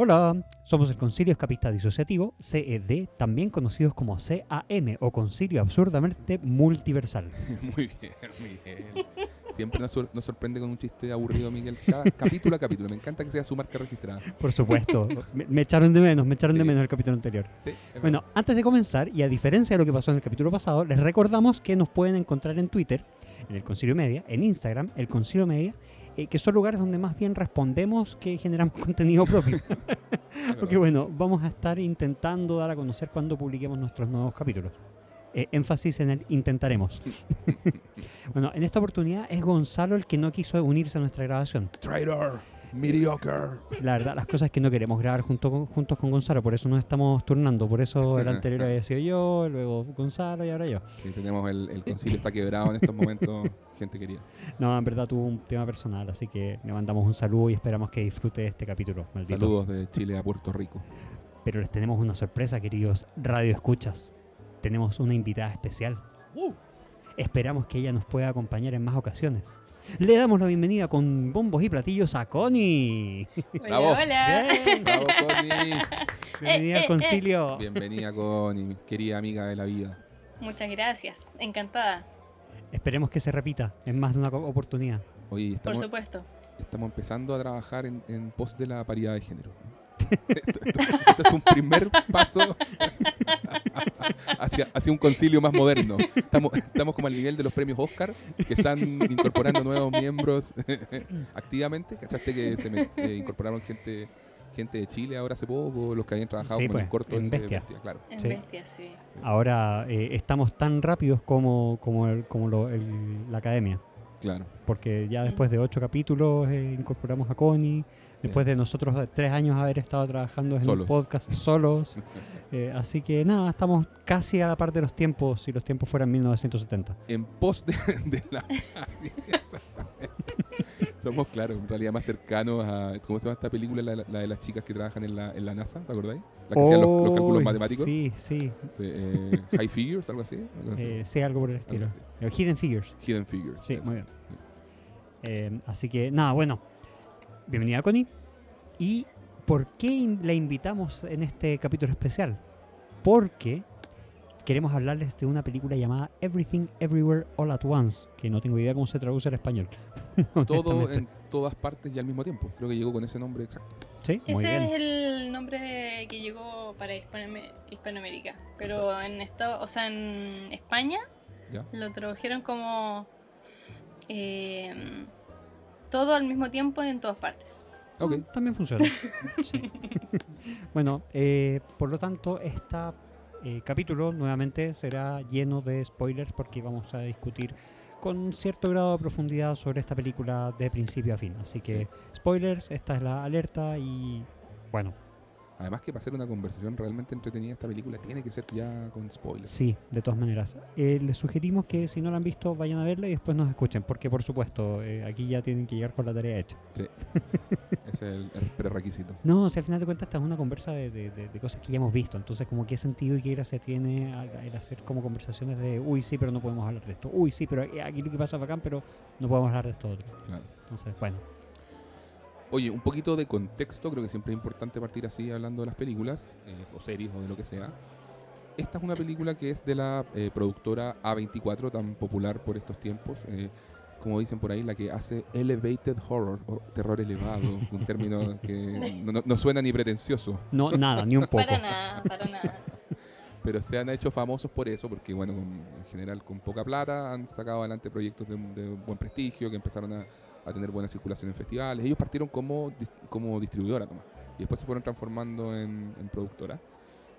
Hola, somos el Concilio Escapista Disociativo, CED, también conocidos como CAN o Concilio Absurdamente Multiversal. Muy bien, Miguel. Siempre nos sorprende con un chiste aburrido, Miguel. Capítulo a capítulo. Me encanta que sea su marca registrada. Por supuesto. Me echaron de menos el capítulo anterior. Sí, bueno, antes de comenzar, y a diferencia de lo que pasó en el capítulo pasado, les recordamos que nos pueden encontrar en Twitter, en el Concilio Media, en Instagram, el Concilio Media, que son lugares donde más bien respondemos que generamos contenido propio. Porque bueno, vamos a estar intentando dar a conocer cuando publiquemos nuestros nuevos capítulos. Énfasis en el intentaremos. Bueno, en esta oportunidad es Gonzalo el que no quiso unirse a nuestra grabación. Traitor, mediocre. La verdad, las cosas es que no queremos grabar juntos con Gonzalo, por eso nos estamos turnando. Por eso el anterior había sido yo, luego Gonzalo y ahora yo. Sí, tenemos el concilio está quebrado en estos momentos, gente querida. No, en verdad tuvo un tema personal, así que le mandamos un saludo y esperamos que disfrute este capítulo. Maldito. Saludos de Chile a Puerto Rico. Pero les tenemos una sorpresa, queridos radioescuchas. Tenemos una invitada especial. Esperamos que ella nos pueda acompañar en más ocasiones. Le damos la bienvenida con bombos y platillos a Connie. Hola, hola. Bien. Bravo, Connie. Bienvenida al concilio. Bienvenida, Connie, querida amiga de la vida. Muchas gracias, encantada. Esperemos que se repita en más de una oportunidad. Oye, por supuesto. Estamos empezando a trabajar en pos de la paridad de género. Esto es un primer paso hacia un concilio más moderno. Estamos como al nivel de los premios Oscar, que están incorporando nuevos miembros activamente. ¿Cachaste que se incorporaron gente de Chile ahora hace poco? Los que habían trabajado en el corto en Bestia, claro. En Bestia, sí. Ahora estamos tan rápidos como la academia. Claro. Porque ya después de 8 capítulos incorporamos a Connie. Después de nosotros 3 años haber estado trabajando en el podcast solos. Así que nada, estamos casi a la par de los tiempos, si los tiempos fueran 1970. En pos de la... Somos, claro, en realidad más cercanos a... ¿Cómo se llama esta película? La de las chicas que trabajan en la NASA, ¿te acordáis? La que hacían los cálculos matemáticos. Sí. High Figures, algo así. Sí, algo por el estilo. Hidden Figures. Hidden Figures. Sí, eso. Muy bien. Así que nada, bueno. Bienvenida, Connie. ¿Y por qué la invitamos en este capítulo especial? Porque queremos hablarles de una película llamada Everything Everywhere All at Once, que no tengo idea cómo se traduce al español. Todo en todas partes y al mismo tiempo. Creo que llegó con ese nombre exacto. Sí, muy bien. Ese es el nombre que llegó para Hispanoamérica. Pero exacto. En España ¿ya? Lo tradujeron como... todo al mismo tiempo y en todas partes. Okay. También funciona. Sí. Bueno, por lo tanto, este capítulo nuevamente será lleno de spoilers porque vamos a discutir con cierto grado de profundidad sobre esta película de principio a fin. Así que, spoilers, esta es la alerta y bueno. Además que para hacer una conversación realmente entretenida esta película tiene que ser ya con spoilers. Sí, de todas maneras. Les sugerimos que si no la han visto vayan a verla y después nos escuchen. Porque por supuesto, aquí ya tienen que llegar con la tarea hecha. Sí, ese es el prerequisito. No, si al final de cuentas esta es una conversa de cosas que ya hemos visto. Entonces como qué sentido y qué gracia tiene el hacer como conversaciones de uy sí, pero no podemos hablar de esto. Uy sí, pero aquí lo que pasa bacán, pero no podemos hablar de esto otro. Claro. Entonces, bueno. Oye, un poquito de contexto, creo que siempre es importante partir así hablando de las películas, o series o de lo que sea. Esta es una película que es de la productora A24, tan popular por estos tiempos, como dicen por ahí, la que hace elevated horror, o terror elevado, un término que no suena ni pretencioso. No, nada, ni un poco. Para nada. Pero se han hecho famosos por eso, porque bueno, en general con poca plata han sacado adelante proyectos de buen prestigio, que empezaron a tener buena circulación en festivales. Ellos partieron como distribuidora nomás, y después se fueron transformando en productora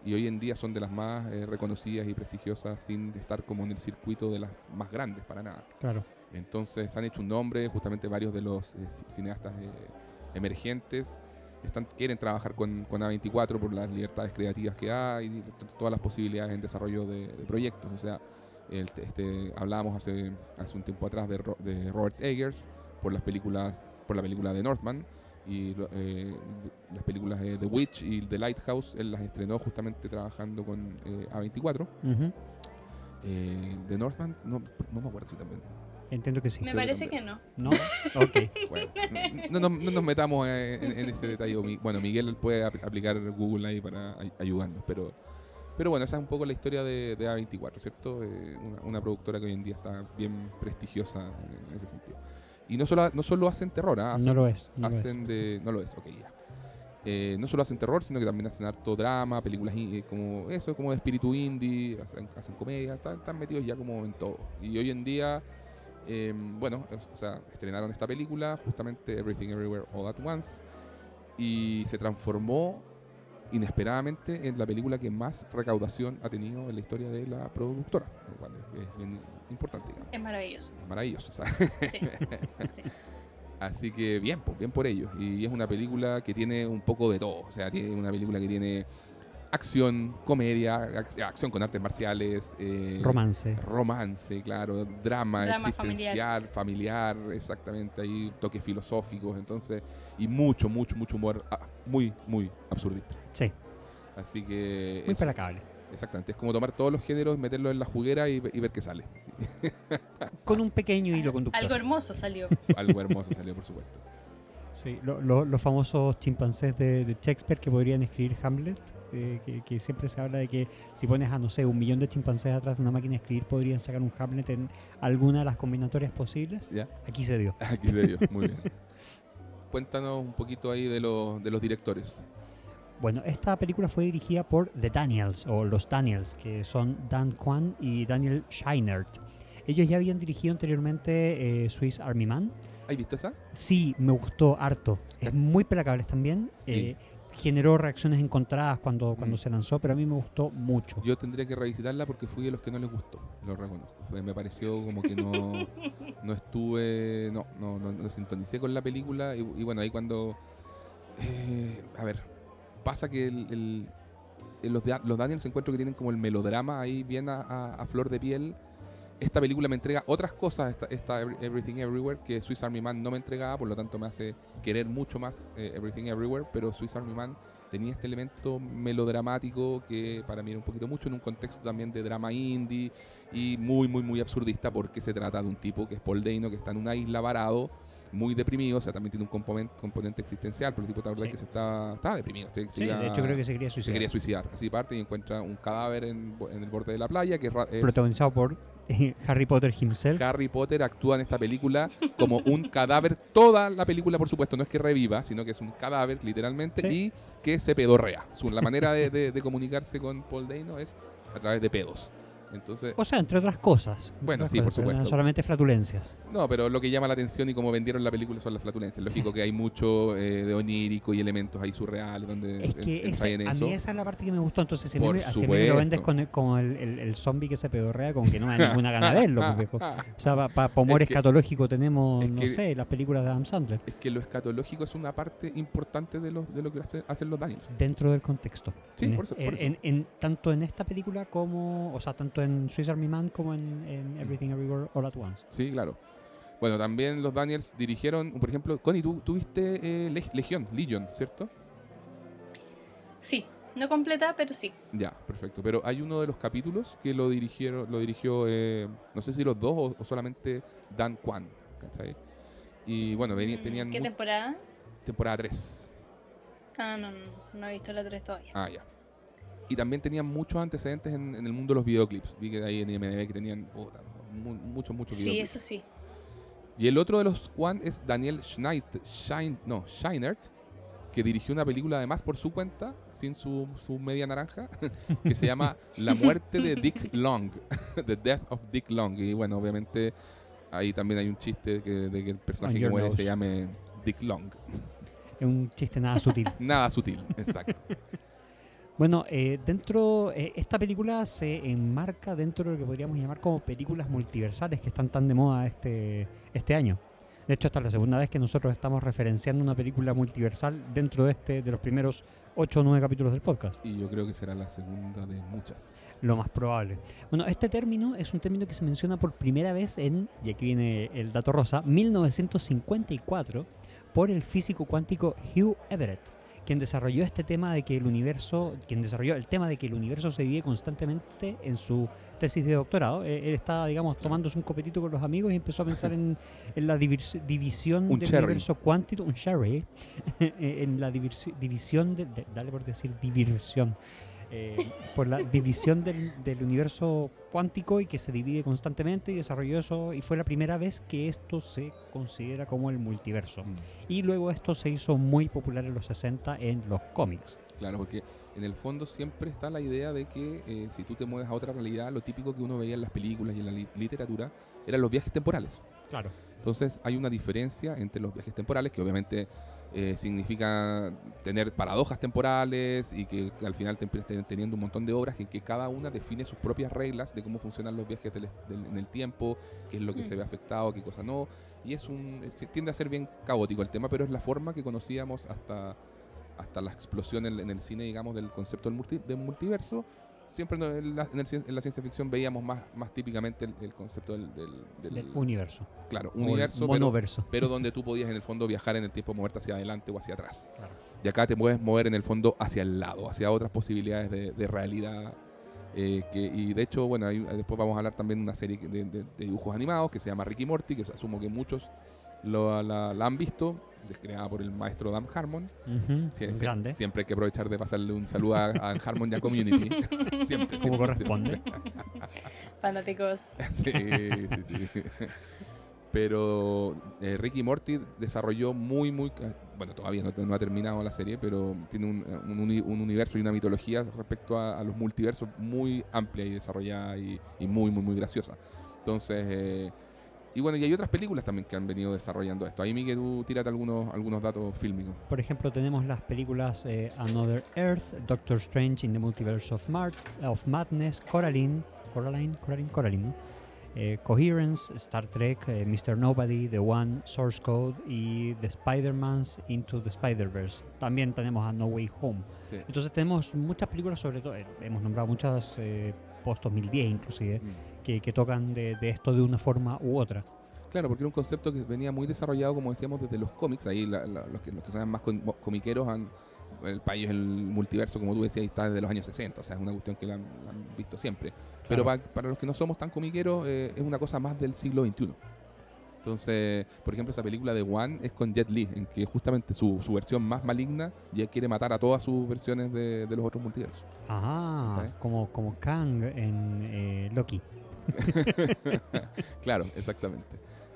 y hoy en día son de las más reconocidas y prestigiosas sin estar como en el circuito de las más grandes para nada. Claro. Entonces han hecho un nombre, justamente varios de los cineastas emergentes quieren trabajar con A24 por las libertades creativas que hay y todas las posibilidades en desarrollo de proyectos. O sea, hablábamos hace un tiempo atrás de Robert Eggers por la película The Northman y las películas The Witch y The Lighthouse. Él las estrenó justamente trabajando con A24. Uh-huh. The Northman no me acuerdo si también Entiendo que sí. Me parece que no. ¿No? Ok. Bueno, no nos metamos en ese detalle. Bueno, Miguel puede aplicar Google ahí para ayudarnos, pero bueno, esa es un poco la historia de A24, ¿cierto? Una productora que hoy en día está bien prestigiosa en ese sentido. Y no solo hacen terror, ¿ah? No lo es, ok, ya. No solo hacen terror, sino que también hacen harto drama, películas como eso, como de espíritu indie, hacen comedia, están metidos ya como en todo. Y hoy en día, estrenaron esta película, justamente Everything Everywhere All at Once, y se transformó inesperadamente en la película que más recaudación ha tenido en la historia de la productora, lo cual es bien importante, digamos. Es maravilloso, ¿sabes? Sí. Sí. Así que bien por ellos. Y es una película que tiene un poco de todo. O sea, tiene una película que tiene acción, comedia, acción con artes marciales, romance, claro, drama existencial, familiar, exactamente, ahí toques filosóficos, entonces, y mucho humor, muy, muy absurdista. Sí. Así que muy palacable. Exactamente, es como tomar todos los géneros, meterlos en la juguera y ver qué sale. Con un pequeño hilo conductor. Algo hermoso salió, por supuesto. Sí, los famosos chimpancés de Shakespeare que podrían escribir Hamlet, que siempre se habla de que si pones a, no sé, 1,000,000 de chimpancés atrás de una máquina de escribir, podrían sacar un Hamlet en alguna de las combinatorias posibles. ¿Ya? Aquí se dio, muy bien. Cuéntanos un poquito ahí de los directores. Bueno, esta película fue dirigida por The Daniels, o los Daniels, que son Dan Kwan y Daniel Scheinert. Ellos ya habían dirigido anteriormente Swiss Army Man. ¿Has visto esa? Sí, me gustó harto. Es muy placable también. Sí. Generó reacciones encontradas cuando se lanzó, pero a mí me gustó mucho. Yo tendría que revisitarla porque fui de los que no les gustó, lo reconozco. Me pareció como que no sintonicé con la película. Y bueno, ahí cuando... pasa que los Daniels encuentro que tienen como el melodrama ahí bien a flor de piel. Esta película me entrega otras cosas, esta Everything Everywhere, que Swiss Army Man no me entregaba, por lo tanto me hace querer mucho más Everything Everywhere, pero Swiss Army Man tenía este elemento melodramático que para mí era un poquito mucho, en un contexto también de drama indie y muy absurdista, porque se trata de un tipo que es Paul Dano, que está en una isla varado, muy deprimido, o sea, también tiene un componente existencial, pero el tipo, la verdad, sí, es que se está deprimido. De hecho, creo que se quería suicidar. Así parte y encuentra un cadáver en el borde de la playa, que es protagonizado por Harry Potter himself. Harry Potter actúa en esta película como un cadáver. Toda la película, por supuesto, no es que reviva, sino que es un cadáver, literalmente, sí, y que se pedorrea. La manera de comunicarse con Paul Dano es a través de pedos. Entonces, o sea, entre otras cosas. Bueno, sí, por supuesto. No solamente flatulencias. No, pero lo que llama la atención y como vendieron la película son las flatulencias. Lógico que hay mucho de onírico y elementos ahí surreales donde es que a mí esa es la parte que me gustó. Entonces, si me lo vendes con el zombie que se pedorrea, con que no me da ninguna gana de verlo. O sea, para humor escatológico tenemos, las películas de Adam Sandler. Es que lo escatológico es una parte importante de lo que hacen los Daniels. Dentro del contexto. Sí, por eso. Tanto en esta película como, o sea, tanto en Swiss Army Man como en Everything Everywhere All at Once. Sí, claro. Bueno, también los Daniels dirigieron, por ejemplo, Connie, ¿tú viste Legion, ¿cierto? Sí, no completa, pero sí. Ya, perfecto. Pero hay uno de los capítulos que lo dirigió, no sé si los dos o solamente Dan Kwan. ¿Cachai? Y bueno, tenían... ¿Qué temporada? Temporada 3. Ah, no he visto la 3 todavía. Ah, ya. Y también tenían muchos antecedentes en el mundo de los videoclips. Vi que ahí en IMDb que tenían muchos videoclips. Sí, eso sí. Y el otro de los Kwan es Daniel Scheinert, que dirigió una película además por su cuenta, sin su media naranja, que se llama La muerte de Dick Long. The Death of Dick Long. Y bueno, obviamente ahí también hay un chiste de que el personaje que muere se llame Dick Long. Es un chiste nada sutil. Nada sutil, exacto. Bueno, esta película se enmarca dentro de lo que podríamos llamar como películas multiversales que están tan de moda este año. De hecho, esta es la segunda vez que nosotros estamos referenciando una película multiversal dentro de los primeros 8 o 9 capítulos del podcast. Y yo creo que será la segunda de muchas. Lo más probable. Bueno, este término es un término que se menciona por primera vez y aquí viene el dato rosa, 1954, por el físico cuántico Hugh Everett, quien desarrolló el tema de que el universo se divide constantemente en su tesis de doctorado. Él estaba, digamos, tomándose un copetito con los amigos y empezó a pensar en la división del universo cuántico, un sherry, en la división, dale por decir diversión, por la división del universo cuántico y que se divide constantemente, y desarrolló eso, y fue la primera vez que esto se considera como el multiverso. Y luego esto se hizo muy popular en los 60 en los cómics. Claro, porque en el fondo siempre está la idea de que si tú te mueves a otra realidad, lo típico que uno veía en las películas y en la literatura eran los viajes temporales. Claro. Entonces hay una diferencia entre los viajes temporales, que obviamente significa tener paradojas temporales y que al final te estén teniendo un montón de obras en que cada una define sus propias reglas de cómo funcionan los viajes en el tiempo, qué es lo que se ve afectado, qué cosa no, y tiende a ser bien caótico el tema, pero es la forma que conocíamos hasta la explosión en el cine, digamos, del concepto del multiverso. Siempre en la ciencia ficción veíamos más típicamente el concepto del universo. Claro, universo, monoverso. Pero donde tú podías en el fondo viajar en el tiempo, moverte hacia adelante o hacia atrás. Claro. Y acá te puedes mover en el fondo hacia el lado, hacia otras posibilidades de realidad. Y de hecho, bueno, después vamos a hablar también de una serie de dibujos animados que se llama Rick y Morty, que asumo que muchos la han visto, creada por el maestro Dan Harmon. Siempre hay que aprovechar de pasarle un saludo a Harmon y a Community. Siempre. Como corresponde. Fanáticos. Sí. Pero Rick y Morty desarrolló muy... Bueno, todavía no ha terminado la serie, pero tiene un universo y una mitología respecto a los multiversos muy amplia y desarrollada y muy, muy, muy graciosa. Entonces... y bueno, y hay otras películas también que han venido desarrollando esto. Ahí, Miguel, tú tírate algunos datos fílmicos. Por ejemplo, tenemos las películas Another Earth, Doctor Strange in the Multiverse of Madness, Coraline, ¿no? Coherence, Star Trek, Mr. Nobody, The One, Source Code y The Spider-Man's Into the Spider-Verse. También tenemos a No Way Home. Sí. Entonces tenemos muchas películas, sobre todo, hemos nombrado muchas post-2010 inclusive, que tocan de esto de una forma u otra. Claro, porque era un concepto que venía muy desarrollado, como decíamos, desde los cómics. Ahí los que sean más comiqueros el multiverso, como tú decías, está desde los años 60, o sea, es una cuestión que la han visto siempre. Claro. Pero para los que no somos tan comiqueros, es una cosa más del siglo XXI. Entonces, por ejemplo, esa película de One es con Jet Li, en que justamente su versión más maligna ya quiere matar a todas sus versiones de los otros multiversos. Ah, como Kang en Loki. Claro, exactamente.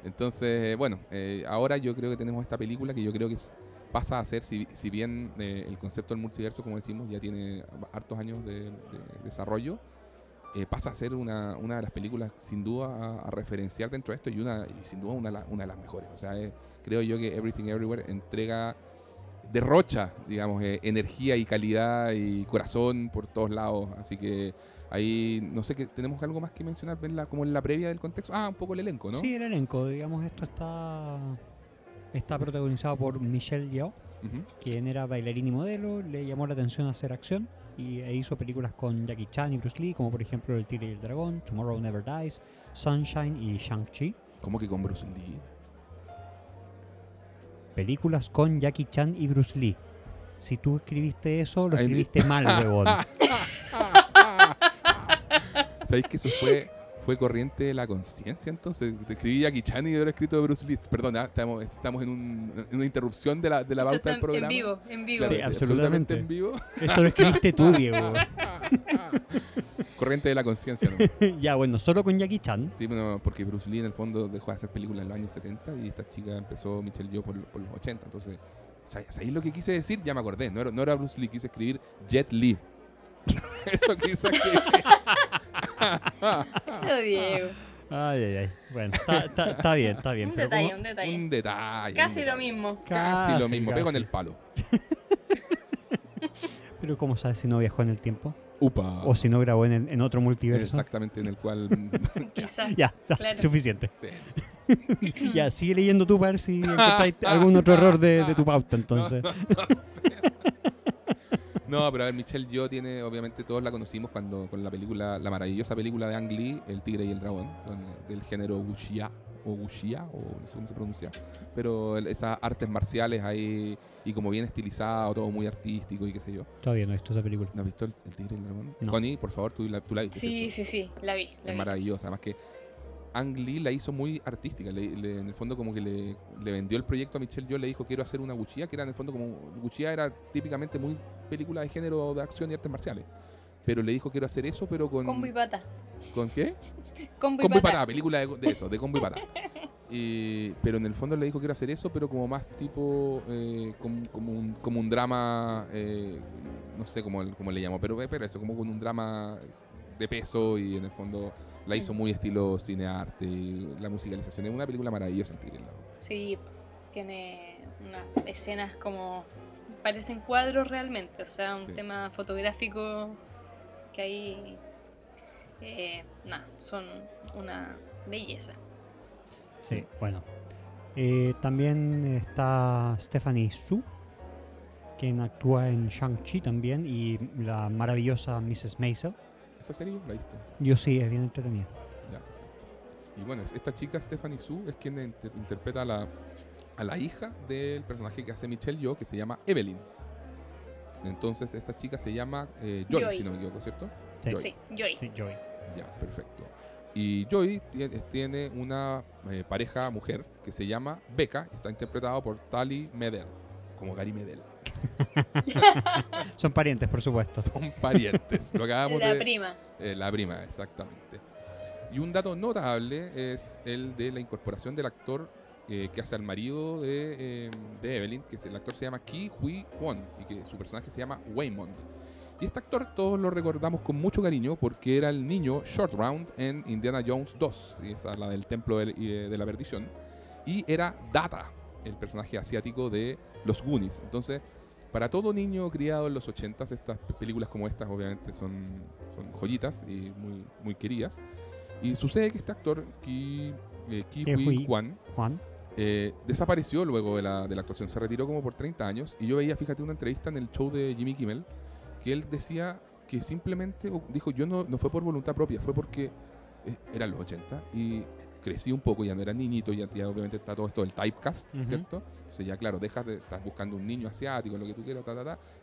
Entonces, bueno, ahora yo creo que tenemos esta película que yo creo que pasa a ser, si bien el concepto del multiverso, como decimos, ya tiene hartos años de desarrollo, pasa a ser una de las películas sin duda a referenciar dentro de esto y sin duda una de las mejores. O sea, creo yo que Everything Everywhere derrocha, digamos, energía y calidad y corazón por todos lados, así que ahí, no sé, que tenemos algo más que mencionar como en la previa del contexto. Ah, un poco el elenco, ¿no? Sí, el elenco. Digamos, esto está protagonizado por Michelle Yeoh, quien era bailarina y modelo, le llamó la atención hacer acción e hizo películas con Jackie Chan y Bruce Lee, como por ejemplo El Tigre y el Dragón, Tomorrow Never Dies, Sunshine y Shang-Chi. ¿Cómo que con Bruce Lee? Películas con Jackie Chan y Bruce Lee. Si tú escribiste eso, lo escribiste mal, Bebón. ¿Sabéis que eso fue corriente de la conciencia entonces? Te escribí Jackie Chan y yo lo he escrito de Bruce Lee. Perdón, estamos en una interrupción de la pauta del programa. En vivo. Claro, sí, absolutamente en vivo. Esto lo escribiste tú, Diego. Corriente de la conciencia, ¿no? Ya, bueno, solo con Jackie Chan. Sí, bueno, porque Bruce Lee en el fondo dejó de hacer películas en los años 70 y esta chica empezó, Michelle Yeoh, por los 80. Entonces, ¿sabéis lo que quise decir? Ya me acordé. No era Bruce Lee, quise escribir Jet Li. Eso quizás que... Lo Diego. Ay. Bueno, está bien. Un detalle. Casi lo mismo. Pego en el palo. Pero ¿cómo sabes si no viajó en el tiempo? Upa. O si no grabó en otro multiverso. Exactamente, en el cual... Quizás. Ya, claro. Suficiente. Sí. Ya, sigue leyendo tú para ver si encontráis algún otro error de tu pauta, entonces. No, pero a ver, Michelle Yeoh tiene, obviamente todos la conocimos con la maravillosa película de Ang Lee, El tigre y el dragón, del género wuxia, o wuxia, o no sé cómo se pronuncia, pero esas artes marciales ahí, y como bien estilizado, todo muy artístico y qué sé yo. Todavía no he visto esa película. ¿No has visto El Tigre y el Dragón? No. Connie, por favor, tú la viste. Sí, ¿cierto? Sí, la vi. Es maravillosa, además que Ang Lee la hizo muy artística, en el fondo como que le vendió el proyecto a Michelle Yeoh, le dijo quiero hacer una wuxia, que era en el fondo como, wuxia era típicamente muy película de género de acción y artes marciales, pero le dijo quiero hacer eso, pero con... Combo y pata. ¿Con qué? Combo y pata, película de eso, de combo y pata. Pero en el fondo le dijo quiero hacer eso, pero como más tipo, como un drama, no sé cómo le llamo, pero eso, como con un drama... de peso, y en el fondo la hizo muy estilo cinearte, y la musicalización. Es una película maravillosa en Tigre. Sí, tiene unas escenas como parecen cuadros realmente, o sea, un tema fotográfico que ahí son una belleza. Sí, bueno, también está Stephanie Su, quien actúa en Shang-Chi también, y la maravillosa Mrs. Maisel. ¿Esa serie la viste? Yo sí, es bien entretenida. Ya, perfecto. Y bueno, esta chica Stephanie Su es quien interpreta a la hija del personaje que hace Michelle Yeoh, que se llama Evelyn. Entonces esta chica se llama Joy, si no me equivoco, ¿cierto? Sí, Joy. Ya, perfecto. Y Joy tiene una pareja mujer que se llama Becca, está interpretado por Tali Medell, como Gary Medell. Son parientes, por supuesto. Son parientes. Lo acabamos de... prima. La prima, exactamente. Y un dato notable es el de la incorporación del actor que hace al marido de Evelyn, que el actor se llama Ke Huy Quan, y que su personaje se llama Waymond. Y este actor todos lo recordamos con mucho cariño porque era el niño Short Round en Indiana Jones 2, y esa es la del templo de la perdición, y era Data, el personaje asiático de los Goonies. Entonces, para todo niño criado en los 80s, estas películas como estas obviamente son joyitas y muy, muy queridas. Y sucede que este actor, Ke Huy Quan, desapareció luego de la actuación. Se retiró como por 30 años. Y yo veía, fíjate, una entrevista en el show de Jimmy Kimmel, que él decía que simplemente dijo, yo no fue por voluntad propia, fue porque eran los 80 y... crecí un poco, ya no era niñito, ya obviamente está todo esto del typecast, uh-huh, ¿cierto? Entonces ya claro, estás buscando un niño asiático, lo que tú quieras,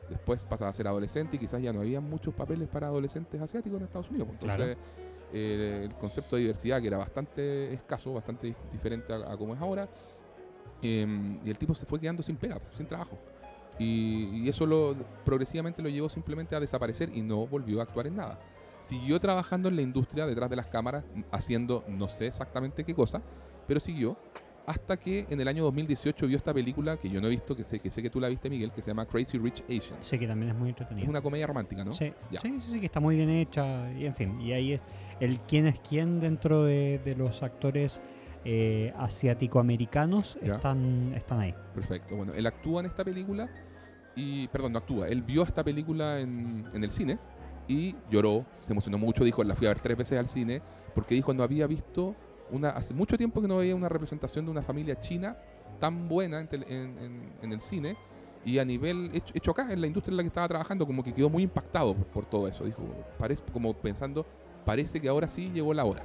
después pasas a ser adolescente y quizás ya no había muchos papeles para adolescentes asiáticos en Estados Unidos, entonces claro, el concepto de diversidad, que era bastante escaso, bastante diferente a como es ahora, y el tipo se fue quedando sin pega, sin trabajo, y eso progresivamente lo llevó simplemente a desaparecer y no volvió a actuar en nada. Siguió trabajando en la industria detrás de las cámaras, haciendo no sé exactamente qué cosa, pero siguió hasta que en el año 2018 vio esta película que yo no he visto, que sé que tú la viste, Miguel, que se llama Crazy Rich Asians. Sí, que también es muy entretenida. Es una comedia romántica, ¿no? Sí, yeah. Sí, que está muy bien hecha, y en fin, y ahí es el quién es quién dentro de los actores asiático-americanos, yeah, están ahí. Perfecto, bueno, él actúa en esta película, él vio esta película en el cine, y lloró, se emocionó mucho, dijo, la fui a ver 3 veces al cine, porque dijo, no había visto, hace mucho tiempo que no veía una representación de una familia china tan buena en el cine, y a nivel hecho acá, en la industria en la que estaba trabajando, como que quedó muy impactado por todo eso, dijo, parece que ahora sí llegó la hora,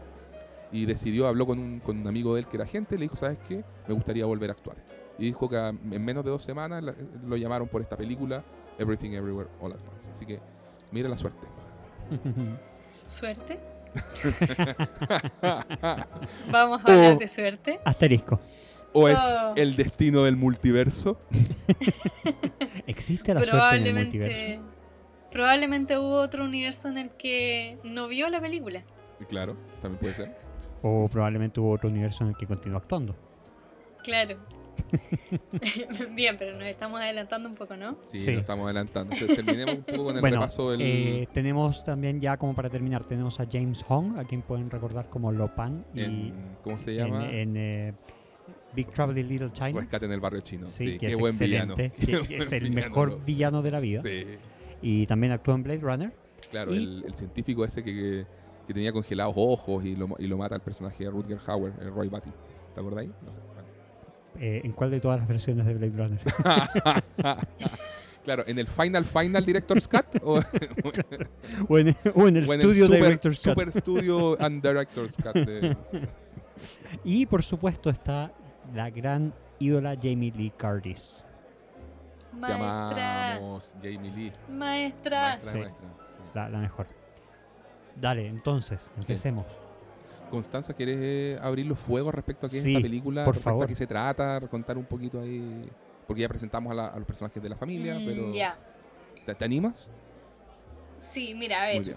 y decidió, habló con un amigo de él que era agente, le dijo, ¿sabes qué? Me gustaría volver a actuar, y dijo que en menos de 2 semanas lo llamaron por esta película, Everything Everywhere All at Once, así que mira la suerte. ¿Suerte? Vamos a hablar de suerte. Asterisco. ¿O es el destino del multiverso? ¿Existe la suerte en el multiverso? Probablemente hubo otro universo en el que no vio la película. Claro, también puede ser. O probablemente hubo otro universo en el que continuó actuando. Claro. Bien, pero nos estamos adelantando un poco, ¿no? Sí, nos estamos adelantando. Entonces, terminemos un poco con el repaso del... tenemos también ya como para terminar, tenemos a James Hong, a quien pueden recordar como Lopan. ¿Cómo se llama? En Big Trouble in Little China. Rescate en el barrio chino. Sí, sí, que qué buen excelente, villano. Que es el mejor villano de la vida. Sí. Y también actúa en Blade Runner. Claro, y... el científico ese que tenía congelados ojos y lo mata el personaje de Rutger Hauer, el Roy Batty. ¿Te acordáis? No sé. ¿En cuál de todas las versiones de Blade Runner? Claro, ¿en el Final Director's Cut? ¿O en el Studio Director's Cut? Super Studio and Director's Cut. Y por supuesto está la gran ídola Jamie Lee Curtis. Maestra. Llamamos Jamie Lee. Maestra. Sí. Sí. La mejor. Dale, entonces, empecemos. Okay. Constanza, ¿quieres abrir los fuegos respecto a qué es esta película? Por favor. ¿A qué se trata? Contar un poquito ahí. Porque ya presentamos a los personajes de la familia, pero... Ya. ¿Te animas? Sí, mira, a ver.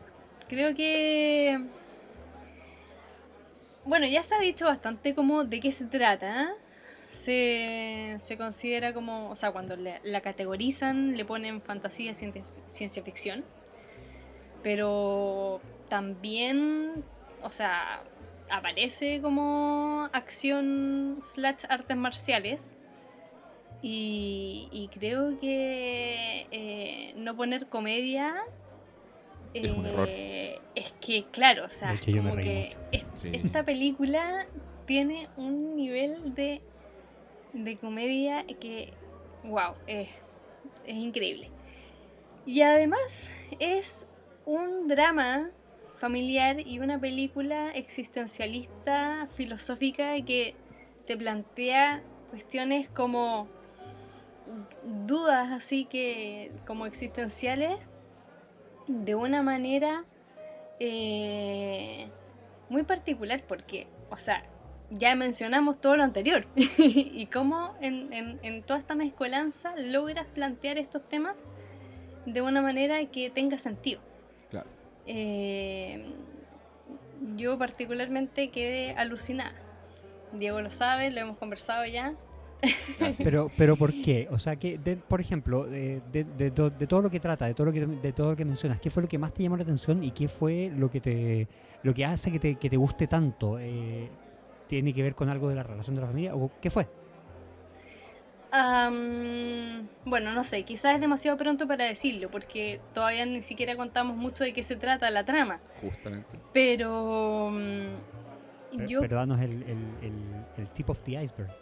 Creo que... Bueno, ya se ha dicho bastante como de qué se trata, ¿eh? Se considera como... O sea, cuando la categorizan, le ponen fantasía, ciencia ficción. Pero también... O sea, aparece como acción / artes marciales. Y creo que no poner comedia es un error. Es que, claro, o sea, como que esta película tiene un nivel de comedia que, wow, es increíble. Y además es un drama familiar y una película existencialista, filosófica, que te plantea cuestiones como dudas así que como existenciales de una manera muy particular, porque, o sea, ya mencionamos todo lo anterior y cómo en toda esta mezcolanza logras plantear estos temas de una manera que tenga sentido. Claro. Yo particularmente quedé alucinada. Diego lo sabe, lo hemos conversado ya. Pero ¿por qué? O sea, que por ejemplo, de todo lo que trata, de todo lo que mencionas, ¿qué fue lo que más te llamó la atención y qué fue lo que hace que te guste tanto? ¿Tiene que ver con algo de la relación de la familia o qué fue? Bueno, no sé, quizás es demasiado pronto para decirlo, porque todavía ni siquiera contamos mucho de qué se trata la trama. Justamente. Pero danos el tip of the iceberg.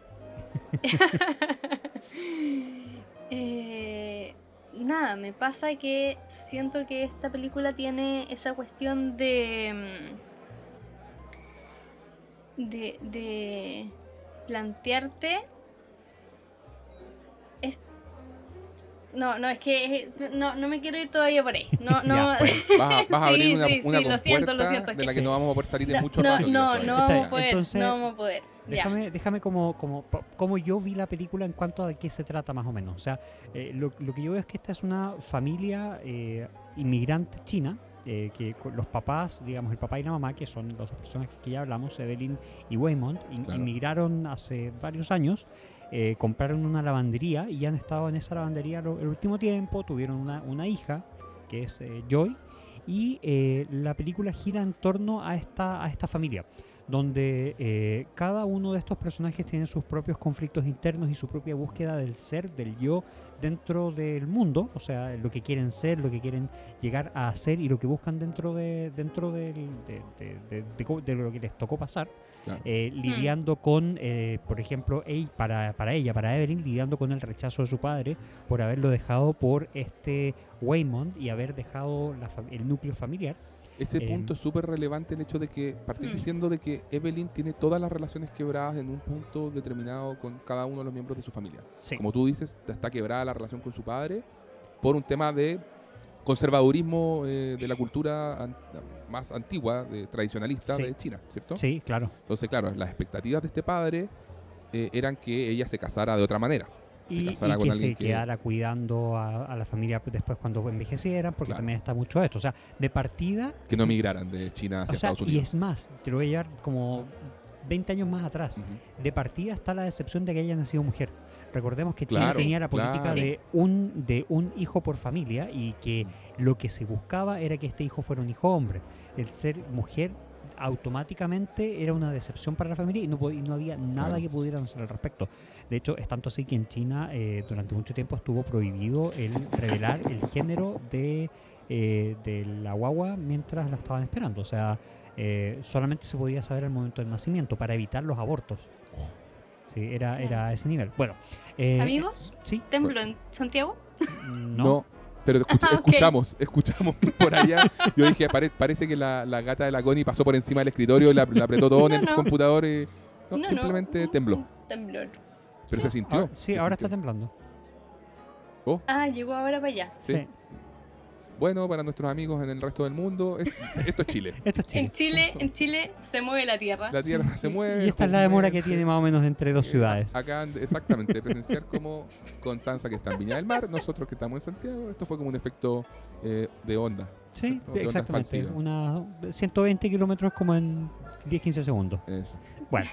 Nada, me pasa que siento que esta película tiene esa cuestión de plantearte... No, es que no me quiero ir todavía por ahí. No. Vas a abrir una compuerta lo siento, de la que no vamos a poder salir en mucho rato. No vamos a poder. Déjame como yo vi la película en cuanto a de qué se trata más o menos. O sea, lo que yo veo es que esta es una familia inmigrante china, que los papás, digamos el papá y la mamá, que son las dos personas que ya hablamos, Evelyn y Waymond, inmigraron hace varios años. Compraron una lavandería y han estado en esa lavandería el último tiempo. Tuvieron una hija que es Joy, y la película gira en torno a esta familia, donde cada uno de estos personajes tiene sus propios conflictos internos y su propia búsqueda del ser, del yo dentro del mundo, o sea, lo que quieren ser, lo que quieren llegar a hacer y lo que buscan dentro de lo que les tocó pasar. Claro. Lidiando con, por ejemplo, para Evelyn, lidiando con el rechazo de su padre por haberlo dejado por este Waymond y haber dejado el núcleo familiar. Ese punto es súper relevante, el hecho de que partir diciendo de que Evelyn tiene todas las relaciones quebradas en un punto determinado con cada uno de los miembros de su familia. Sí. Como tú dices, está quebrada la relación con su padre por un tema de conservadurismo de la cultura más antigua, tradicionalista de China, ¿cierto? Sí, claro. Entonces, claro, las expectativas de este padre eran que ella se casara de otra manera. Y que se quedara cuidando a la familia después cuando envejecieran, porque también está mucho esto. O sea, de partida... Que no emigraran de China hacia Estados Unidos. Y es más, te lo voy a llevar como 20 años más atrás. Uh-huh. De partida está la decepción de que ella haya nacido mujer. Recordemos que China tenía la política de un hijo por familia, y que lo que se buscaba era que este hijo fuera un hijo hombre. El ser mujer automáticamente era una decepción para la familia y no había nada que pudieran hacer al respecto. De hecho, es tanto así que en China durante mucho tiempo estuvo prohibido el revelar el género de la guagua mientras la estaban esperando. O sea, solamente se podía saber al momento del nacimiento para evitar los abortos. Sí, era ese nivel. Bueno, ¿amigos? ¿Sí? ¿Templo en Santiago? No. Pero escuchamos que por allá, yo dije, parece que la gata de la Connie pasó por encima del escritorio, la apretó todo en el computador y simplemente tembló. Temblor. Pero sí. Se sintió. Ah, sí, ahora está temblando. Oh. Ah, llegó ahora para allá. Sí. Bueno, para nuestros amigos en el resto del mundo, esto es Chile. En Chile se mueve la tierra. La tierra se mueve. Y esta es la demora que tiene más o menos entre dos ciudades. Acá, exactamente, presenciar como Constanza, que está en Viña del Mar, nosotros que estamos en Santiago, esto fue como un efecto de onda. Sí, de exactamente. Onda 120 kilómetros como en 10-15 segundos. Eso. Bueno.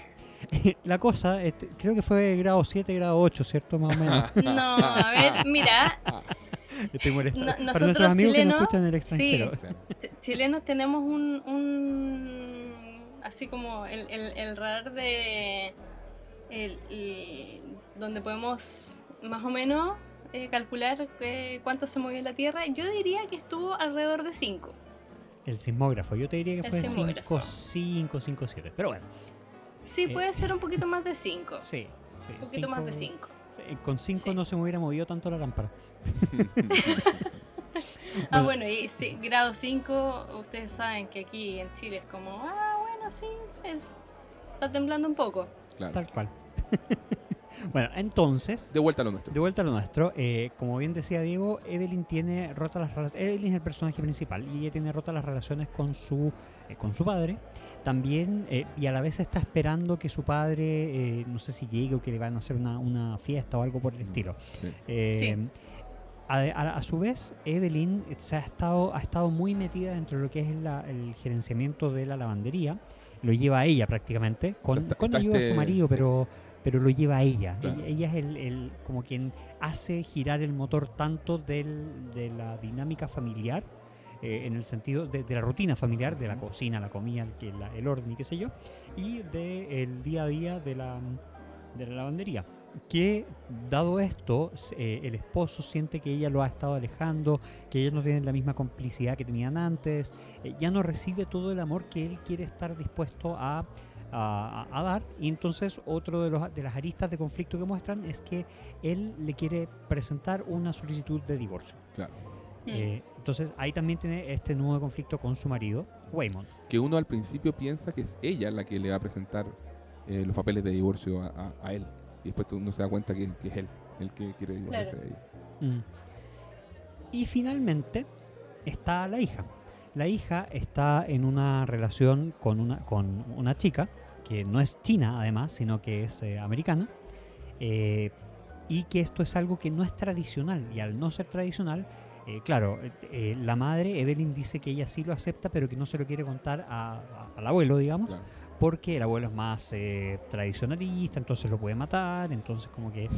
La cosa, creo que fue grado 7, grado 8, ¿cierto? Más o menos. No, a ver, mira. Estoy molestando. Para nuestros amigos chilenos, que nos escuchan en el extranjero. Sí, chilenos tenemos un así como el radar de... donde podemos más o menos calcular cuánto se movió la Tierra. Yo diría que estuvo alrededor de 5. El sismógrafo. Yo te diría que fue 5, 7. Pero bueno. Sí, puede ser un poquito más de 5. Sí. Un poquito más de 5. Sí, con 5 no se me hubiera movido tanto la lámpara. Bueno, y sí, grado 5, ustedes saben que aquí en Chile es como, está temblando un poco. Claro. Tal cual. Bueno, entonces... De vuelta a lo nuestro. Como bien decía Diego, Evelyn es el personaje principal y ella tiene rotas las relaciones con su padre. También, y a la vez está esperando que su padre, no sé si llegue o que le van a hacer una fiesta o algo por el estilo. Sí. A su vez, Evelyn ha estado muy metida dentro de lo que es el gerenciamiento de la lavandería. Lo lleva a ella prácticamente, con ayuda de su marido, pero lo lleva a ella. Claro. Ella es como quien hace girar el motor tanto de la dinámica familiar, en el sentido de la rutina familiar, de la cocina, la comida, el orden y qué sé yo, y del día a día de la lavandería. Que, dado esto, el esposo siente que ella lo ha estado alejando, que ellos no tienen la misma complicidad que tenían antes, ya no recibe todo el amor que él quiere estar dispuesto a dar. Y entonces otro de las aristas de conflicto que muestran es que él le quiere presentar una solicitud de divorcio. Claro. Entonces ahí también tiene este nuevo conflicto con su marido, Waymond. Que uno al principio piensa que es ella la que le va a presentar los papeles de divorcio a él. Y después uno se da cuenta que es él el que quiere divorciarse de ella. Y finalmente está la hija. La hija está en una relación con una chica que no es china, además, sino que es americana, y que esto es algo que no es tradicional, y al no ser tradicional, la madre, Evelyn, dice que ella sí lo acepta, pero que no se lo quiere contar al abuelo, digamos, claro. Porque el abuelo es más tradicionalista, entonces lo puede matar, entonces como que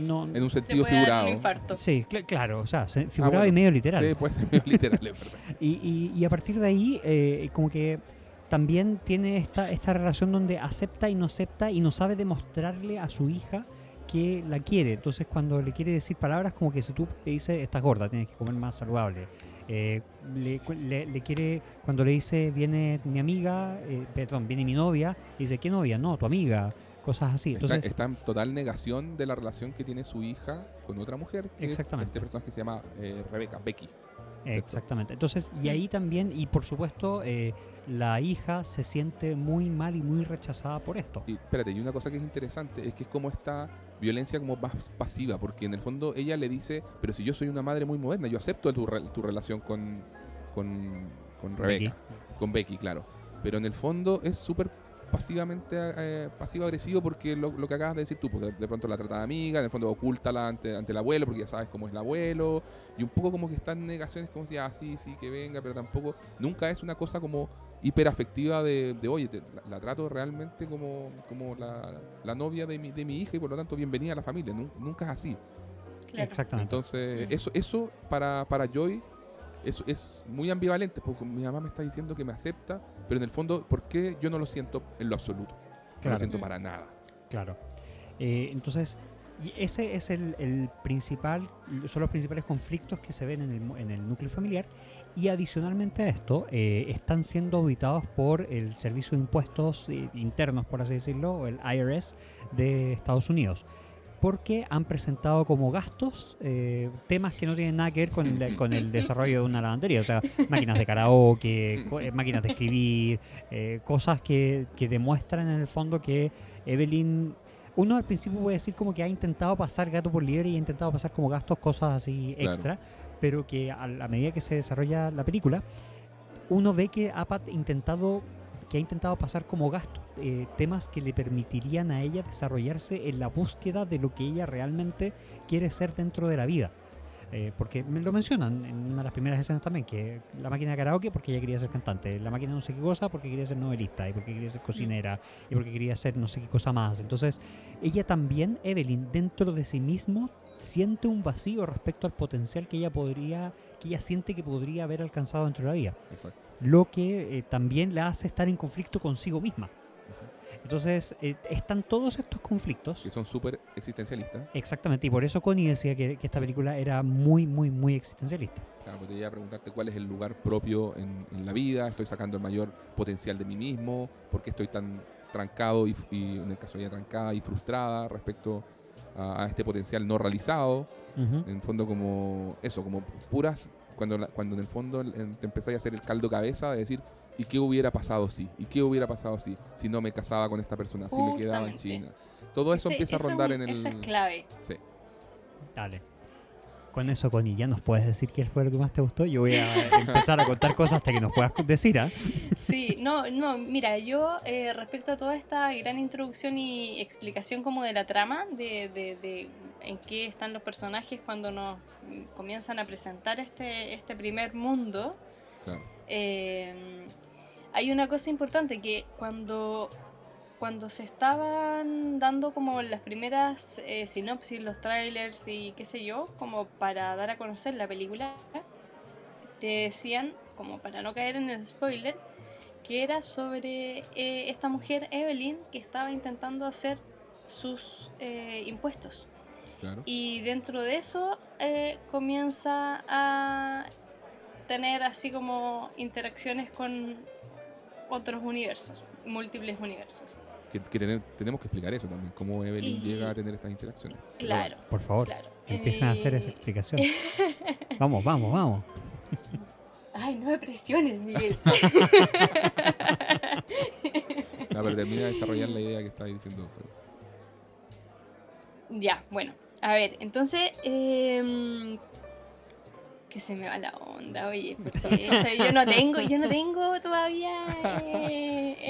no... En un sentido figurado. Un infarto. Sí, claro, o sea, figurado y medio literal. Sí, puede ser medio literal, es verdad. Y a partir de ahí, como que también tiene esta relación donde acepta y no sabe demostrarle a su hija que la quiere. Entonces cuando le quiere decir palabras como que si tú le dices, estás gorda, tienes que comer más saludable. Le quiere, cuando le dice viene mi amiga, viene mi novia, y dice, ¿qué novia? No, tu amiga, cosas así. Entonces, está en total negación de la relación que tiene su hija con otra mujer, que exactamente. Es este personaje que se llama Rebeca, Becky. ¿Cierto? Exactamente. Entonces, y ahí también, y por supuesto, la hija se siente muy mal y muy rechazada por esto. Y espérate, y una cosa que es interesante es que es como esta violencia como más pasiva, porque en el fondo ella le dice, pero si yo soy una madre muy moderna, yo acepto tu relación con Rebeca, con Becky, claro. Pero en el fondo es súper pasivamente pasivo-agresivo, porque lo que acabas de decir tú, pues de pronto la trata de amiga, en el fondo ocúltala ante el abuelo, porque ya sabes cómo es el abuelo, y un poco como que está en negaciones, como si, sí, que venga, pero tampoco, nunca es una cosa como hiperafectiva de oye, la trato realmente como la novia de mi hija, y por lo tanto bienvenida a la familia, nunca es así. Claro. Exactamente. Entonces, eso para Joy... Eso es muy ambivalente, porque mi mamá me está diciendo que me acepta, pero en el fondo, ¿por qué yo no lo siento en lo absoluto? Claro. No lo siento para nada. Claro. Entonces, ese es los principales conflictos que se ven en el núcleo familiar, y adicionalmente a esto, están siendo auditados por el Servicio de Impuestos Internos, por así decirlo, o el IRS de Estados Unidos. porque han presentado como gastos temas que no tienen nada que ver con el desarrollo de una lavandería. O sea, máquinas de karaoke, máquinas de escribir, cosas que demuestran en el fondo que Evelyn... Uno al principio puede decir como que ha intentado pasar gato por liebre y ha intentado pasar como gastos cosas así extra, claro, pero que a la medida que se desarrolla la película, uno ve que ha intentado pasar como gasto temas que le permitirían a ella desarrollarse en la búsqueda de lo que ella realmente quiere ser dentro de la vida. Porque lo mencionan en una de las primeras escenas también, que la máquina de karaoke porque ella quería ser cantante, la máquina de no sé qué cosa porque quería ser novelista, y porque quería ser cocinera, y porque quería ser no sé qué cosa más. Entonces ella también, Evelyn, dentro de sí mismo siente un vacío respecto al potencial que ella siente que podría haber alcanzado dentro de la vida. Exacto. Lo que también la hace estar en conflicto consigo misma. Entonces, están todos estos conflictos. Que son súper existencialistas. Exactamente, y por eso Connie decía que esta película era muy, muy, muy existencialista. Claro, porque te iba a preguntarte cuál es el lugar propio en la vida, estoy sacando el mayor potencial de mí mismo, por qué estoy tan trancado y en el caso de ella trancada y frustrada respecto a este potencial no realizado. Uh-huh. En el fondo como eso, como puras, cuando en el fondo te empezás a hacer el caldo cabeza de decir... ¿Y qué hubiera pasado si? ¿Y qué hubiera pasado si no me casaba con esta persona? Si me quedaba en China. Todo eso empieza a rondar en el... Esa es clave. Sí. Dale. Con eso, Connie, ¿ya nos puedes decir qué fue lo que más te gustó? Yo voy a empezar a contar cosas hasta que nos puedas decir, ¿ah? ¿Eh? Sí, no, mira, yo respecto a toda esta gran introducción y explicación como de la trama, de en qué están los personajes cuando nos comienzan a presentar este primer mundo... Claro. Hay una cosa importante que cuando se estaban dando como las primeras sinopsis, los trailers y qué sé yo, como para dar a conocer la película, te decían, como para no caer en el spoiler, que era sobre esta mujer Evelyn que estaba intentando hacer sus impuestos. Claro. Y dentro de eso comienza a tener así como interacciones con otros universos, múltiples universos. Que tenemos que explicar eso también, cómo Evelyn llega a tener estas interacciones. Claro. Por favor, claro. Empiezan a hacer esa explicación. Vamos. Ay, no me presiones, Miguel. No, pero termina de desarrollar la idea que estaba diciendo. Ya, bueno. A ver, entonces... que se me va la onda, oye, porque yo no tengo todavía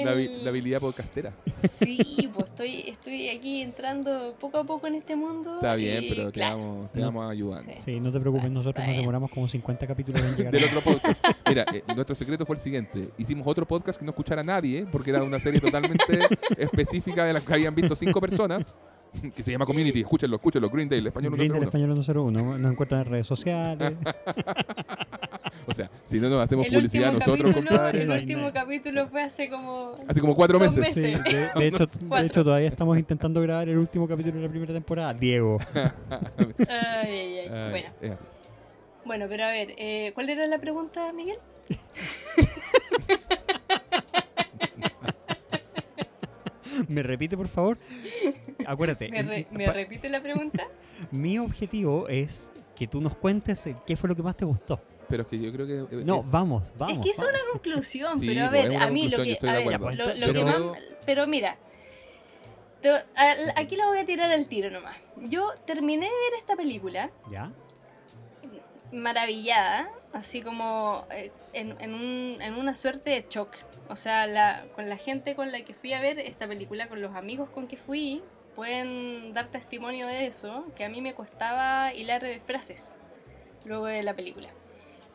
la habilidad podcastera. Sí, pues estoy aquí entrando poco a poco en este mundo. Está bien, pero claro, te vamos ayudando. Sí, no te preocupes, nosotros nos demoramos como 50 capítulos en llegar. Del otro podcast. Mira, nuestro secreto fue el siguiente. Hicimos otro podcast que no escuchara nadie, porque era una serie totalmente específica de las que habían visto 5 personas. Que se llama Community, escúchenlo, Green Day, el español 101. Green Day, el español 101, nos encuentran en redes sociales. O sea, si no nos hacemos publicidad nosotros, compadre. El último capítulo fue hace como 4 meses. Sí, de hecho, todavía estamos intentando grabar el último capítulo de la primera temporada. Diego. Ay. Bueno. Es así. Bueno, pero a ver, ¿cuál era la pregunta, Miguel? ¿Me repite, por favor? Acuérdate. ¿Me repite la pregunta? Mi objetivo es que tú nos cuentes qué fue lo que más te gustó. Pero es que yo creo que... Vamos. Es que es una conclusión, sí, pero a ver, a mí lo que... A ver, lo que más... Pero mira, aquí lo voy a tirar al tiro nomás. Yo terminé de ver esta película. ¿Ya? Maravillada, así como en una suerte de shock. O sea, con la gente con la que fui a ver esta película, con los amigos con que fui, pueden dar testimonio de eso, que a mí me costaba hilar frases luego de la película.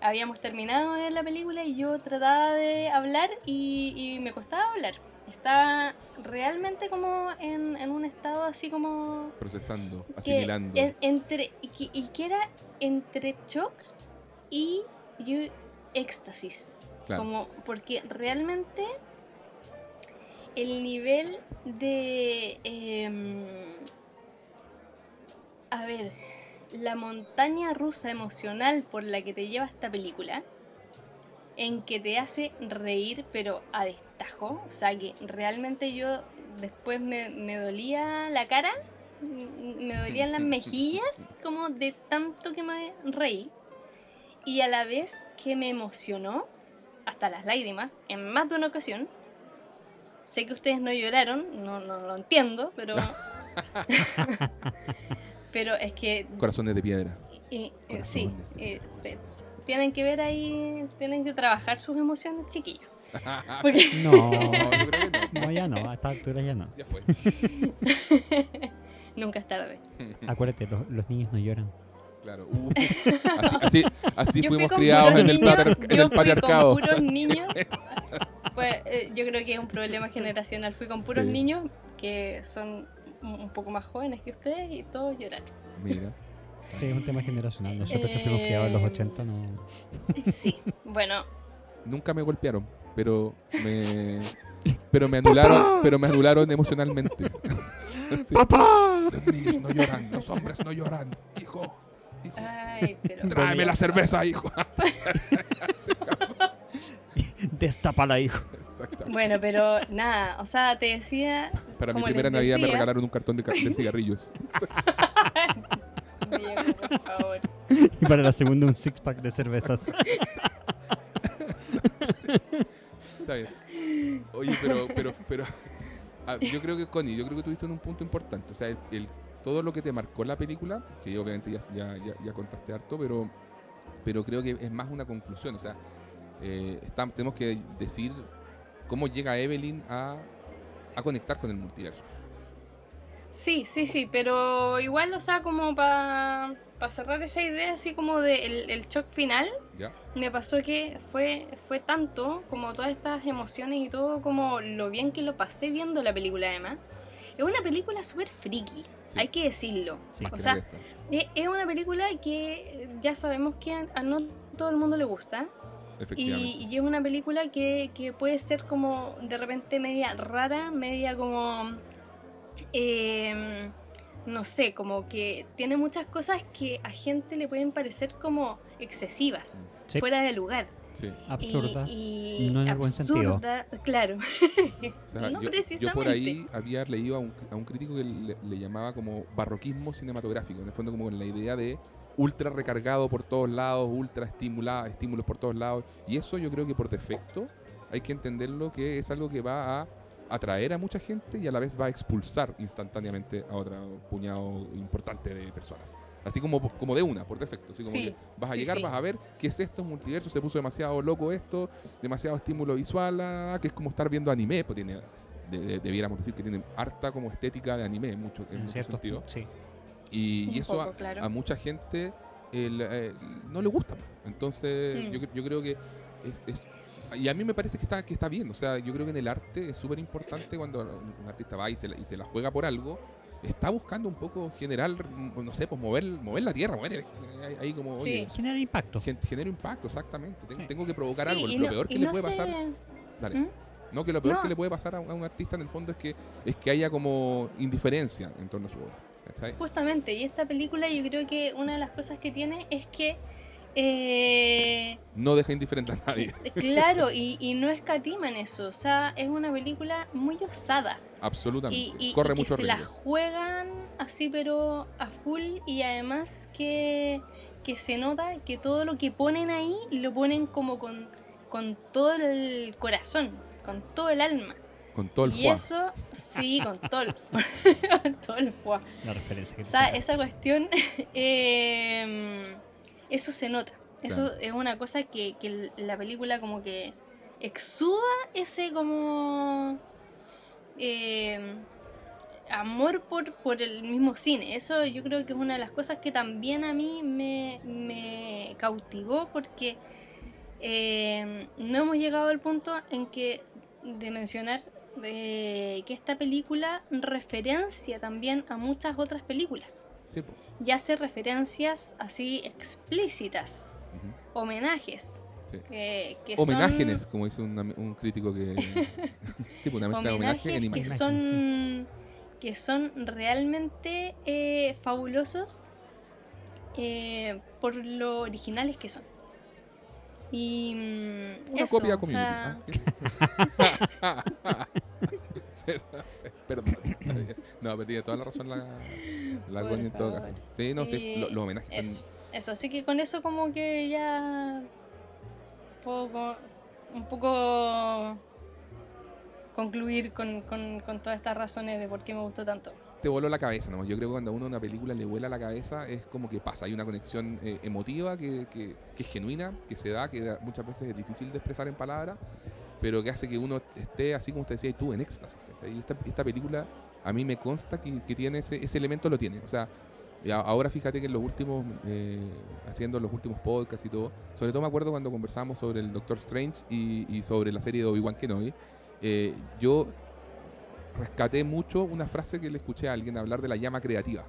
Habíamos terminado de ver la película y yo trataba de hablar y me costaba hablar. Estaba realmente como en un estado así como... Procesando, asimilando. Que era entre shock y éxtasis. Claro. Como porque realmente el nivel de... a ver, la montaña rusa emocional por la que te lleva esta película... en que te hace reír, pero a destajo. O sea, que realmente yo después me dolía la cara me dolían las mejillas como de tanto que me reí, y a la vez que me emocionó hasta las lágrimas en más de una ocasión. Sé que ustedes no lloraron, no lo entiendo, pero pero es que corazones de piedra. Corazones sí, de piedra. Tienen que ver ahí, tienen que trabajar sus emociones, chiquillos. Porque... No, ya no, a esta altura ya no. Ya fue. Nunca es tarde. Acuérdate, los niños no lloran. Claro. Así fuimos criados en el patriarcado. Yo fui con puros niños. Pues, yo creo que es un problema generacional. Fui con puros niños que son un poco más jóvenes que ustedes y todos lloraron. Mira. Sí, es un tema generacional. Nosotros que fuimos criados en los 80 no... Sí, bueno... Nunca me golpearon, pero me anularon. ¡Papá! Pero me anularon emocionalmente. Sí. ¡Papá! Los niños no lloran, los hombres no lloran. Hijo. Ay, pero... Tráeme la cerveza, hijo. Destápala, hijo. Bueno, pero nada, o sea, te decía... Para mi primera Navidad me regalaron un cartón de cigarrillos. Diego, por favor. Y para la segunda un six pack de cervezas. Está bien. Oye, pero yo creo que tuviste en un punto importante. O sea, todo lo que te marcó la película, que obviamente ya contaste harto, pero creo que es más una conclusión. O sea, tenemos que decir cómo llega Evelyn a conectar con el multiverso. Sí, pero igual, o sea, como para cerrar esa idea así como de el shock final, yeah. Me pasó que fue tanto como todas estas emociones y todo, como lo bien que lo pasé viendo la película. Además, es una película súper friki, sí. Hay que decirlo, sí, o sea, es una película que ya sabemos que a no todo el mundo le gusta. Y es una película que puede ser como de repente media rara, media como... no sé, como que tiene muchas cosas que a gente le pueden parecer como excesivas, sí. Fuera de lugar, sí. Absurdas, y no en el buen sentido. Claro. O sea, no precisamente. Yo por ahí había leído a un crítico que le llamaba como barroquismo cinematográfico, en el fondo como con la idea de ultra recargado por todos lados, ultra estimulado, estímulos por todos lados, y eso yo creo que por defecto hay que entenderlo que es algo que va a atraer a mucha gente y a la vez va a expulsar instantáneamente a otro puñado importante de personas. Así como de una, por defecto. Así como sí, que vas a llegar, sí. Vas a ver qué es esto, multiverso, se puso demasiado loco esto, demasiado estímulo visual, que es como estar viendo anime, pues tiene, debiéramos decir que tiene harta como estética de anime en mucho sentido. Sí. Y eso poco, claro. A mucha gente no le gusta. Entonces yo creo que es y a mí me parece que está bien. O sea, yo creo que en el arte es súper importante cuando un artista va y se la juega por algo, está buscando un poco generar, no sé, pues mover la tierra, ahí como, sí. Oye, generar impacto. Genera impacto, exactamente. Sí. Tengo que provocar, sí, algo. Lo peor que le puede pasar... Dale. No, que lo peor que le puede pasar a un artista en el fondo es que haya como indiferencia en torno a su obra. ¿Cachai? Justamente, y esta película yo creo que una de las cosas que tiene es que no deja indiferente a nadie. Claro, y no escatiman eso. O sea, es una película muy osada. Absolutamente. Y corre y mucho riesgo. Se la juegan así, pero a full. Y además que se nota que todo lo que ponen ahí lo ponen como con todo el corazón, con todo el alma. Con todo el fuá. Y eso, sí, con todo el fuá. Con todo el fuá. La referencia que o sea, esa cuestión. Eso se nota. Eso claro. Es una cosa que la película como que exuda ese como amor por el mismo cine. Eso yo creo que es una de las cosas que también a mí me cautivó, porque no hemos llegado al punto en que de mencionar que esta película referencia también a muchas otras películas. Sí, pues. Y hace referencias así explícitas, uh-huh. Homenajes, sí. Que homenajes, son... como dice un crítico que sí, una mezcla de homenaje en imagen. Que son realmente fabulosos por lo originales que son. Y una eso, copia de Community. O sea... Perdón. No, pero tiene toda la razón la Gwen en todo caso. Sí, no, sí, los homenajes eso, son... Eso, así que con eso como que ya... un poco concluir con todas estas razones de por qué me gustó tanto. Te voló la cabeza, ¿no? Yo creo que cuando a uno una película le vuela la cabeza es como que pasa, hay una conexión emotiva que es genuina, que se da, que muchas veces es difícil de expresar en palabras, pero que hace que uno esté, así como usted decía, y tú, en éxtasis. Y esta película a mí me consta que tiene ese elemento, lo tiene. O sea, ahora fíjate que en los últimos, haciendo los últimos podcasts y todo, sobre todo me acuerdo cuando conversamos sobre el Doctor Strange y sobre la serie de Obi-Wan Kenobi, yo rescaté mucho una frase que le escuché a alguien hablar de la llama creativa.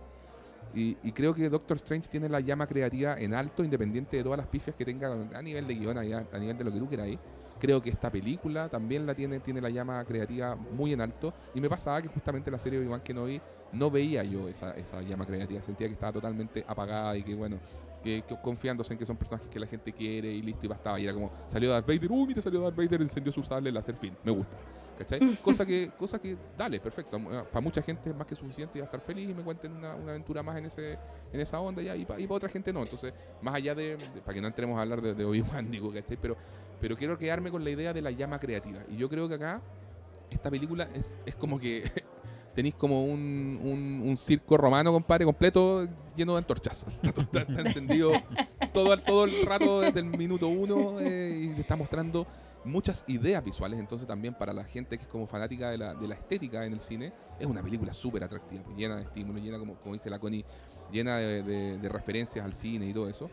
Y creo que Doctor Strange tiene la llama creativa en alto, independiente de todas las pifias que tenga a nivel de guion, a nivel de lo que tú quieras ahí. Creo que esta película también la tiene la llama creativa muy en alto. Y me pasaba que justamente la serie de Obi-Wan Kenobi no veía yo esa llama creativa. Sentía que estaba totalmente apagada y que, bueno, que confiándose en que son personajes que la gente quiere y listo, y bastaba. Y era como, salió Darth Vader, uy, mira, salió Darth Vader, encendió su sable, láser, fin, me gusta. ¿Cachai? Cosa que, dale, perfecto. Para mucha gente es más que suficiente y va a estar feliz y me cuenten una aventura más en esa onda ya. Y para otra gente no. Entonces, más allá de para que no entremos a hablar de Obi-Wan, digo, ¿cachai? Pero quiero quedarme con la idea de la llama creativa. Y yo creo que acá, esta película es como que tenéis como un circo romano, compadre, completo, lleno de antorchas. Está encendido todo el rato desde el minuto uno y te está mostrando muchas ideas visuales. Entonces también para la gente que es como fanática de la estética en el cine, es una película súper atractiva, pues, llena de estímulos, llena, como dice la Connie, llena de referencias al cine y todo eso.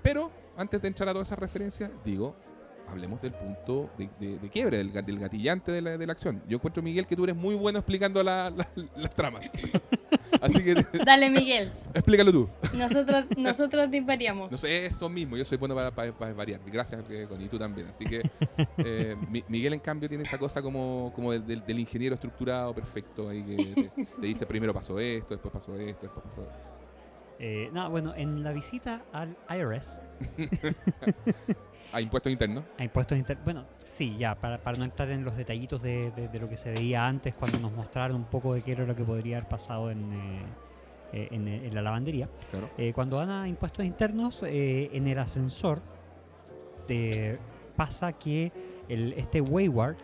Pero antes de entrar a todas esas referencias, digo, hablemos del punto de quiebre, del gatillante de la acción. Yo encuentro, Miguel, que tú eres muy bueno explicando las tramas. Así que... Dale, Miguel. Explícalo tú. Nosotros disvariamos. No sé, eso mismo. Yo soy bueno para variar. Gracias, Connie, y tú también. Así que Miguel, en cambio, tiene esa cosa como del ingeniero estructurado perfecto ahí que te dice primero pasó esto, después pasó esto, después pasó esto. Bueno, en la visita al IRS... ¿A impuestos internos? Bueno, sí, ya, para no entrar en los detallitos de lo que se veía antes cuando nos mostraron un poco de qué era lo que podría haber pasado en la lavandería. Claro. Cuando van a impuestos internos, en el ascensor pasa que Waymond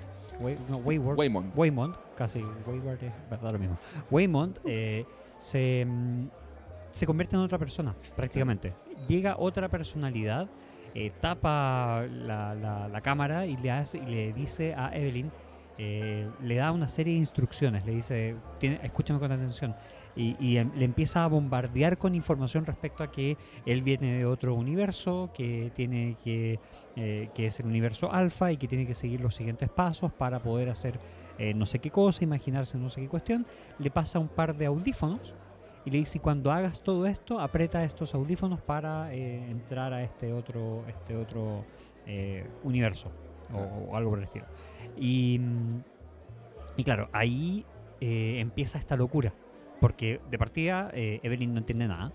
se convierte en otra persona, prácticamente. Llega otra personalidad. Tapa la cámara y le dice a Evelyn, le da una serie de instrucciones, le dice, escúchame con atención, y le empieza a bombardear con información respecto a que él viene de otro universo, que tiene que es el universo alfa y que tiene que seguir los siguientes pasos para poder hacer no sé qué cosa, imaginarse no sé qué cuestión. Le pasa un par de audífonos y le dice, cuando hagas todo esto, aprieta estos audífonos para entrar a este otro universo, o algo por el estilo. Y claro, ahí empieza esta locura, porque de partida Evelyn no entiende nada,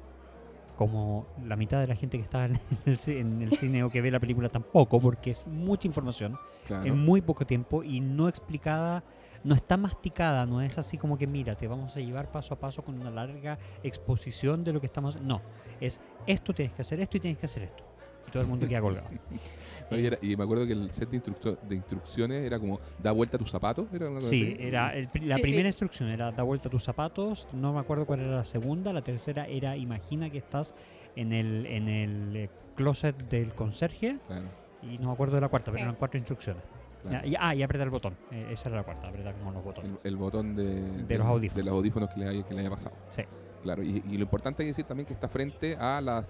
como la mitad de la gente que está en el cine o que ve la película tampoco, porque es mucha información, claro, en muy poco tiempo y no explicada. No está masticada, no es así como que mira, te vamos a llevar paso a paso con una larga exposición de lo que estamos... No, es esto tienes que hacer esto y tienes que hacer esto. Y todo el mundo queda colgado. No, y me acuerdo que el set de instrucciones era como, da vuelta a tus zapatos. ¿Era una cosa así? Era la primera instrucción era da vuelta a tus zapatos, no me acuerdo cuál era la segunda, la tercera era imagina que estás en el closet del conserje, claro, y no me acuerdo de la cuarta, sí, pero eran 4 instrucciones. Claro. Y apretar el botón. Esa era la cuarta, apretar como los botones. El botón de los audífonos. De los audífonos que le haya pasado. Sí. Claro, y lo importante es decir también que está frente a la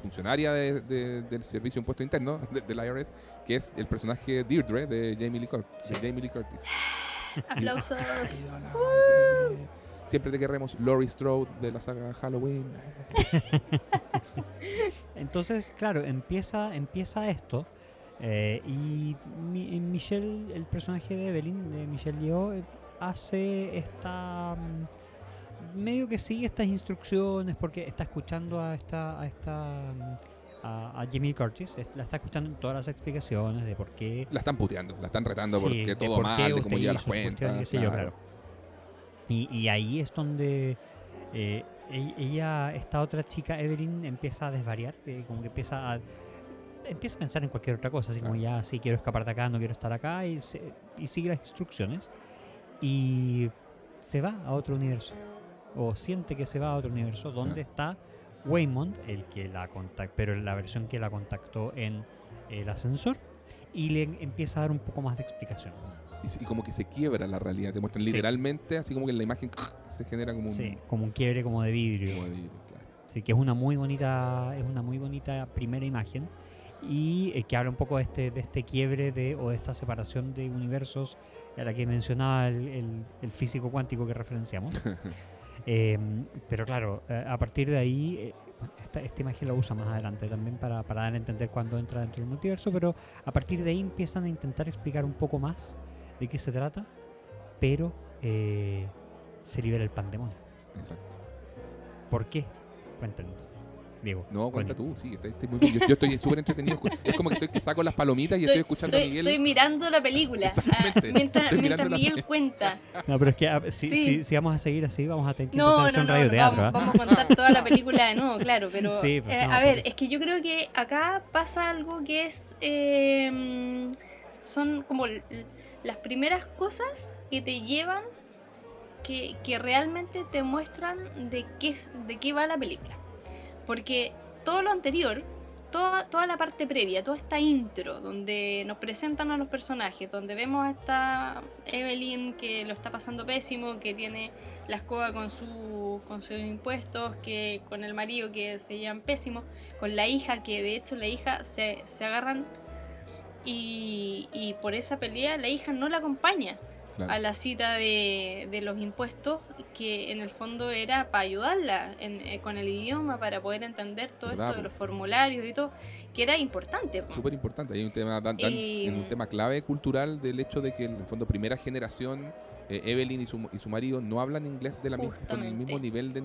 funcionaria del Servicio de Impuesto Interno, del IRS, que es el personaje Deirdre de Jamie Lee Curtis. Sí. ¡Aplausos! Siempre te queremos, Laurie Strode de la saga Halloween. Entonces, claro, empieza esto. Y Michelle, el personaje de Evelyn, de Michelle Yeoh, hace esta... medio que sigue estas instrucciones porque está escuchando a Jamie Curtis, la está escuchando en todas las explicaciones de por qué... La están puteando, la están retando, sí, porque todo mal, de cómo lleva las cuentas. Claro. Y ahí es donde ella, esta otra chica, Evelyn, empieza a desvariar, como que empieza a pensar en cualquier otra cosa, así como ya, sí, quiero escapar de acá, no quiero estar acá, y sigue las instrucciones y se va a otro universo, o siente que se va a otro universo, donde está Waymond, el que la contactó, pero la versión que la contactó en el ascensor, y le empieza a dar un poco más de explicación. Y como que se quiebra la realidad, te muestran literalmente, así como que en la imagen se genera como un... Sí, como un quiebre como de vidrio. Como de vidrio, claro. Así que es una muy bonita primera imagen, y que habla un poco de este quiebre de esta separación de universos a la que mencionaba el físico cuántico que referenciamos. Pero claro, a partir de ahí, esta imagen la usa más adelante también para dar a entender cuando entra dentro del multiverso, pero a partir de ahí empiezan a intentar explicar un poco más de qué se trata, pero se libera el pandemonio. Exacto. ¿Por qué? Cuéntanos, Diego. No, cuenta tú, sí, está muy bien. Yo estoy súper entretenido. Es como que saco las palomitas y estoy escuchando a Miguel. Estoy mirando la película mientras Miguel cuenta. No, pero es que si vamos a seguir así, vamos a tener que empezar a hacer un radioteatro. Vamos a contar toda la película de nuevo, claro, pero... Sí, pues, es que yo creo que acá pasa algo que es... son como las primeras cosas que te llevan, que realmente te muestran de qué va la película. Porque todo lo anterior, toda la parte previa, toda esta intro donde nos presentan a los personajes, donde vemos a esta Evelyn que lo está pasando pésimo, que tiene la escoba con sus impuestos, que con el marido que se llevan pésimo, con la hija, que de hecho la hija se agarran, y por esa pelea la hija no la acompaña a la cita de los impuestos, que en el fondo era para ayudarla con el idioma, para poder entender todo esto de los formularios y todo, que era importante. Súper importante. Hay un tema un tema clave cultural del hecho de que en el fondo primera generación, Evelyn y su marido no hablan inglés con el mismo nivel de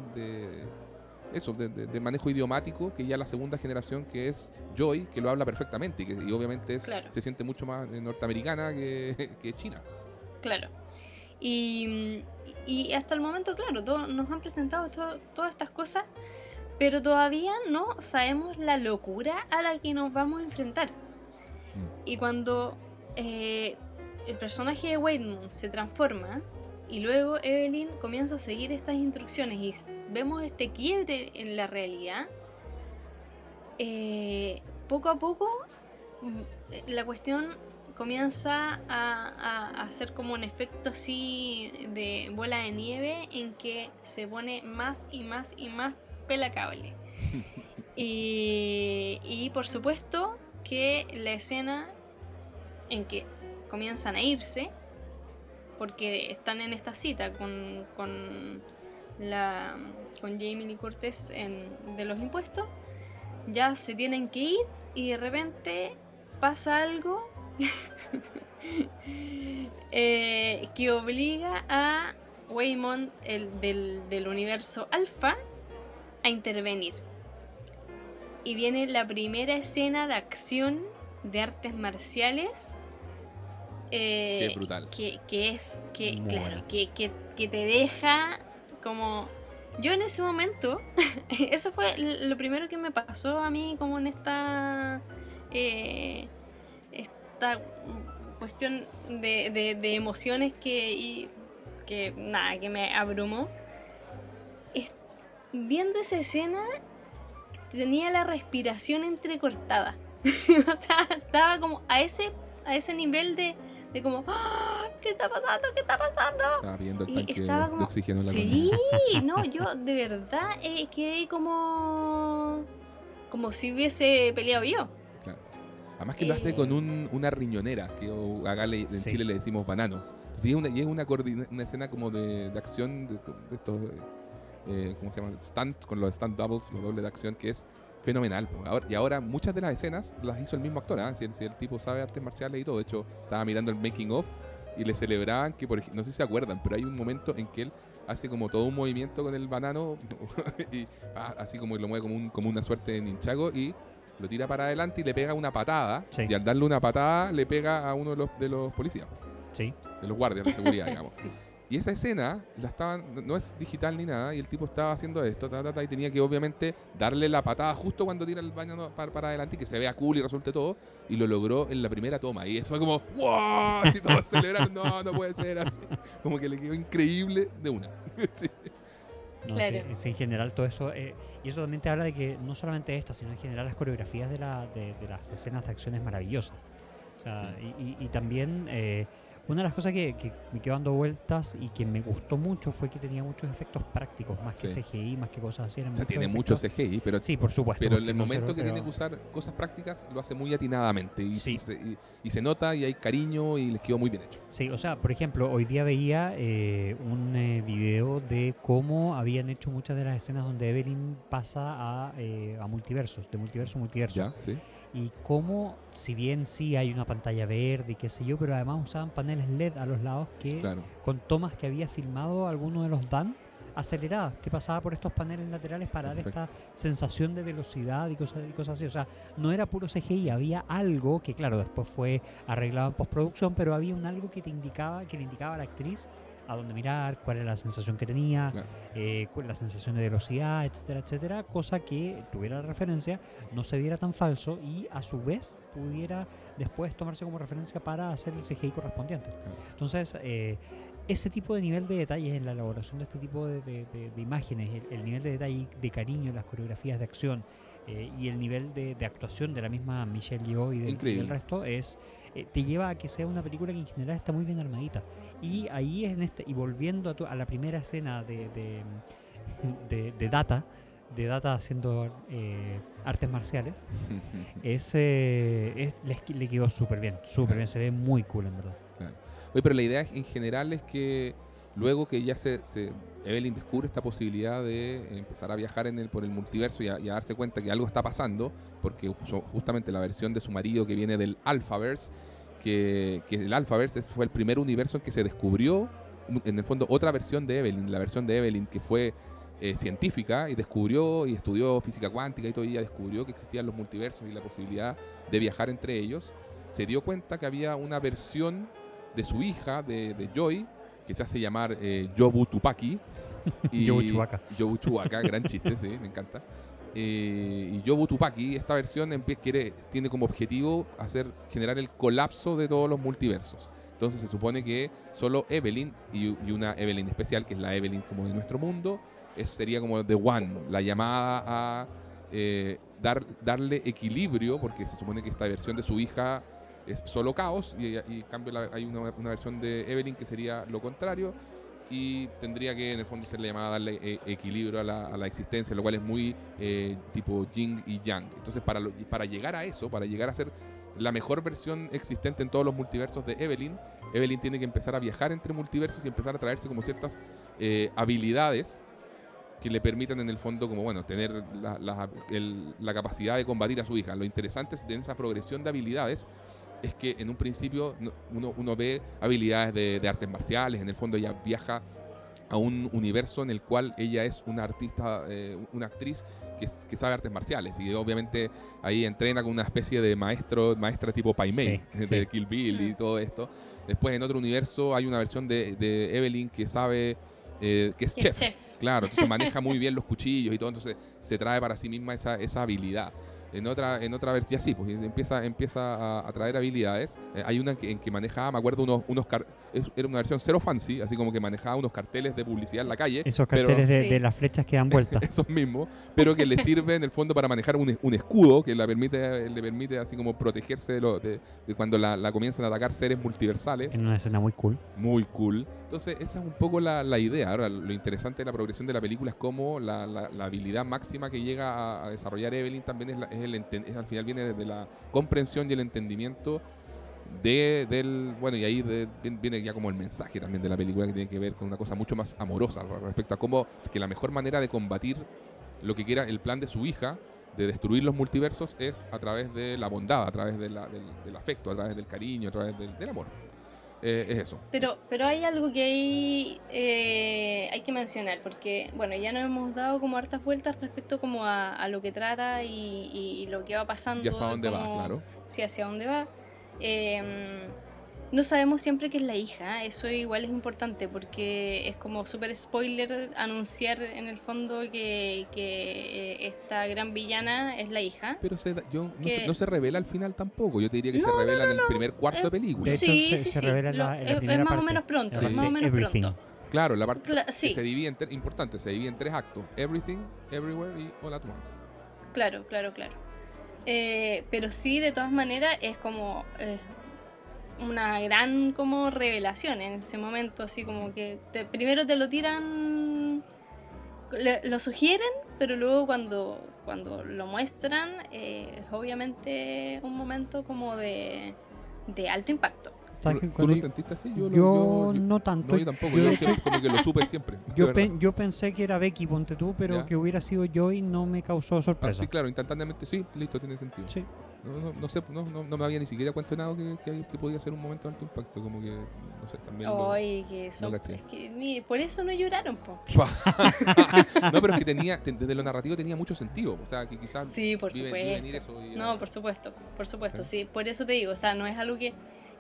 manejo idiomático que ya la segunda generación, que es Joy, que lo habla perfectamente y obviamente se siente mucho más norteamericana que china. Claro. Y hasta el momento, claro, nos han presentado todas estas cosas, pero todavía no sabemos la locura a la que nos vamos a enfrentar. Y cuando el personaje de Waymond se transforma y luego Evelyn comienza a seguir estas instrucciones y vemos este quiebre en la realidad, poco a poco la cuestión comienza a hacer como un efecto así de bola de nieve, en que se pone más y más y más pelacable. Y por supuesto que la escena en que comienzan a irse, porque están en esta cita con Jamie Lee Curtis de los impuestos, ya se tienen que ir y de repente pasa algo que obliga a Waymond, el del universo alfa, a intervenir. Y viene la primera escena de acción de artes marciales. Qué brutal. Que te deja como... Yo en ese momento, eso fue lo primero que me pasó a mí como en esta... esta cuestión de emociones que me abrumó. Viendo esa escena tenía la respiración entrecortada. O sea, estaba como a ese nivel de como, ¿qué está pasando? ¿Qué está pasando? Estaba viendo el tanque de oxígeno en la comida. No, yo de verdad quedé como si hubiese peleado yo. Además que lo hace con una riñonera, que acá en Chile le decimos banano. Entonces, y es una escena como de acción, de estos, ¿cómo se llama? Stunt, con los stunt doubles, los dobles de acción, que es fenomenal. Y ahora muchas de las escenas las hizo el mismo actor, ¿eh? Si el tipo sabe artes marciales y todo. De hecho, estaba mirando el making of y le celebraban que, por ejemplo, no sé si se acuerdan, pero hay un momento en que él hace como todo un movimiento con el banano, y así como lo mueve como una suerte de ninchago, y lo tira para adelante y le pega una patada. Sí. Y al darle una patada le pega a uno de los policías. Sí. De los guardias de seguridad, digamos. Sí. Y esa escena la estaban, no es digital ni nada, y el tipo estaba haciendo esto, y tenía que obviamente darle la patada justo cuando tira el baño para adelante y que se vea cool y resulte todo, y lo logró en la primera toma. Y eso fue como, ¡wow! Así todos celebrando, no puede ser así. Como que le quedó increíble de una. Sí. No, claro. Sí, en general todo eso, y eso también te habla de que no solamente esto, sino en general las coreografías de las escenas de acción es maravillosa. O sea, sí. y también... una de las cosas que me quedó dando vueltas y que me gustó mucho fue que tenía muchos efectos prácticos, más que CGI, más que cosas así. O sea, tiene efectos. Mucho CGI, pero... Sí, por supuesto. Pero en el momento que tiene que usar cosas prácticas, lo hace muy atinadamente. Y se nota, y hay cariño, y les quedó muy bien hecho. Sí, o sea, por ejemplo, hoy día veía un video de cómo habían hecho muchas de las escenas donde Evelyn pasa a multiversos, de multiverso a multiverso. Ya, sí. Y cómo, si bien sí hay una pantalla verde y qué sé yo, pero además usaban paneles LED a los lados que, claro, con tomas que había filmado alguno de los Dan aceleradas, que pasaba por estos paneles laterales para dar esta sensación de velocidad y cosas así. O sea, no era puro CGI, había algo que, claro, después fue arreglado en postproducción, pero había un algo que te indicaba, que le indicaba a la actriz a dónde mirar, cuál era la sensación que tenía, claro, la sensación de velocidad, etcétera, etcétera, cosa que tuviera la referencia, no se viera tan falso y a su vez pudiera después tomarse como referencia para hacer el CGI correspondiente. Claro. Entonces, ese tipo de nivel de detalles en la elaboración de este tipo de imágenes, el nivel de detalle de cariño, las coreografías de acción y el nivel de actuación de la misma Michelle Yeoh y del resto es... te lleva a que sea una película que en general está muy bien armadita. Y ahí es en este, y volviendo a la primera escena de Data haciendo artes marciales, le quedó súper bien, se ve muy cool en verdad. Claro. Oye, pero la idea en general es que luego que ya Evelyn descubre esta posibilidad de empezar a viajar por el multiverso y a darse cuenta que algo está pasando, porque justamente la versión de su marido que viene del Alphaverse, que el Alphaverse fue el primer universo en que se descubrió, en el fondo, otra versión de Evelyn, la versión de Evelyn que fue científica y descubrió y estudió física cuántica y todo, y ella descubrió que existían los multiversos y la posibilidad de viajar entre ellos. Se dio cuenta que había una versión de su hija, de Joy, que se hace llamar Yobu Tupaki. Yobu Chubaca, gran chiste, sí, me encanta. Y Yobu Tupaki, esta versión tiene como objetivo generar el colapso de todos los multiversos. Entonces se supone que solo Evelyn, y una Evelyn especial, que es la Evelyn como de nuestro mundo, sería como The One, la llamada a darle equilibrio, porque se supone que esta versión de su hija es solo caos, y en cambio hay una versión de Evelyn que sería lo contrario, y tendría que en el fondo ser la llamada a darle equilibrio a la existencia, lo cual es muy tipo yin y yang. Entonces para llegar a eso, para llegar a ser la mejor versión existente en todos los multiversos de Evelyn tiene que empezar a viajar entre multiversos y empezar a traerse como ciertas habilidades que le permitan en el fondo como, bueno, tener la capacidad de combatir a su hija. Lo interesante es de esa progresión de habilidades es que en un principio uno ve habilidades de artes marciales. En el fondo ella viaja a un universo en el cual ella es una artista, una actriz que sabe artes marciales, y obviamente ahí entrena con una especie de maestra tipo Pai Mei, de Kill Bill y todo esto. Después en otro universo hay una versión de Evelyn que sabe... que es chef. Claro, entonces maneja muy bien los cuchillos y todo, entonces se trae para sí misma esa habilidad. En otra versión, ya sí, pues empieza a traer habilidades. Hay una en que manejaba, me acuerdo, era una versión cero fancy, así como que manejaba unos carteles de publicidad en la calle. Esos carteles de las flechas que dan vueltas. Esos mismos, pero que le sirve en el fondo para manejar un escudo que le permite así como protegerse de cuando la comienzan a atacar seres multiversales. En una escena muy cool. Muy cool. Entonces esa es un poco la idea. Ahora, lo interesante de la progresión de la película es cómo la habilidad máxima que llega a desarrollar Evelyn también al final viene desde la comprensión y el entendimiento bueno, y ahí viene ya como el mensaje también de la película, que tiene que ver con una cosa mucho más amorosa respecto a cómo que la mejor manera de combatir lo que quiera el plan de su hija de destruir los multiversos es a través de la bondad, a través del afecto, a través del cariño, a través del amor. Es eso. Pero hay algo que hay que mencionar, porque bueno, ya nos hemos dado como hartas vueltas respecto como a lo que trata y lo que va pasando. Y hacia dónde va, claro. Sí, hacia dónde va. No sabemos siempre que es la hija, eso igual es importante porque es como súper spoiler anunciar en el fondo que esta gran villana es la hija. Pero no se revela al final tampoco, yo te diría que se revela en el primer cuarto de película. De hecho, se revela en la primera parte. Es más o menos pronto, Claro, la parte que se divide en tres actos, Everything, Everywhere y All at Once. Claro. Pero sí, de todas maneras, es como... una gran como revelación en ese momento, así como que primero te lo tiran, lo sugieren, pero luego cuando lo muestran es obviamente un momento como de alto impacto. ¿Tú lo sentiste así? Yo no tanto. No, yo tampoco, como que lo supe siempre. Yo pensé que era Becky, ponte tú, pero que hubiera sido yo y no me causó sorpresa. Sí, claro, instantáneamente sí, listo, tiene sentido. Sí. No me había ni siquiera cuestionado que podía ser un momento de alto impacto, como que, no sé, también... Oye, por eso no lloraron, po. No, pero es que desde lo narrativo tenía mucho sentido, o sea, que quizás... Sí, por supuesto. Por supuesto, sí, por eso te digo, o sea, no es algo que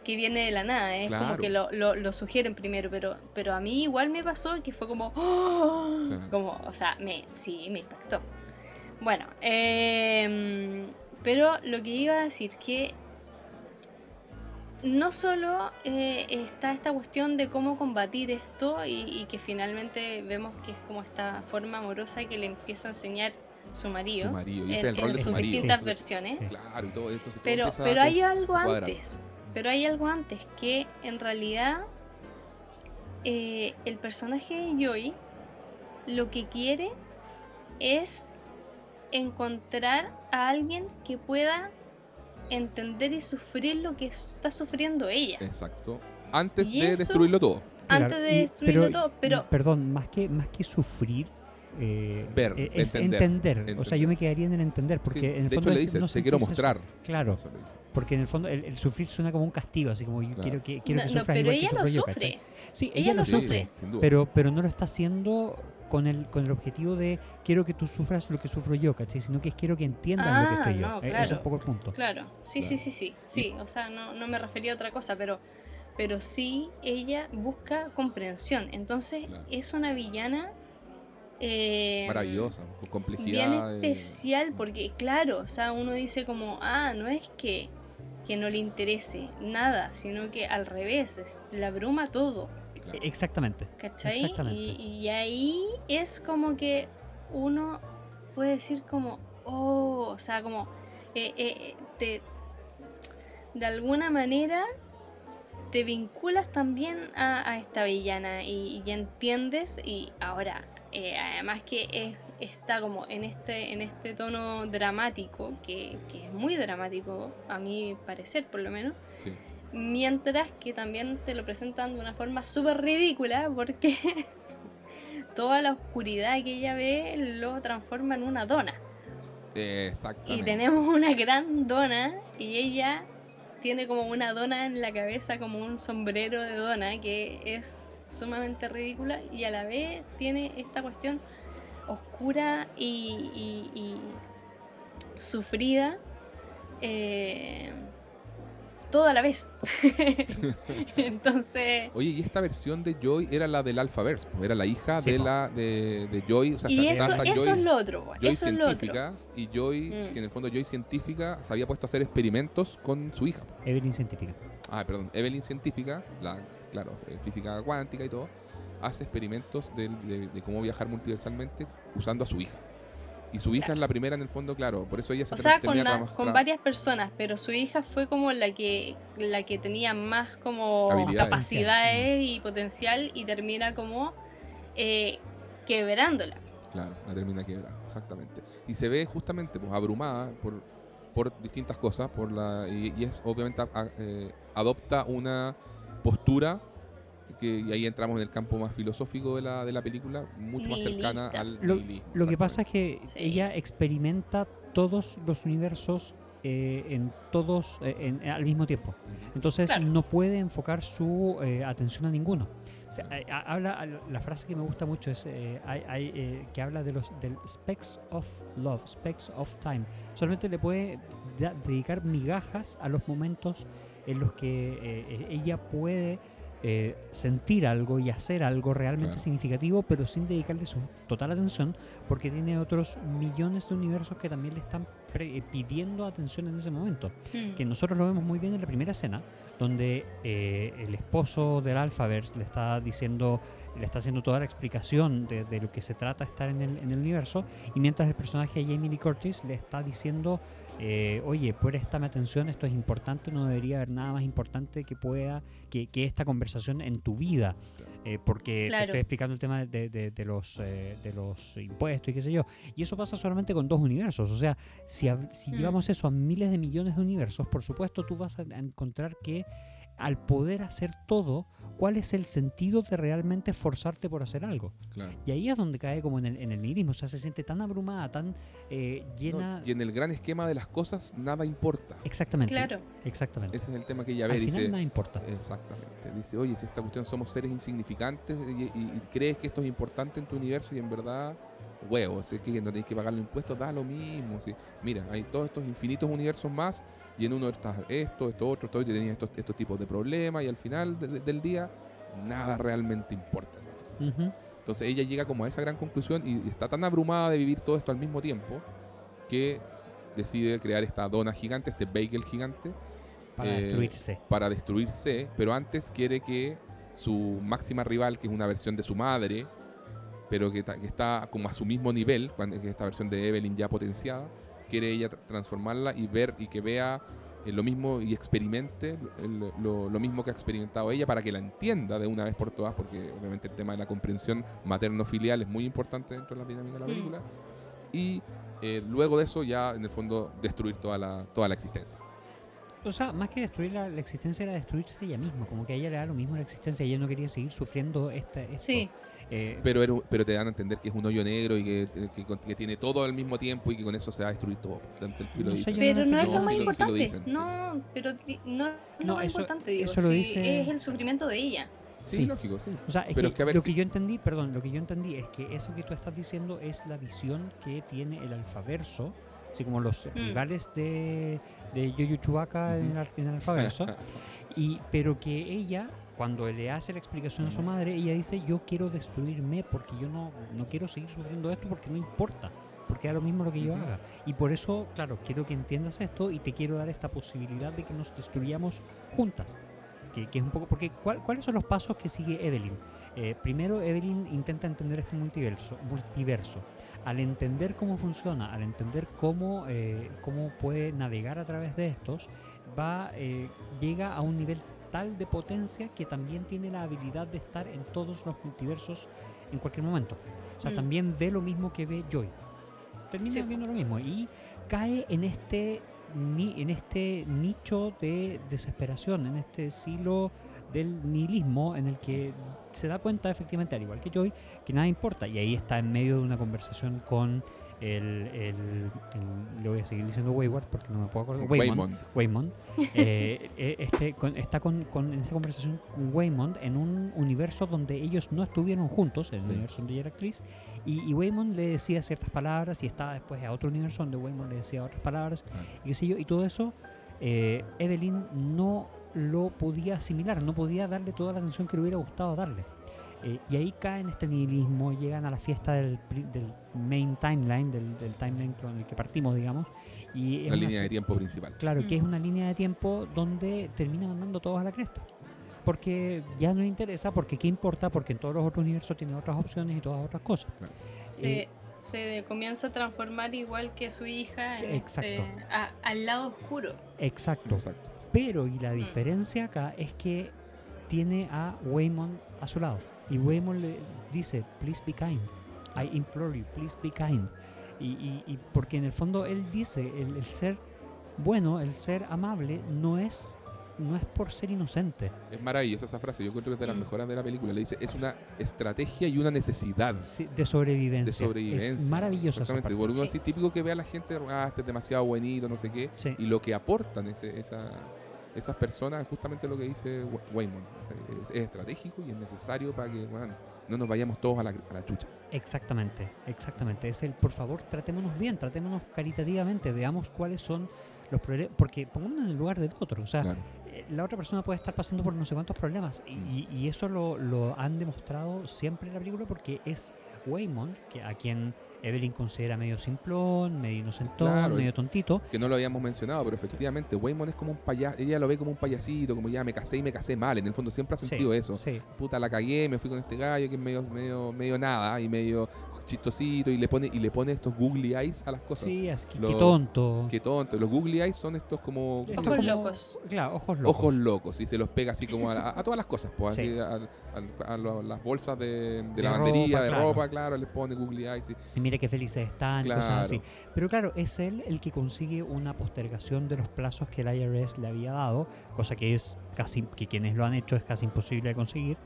viene de la nada, es como que lo sugieren primero, pero a mí igual me pasó que fue como... ¡Oh! Claro. Como, o sea, me impactó. Bueno, pero lo que iba a decir que no solo está esta cuestión de cómo combatir esto y que finalmente vemos que es como esta forma amorosa que le empieza a enseñar su marido, y ese es el rol de su marido en sus distintas versiones. Claro, y todo esto pero hay algo antes, que en realidad el personaje de Joy lo que quiere es encontrar a alguien que pueda entender y sufrir lo que está sufriendo ella. Exacto. Antes de destruirlo todo. Perdón, más que sufrir, ver, es entender. O sea, yo me quedaría en el entender, porque en el fondo... De hecho le dice, te quiero mostrar. Eso. Claro, porque en el fondo el sufrir suena como un castigo, así como yo quiero que sufra. Pero igual ella lo sufre. Sí, ella lo sufre. Pero no lo está haciendo... Con el objetivo de quiero que tú sufras lo que sufro yo, ¿cachai? Sino que quiero que entiendas lo que estoy yo. Claro, es un poco el punto. Claro, sí. O sea, no me refería a otra cosa, pero sí ella busca comprensión. Entonces es una villana maravillosa, con complejidad. Bien especial, porque claro, o sea, uno dice como, no es que no le interese nada, sino que al revés, le abruma todo. Exactamente. ¿Cachai? Exactamente. Y ahí es como que uno puede decir como, o sea, como de alguna manera te vinculas también a esta villana y ya entiendes. Y ahora, además que está como en este tono dramático, que es muy dramático, a mi parecer por lo menos. Sí. Mientras que también te lo presentan de una forma súper ridícula, porque toda la oscuridad que ella ve lo transforma en una dona. Exactamente. Y tenemos una gran dona y ella tiene como una dona en la cabeza, como un sombrero de dona, que es sumamente ridícula y a la vez tiene esta cuestión oscura y sufrida. Todo a la vez. Entonces... Oye, y esta versión de Joy era la del Alphaverse, era la hija de Joy. O sea, y eso es lo otro. Joy eso científica, es lo otro. Y Joy, que en el fondo Joy científica, se había puesto a hacer experimentos con su hija. Evelyn científica. Evelyn científica, física cuántica y todo, hace experimentos de cómo viajar multiversalmente usando a su hija. Y su hija es la primera en el fondo, por eso ella se con varias personas, pero su hija fue como la que tenía más como capacidades y potencial y termina como quebrándola. Claro, la termina quebrando, exactamente. Y se ve justamente abrumada por distintas cosas, y es obviamente adopta una postura y ahí entramos en el campo más filosófico de la película, mucho más cercana al nihilismo. Lo que pasa es que ella experimenta todos los universos en todos al mismo tiempo. Entonces no puede enfocar su atención a ninguno. O sea, habla, la frase que me gusta mucho es que habla de los del specks of love, specks of time. Solamente le puede dedicar migajas a los momentos en los que ella puede sentir algo y hacer algo realmente significativo, pero sin dedicarle su total atención, porque tiene otros millones de universos que también le están pidiendo atención en ese momento. Que nosotros lo vemos muy bien en la primera escena, donde el esposo del Alphaverse le está diciendo, le está haciendo toda la explicación de lo que se trata estar en el universo, y mientras el personaje de Jamie Lee Curtis le está diciendo, oye, préstame atención, esto es importante, no debería haber nada más importante que pueda que esta conversación en tu vida, porque te estoy explicando el tema de los impuestos y qué sé yo. Y eso pasa solamente con dos universos. O sea, si llevamos eso a miles de millones de universos, por supuesto tú vas a encontrar que al poder hacer todo, ¿cuál es el sentido de realmente forzarte por hacer algo? Claro. Y ahí es donde cae como en el nihilismo. O sea, se siente tan abrumada, tan llena... No, y en el gran esquema de las cosas, nada importa. Exactamente. Claro. Exactamente. Ese es el tema que ella ve. Al final, nada importa. Exactamente. Dice, oye, si esta cuestión somos seres insignificantes y crees que esto es importante en tu universo y en verdad... huevos, si es que no tenés que pagar los impuestos, da lo mismo, si, mira, hay todos estos infinitos universos más, y en uno estás esto, y tenías estos tipos de problemas, y al final del día nada realmente importa. Uh-huh. Entonces ella llega como a esa gran conclusión y está tan abrumada de vivir todo esto al mismo tiempo que decide crear esta dona gigante, este bagel gigante para destruirse, pero antes quiere que su máxima rival, que es una versión de su madre, pero que está como a su mismo nivel, cuando, que esta versión de Evelyn ya potenciada, quiere ella transformarla y ver y que vea lo mismo y experimente lo mismo que ha experimentado ella, para que la entienda de una vez por todas, porque obviamente el tema de la comprensión materno-filial es muy importante dentro de la dinámica de la película, y luego de eso ya en el fondo destruir toda la existencia. O sea, más que destruir la existencia, era destruirse ella misma. Como que a ella le da lo mismo la existencia. Ella no quería seguir sufriendo esto. Sí. Pero te dan a entender que es un hoyo negro y que tiene todo al mismo tiempo y que con eso se va a destruir todo. Pero no es lo más importante. No, pero no es lo más importante, digo. Eso lo dice... Es el sufrimiento de ella. Sí, lógico, sí. O sea, lo que yo entendí es que eso que tú estás diciendo es la visión que tiene el alfaverso, así como los rivales de Yoyo Chubaka en el alfaverso, pero que ella, cuando le hace la explicación a su madre, ella dice, yo quiero destruirme porque yo no quiero seguir sufriendo esto, porque no importa, porque da lo mismo lo que yo haga. Y por eso, claro, quiero que entiendas esto y te quiero dar esta posibilidad de que nos destruyamos juntas. Que es un poco, porque ¿cuáles son los pasos que sigue Evelyn? Primero, Evelyn intenta entender este multiverso. Al entender cómo funciona, al entender cómo puede navegar a través de estos, llega a un nivel tal de potencia que también tiene la habilidad de estar en todos los multiversos en cualquier momento. O sea, también ve lo mismo que ve Joy. Termina viendo lo mismo y cae en este nicho de desesperación, en este silo del nihilismo, en el que se da cuenta efectivamente, al igual que Joy, que nada importa. Y ahí está en medio de una conversación con el le voy a seguir diciendo Wayward porque no me puedo acordar, Waymond. Está con esta conversación con Waymond en un universo donde ellos no estuvieron juntos, en el universo donde ella era actriz, y Waymond le decía ciertas palabras y estaba después a otro universo donde Waymond le decía otras palabras y qué sé yo, y todo eso Evelyn no lo podía asimilar, no podía darle toda la atención que le hubiera gustado darle. Y ahí caen en este nihilismo, llegan a la fiesta del main timeline, del timeline con el que partimos, digamos. Y es una línea de tiempo principal. Claro, que es una línea de tiempo donde termina mandando todos a la cresta. Porque ya no le interesa, porque qué importa, porque en todos los otros universos tiene otras opciones y todas otras cosas. Claro. Se comienza a transformar igual que su hija en al lado oscuro. Exacto. Pero y la diferencia acá es que tiene a Waymond a su lado. Y Waymond le dice, please be kind. I implore you, please be kind. Y porque en el fondo él dice, el ser bueno, el ser amable, no es no es por ser inocente. Es maravillosa esa frase, yo encuentro que es de las mejoras de la película. Le dice, es una estrategia y una necesidad. Sí, de sobrevivencia. De sobrevivencia. Es maravillosa esa parte. Por uno así típico que ve a la gente, este es demasiado buenito, no sé qué. Sí. Y lo que aportan esas personas, justamente lo que dice Waymond. Es estratégico y es necesario para que no nos vayamos todos a la chucha. Exactamente. Es el, por favor, tratémonos bien, tratémonos caritativamente, veamos cuáles son los problemas, porque pongámonos en el lugar del otro, o sea, claro. La otra persona puede estar pasando por no sé cuántos problemas y eso lo han demostrado siempre en la película, porque es Waymond, a quien Evelyn considera medio simplón, medio inocentón, claro, medio tontito. Que no lo habíamos mencionado, pero efectivamente Waymond es como un payaso, ella lo ve como un payasito, como ya me casé mal, en el fondo siempre ha sentido eso. Sí. Puta, la cagué, me fui con este gallo que es medio nada y medio chistosito, y le pone estos googly eyes a las cosas. Sí, es que tonto. Qué tonto. Los googly eyes son estos como... Ojos locos. Claro, ojos locos. Y se los pega así como a todas las cosas, pues, sí. Así, a las bolsas de lavandería, de ropa, claro, les pone googly eyes. Y mira qué felices están, claro. Cosas así. Pero claro, es él el que consigue una postergación de los plazos que el IRS le había dado, cosa que es casi, que quienes lo han hecho es casi imposible de conseguir.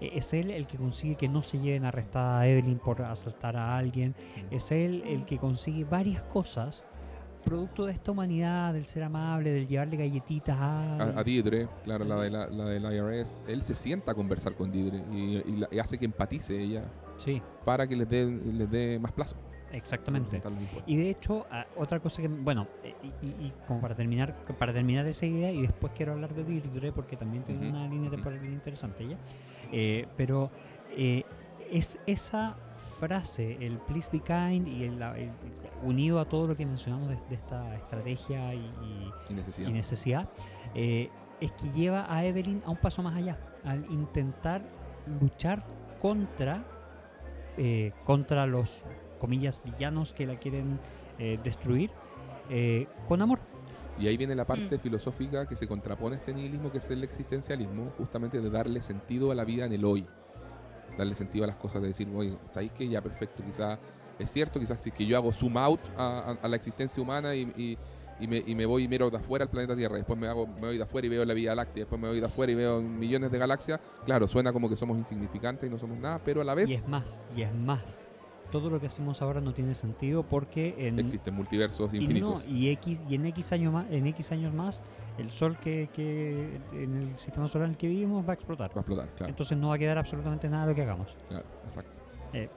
Es él el que consigue que no se lleven arrestada a Evelyn por asaltar a alguien. Es él el que consigue varias cosas producto de esta humanidad, del ser amable, del llevarle galletitas a Deirdre, claro, la del IRS. Él se sienta a conversar con Deirdre y hace que empatice ella, sí, para que les dé más plazo. Exactamente. Y de hecho, otra cosa que, bueno, y como para terminar esa idea, y después quiero hablar de Deirdre porque también tiene una línea temporal bien interesante ella, pero es esa frase, el please be kind, y el unido a todo lo que mencionamos de esta estrategia y necesidad, es que lleva a Evelyn a un paso más allá, al intentar luchar contra los, comillas, villanos que la quieren destruir con amor. Y ahí viene la parte filosófica que se contrapone a este nihilismo, que es el existencialismo, justamente de darle sentido a la vida en el hoy. Darle sentido a las cosas, de decir, oye, ¿sabéis que ya perfecto? Quizás es cierto, quizás si es que yo hago zoom out a la existencia humana y me voy y miro de afuera al planeta Tierra, después me voy de afuera y veo la Vía Láctea, después me voy de afuera y veo millones de galaxias, claro, suena como que somos insignificantes y no somos nada, pero a la vez... Y es más. Todo lo que hacemos ahora no tiene sentido porque existen multiversos infinitos. Y en X años más, el sol que en el sistema solar en el que vivimos va a explotar. Claro. Entonces no va a quedar absolutamente nada de lo que hagamos. Claro, exacto.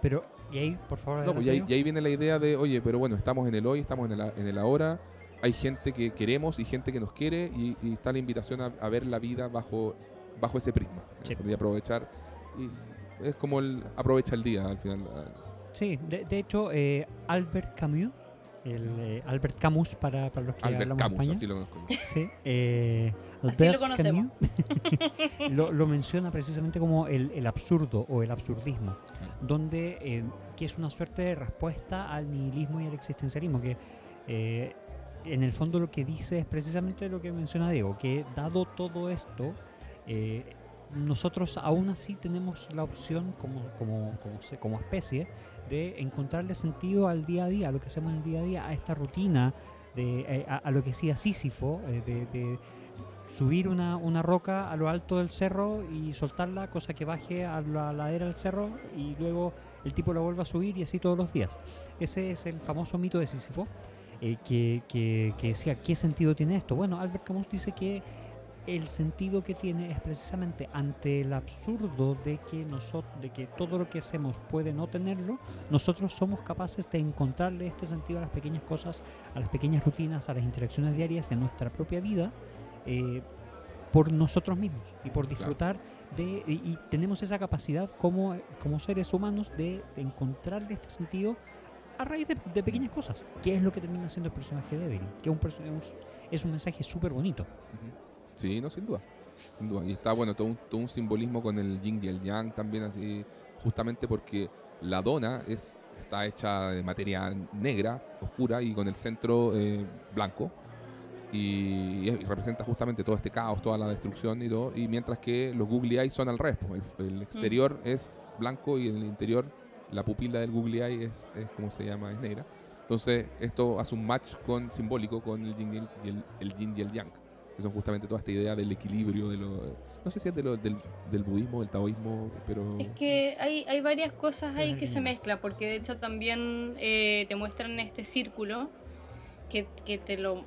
Pero, y ahí, por favor... No, y ahí viene la idea de, oye, pero bueno, estamos en el hoy, estamos en el ahora, hay gente que queremos y gente que nos quiere, y está la invitación a ver la vida bajo ese prisma. Sí. Y aprovechar, y es como aprovecha el día al final... Sí, de hecho, Albert Camus, para los que hablamos Camus, España. Así lo conozco. Sí, así lo conocemos. Camus, lo menciona precisamente como el absurdo o el absurdismo, donde que es una suerte de respuesta al nihilismo y al existencialismo, que en el fondo lo que dice es precisamente lo que menciona Diego, que dado todo esto... nosotros aún así tenemos la opción como especie de encontrarle sentido al día a día, a lo que hacemos en el día a día, a esta rutina, a lo que decía Sísifo, de subir una roca a lo alto del cerro y soltarla, cosa que baje a la ladera del cerro y luego el tipo la vuelve a subir y así todos los días. Ese es el famoso mito de Sísifo, que decía, ¿qué sentido tiene esto? Bueno, Albert Camus dice que el sentido que tiene es precisamente ante el absurdo de que todo lo que hacemos puede no tenerlo, nosotros somos capaces de encontrarle este sentido a las pequeñas cosas, a las pequeñas rutinas, a las interacciones diarias de nuestra propia vida, por nosotros mismos y por disfrutar de... Y tenemos esa capacidad como seres humanos de encontrarle este sentido a raíz de pequeñas cosas, que es lo que termina siendo el personaje de Evelyn, que es un mensaje súper bonito. Uh-huh. Sí, no, sin duda. Y está, bueno, todo un simbolismo con el yin y el yang también, así, justamente porque la dona está hecha de materia negra, oscura, y con el centro blanco, y representa justamente todo este caos, toda la destrucción y todo, y mientras que los googly eyes son al revés, el exterior es blanco y en el interior la pupila del googly eye es como se llama, es negra. Entonces esto hace un match simbólico con el yin y el yang. que son justamente toda esta idea del equilibrio de lo, no sé si es de lo, del budismo, del taoísmo, pero... Es que hay varias cosas ahí que se mezclan, porque de hecho también te muestran este círculo que te lo...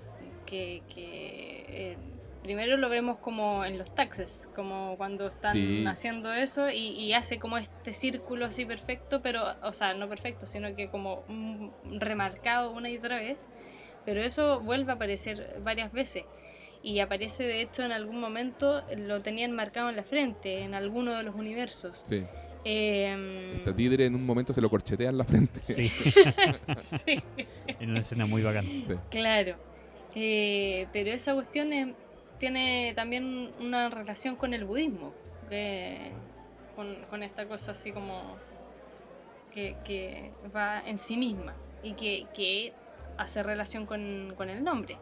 primero lo vemos como en los taxes, como cuando están haciendo eso, y hace como este círculo así perfecto, pero, o sea, no perfecto, sino que como remarcado una y otra vez, pero eso vuelve a aparecer varias veces. Y aparece, de hecho, en algún momento lo tenían marcado en la frente, en alguno de los universos. Sí. Esta tigre en un momento se lo corchetea en la frente. Sí. Sí. En una escena muy bacana. Sí. Claro. Pero esa cuestión tiene también una relación con el budismo. Con esta cosa así como... Que va en sí misma. Y que hace relación con el nombre.